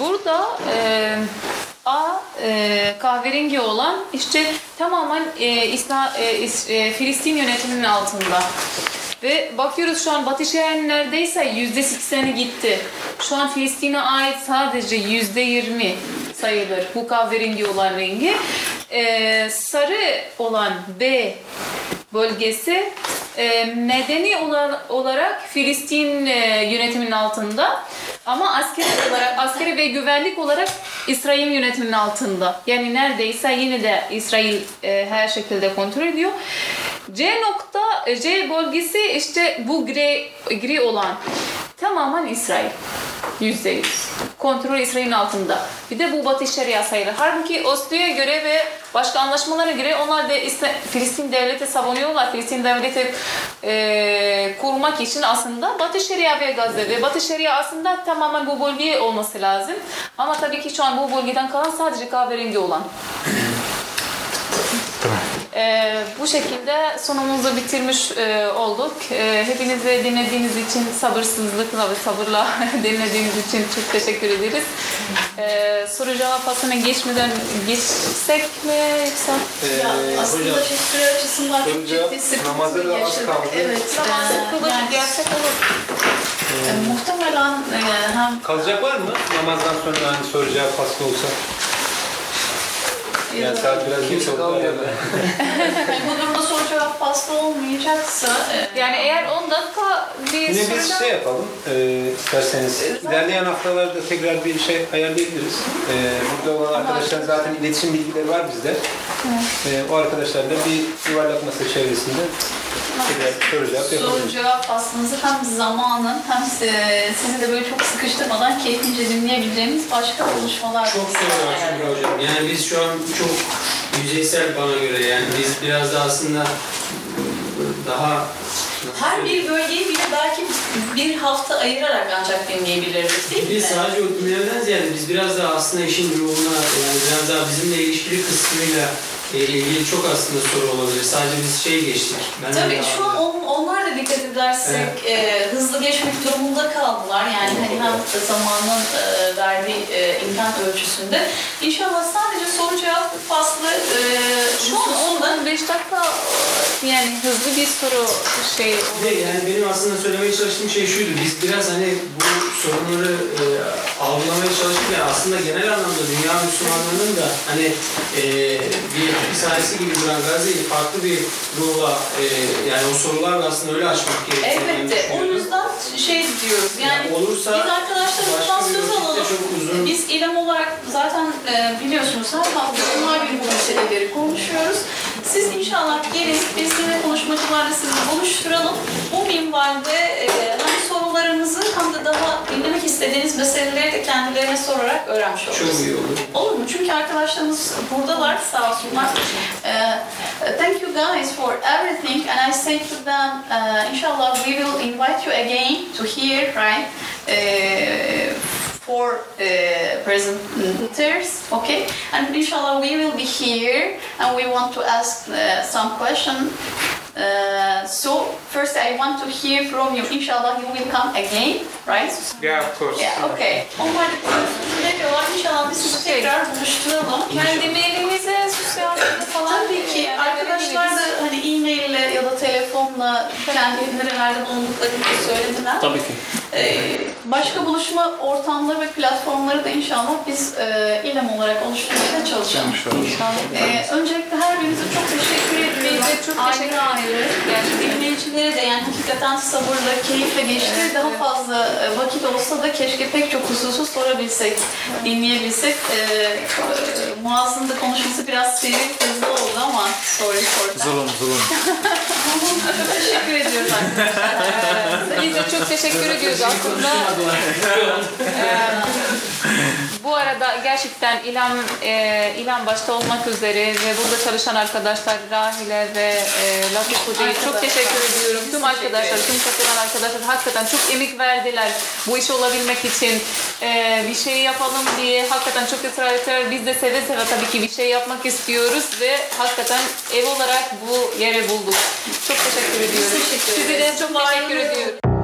Burada kahverengi olan işte tamamen Filistin yönetiminin altında. Ve bakıyoruz şu an Batı Şeria'nın neredeyse %80'i gitti. Şu an Filistin'e ait sadece %20 sayılır bu kahverengi olan rengi. Sarı olan B bölgesi medeni olarak Filistin yönetiminin altında ama askeri ve güvenlik olarak İsrail yönetiminin altında. Yani neredeyse yine de İsrail her şekilde kontrol ediyor. C bölgesi işte bu gri olan tamamen İsrail. %100. Kontrol İsrail'in altında. Bir de bu Batı Şeria sayılır. Halbuki Oslo'ya göre ve başka anlaşmalara göre onlar da Filistin devleti savunuyorlar. Filistin devleti kurmak için aslında Batı Şeria ve Gazze ve Batı Şeria aslında tamamen bu bölgeye olması lazım. Ama tabii ki şu an bu bölgeden kalan sadece kahverengi olan. Bu şekilde sunumumuzu bitirmiş olduk. Hepinize dinlediğiniz için sabırsızlıkla ve sabırla dinlediğiniz için çok teşekkür ederiz. Soru cevap hattına geçsek mi yoksa? Aslında fikri açısından çok ciddi Ramazan'la yaşadık. Evet, Ramazan kılacak gerçek olur. Muhtemelen hem... Kalacak var mı? Ramazan sonra hani soru cevap hattı olsa? Yani saat biraz geç oldu. Bu durumda soru cevap pasta olmayacaksa... Yani eğer 10 dakika bir soru... Yine biz şey yapalım isterseniz. İlerleyen haftalarda tekrar bir şey ayarlayabiliriz. Burada olan arkadaşlar zaten iletişim bilgileri var bizde. O arkadaşlarla bir yuvarlak masa çevresinde soru cevap yapabiliriz. Soru cevap pastanızı hem zamanın hem sizi de böyle çok sıkıştırmadan keyfince dinleyebileceğimiz başka buluşmalar... Çok soru var şimdi hocam. Yani biz şu an çok yüzeysel bana göre yani biz biraz da aslında daha... Her bir bölgeyi bile belki bir hafta ayırarak ancak dinleyebiliriz değil mi? Biz sadece o dinlemeden ziyade biz biraz daha aslında işin durumuna yani biraz daha bizimle ilişkili kısmıyla ilgili çok aslında soru olabilir. Sadece biz geçtik. Tabii şu an onlar da dikkat edersek hızlı geçmek durumunda kaldılar yani hani yahut da zamanın verdiği imkan ölçüsünde. İnşallah sadece soru cevap faslı son 15 dakika yani hızlı bir soru şey oldu. Yani benim aslında söylemeye çalıştığım şey şuydu. Biz biraz hani bu sorunları avlamaya çalıştık ya, aslında genel anlamda dünya Müslümanlarının da hani bir hikayesi gibi duran Gazze'yi farklı bir ruhla yani o sorular aslında öyle açmak gerekiyor. Elbette. O yüzden şey diyoruz yani olursa, biz arkadaşlarımızdan söz alalım. Biz İLEM olarak zaten biliyorsunuz her hafta bunlar bir bu meseleleri konuşuyoruz. Siz inşallah gelin, biz yine konuşmacılarla sizi buluşturalım. Bu minvalde hem sorularımızı hem de daha dinlemek istediğiniz meseleleri de kendilerine sorarak öğrenmiş oluruz. Çok iyi olur. Olur mu? Çünkü arkadaşlarımız buradalar, sağ olsunlar. Thank you guys for everything and I say to them, inshallah we will invite you again to hear, right? For presenters, okay? And inshallah we will be here and we want to ask some questions. So first I want to hear from you. Inshallah you will come again, right? Yeah, of course. Yeah, okay. Onlar da ne diyorlar? İnşallah biz sizi tekrar buluşturalım. Kendimize, sosyal medyada falan. Tabii ki. Arkadaşlar da hani e-mail ya da telefonla kendileri nerede bulunduklarını söylediler. Tabii ki. Başka buluşma ortamları ve platformları da inşallah biz İLEM olarak oluşturmaya çalışalım. Öncelikle her birinize çok teşekkür ediyorum. Çok teşekkür ederim. Yani dinleyicilere de yani hakikaten sabırla, keyifle geçti. Evet. Daha fazla vakit olsa da keşke pek çok hususu sorabilsek, dinleyebilsek. Muazzın da konuşması biraz seri, hızlı oldu ama Zor. Çok teşekkür ediyoruz arkadaşlar. Biz de çok teşekkür ediyoruz aslında. Bu arada gerçekten İLEM başta olmak üzere ve burada çalışan arkadaşlar Rahile ve Latif Hoca'ya çok teşekkür ediyorum. Tüm arkadaşlar, tüm katılan arkadaşlar hakikaten çok emek verdiler bu işi olabilmek için. Bir şey yapalım diye hakikaten çok ısrar ettiler. Biz de seve seve tabii ki bir şey yapmak istiyoruz ve hakikaten ev olarak bu yeri bulduk. Çok teşekkür ediyorum. Size de çok teşekkür ediyorum.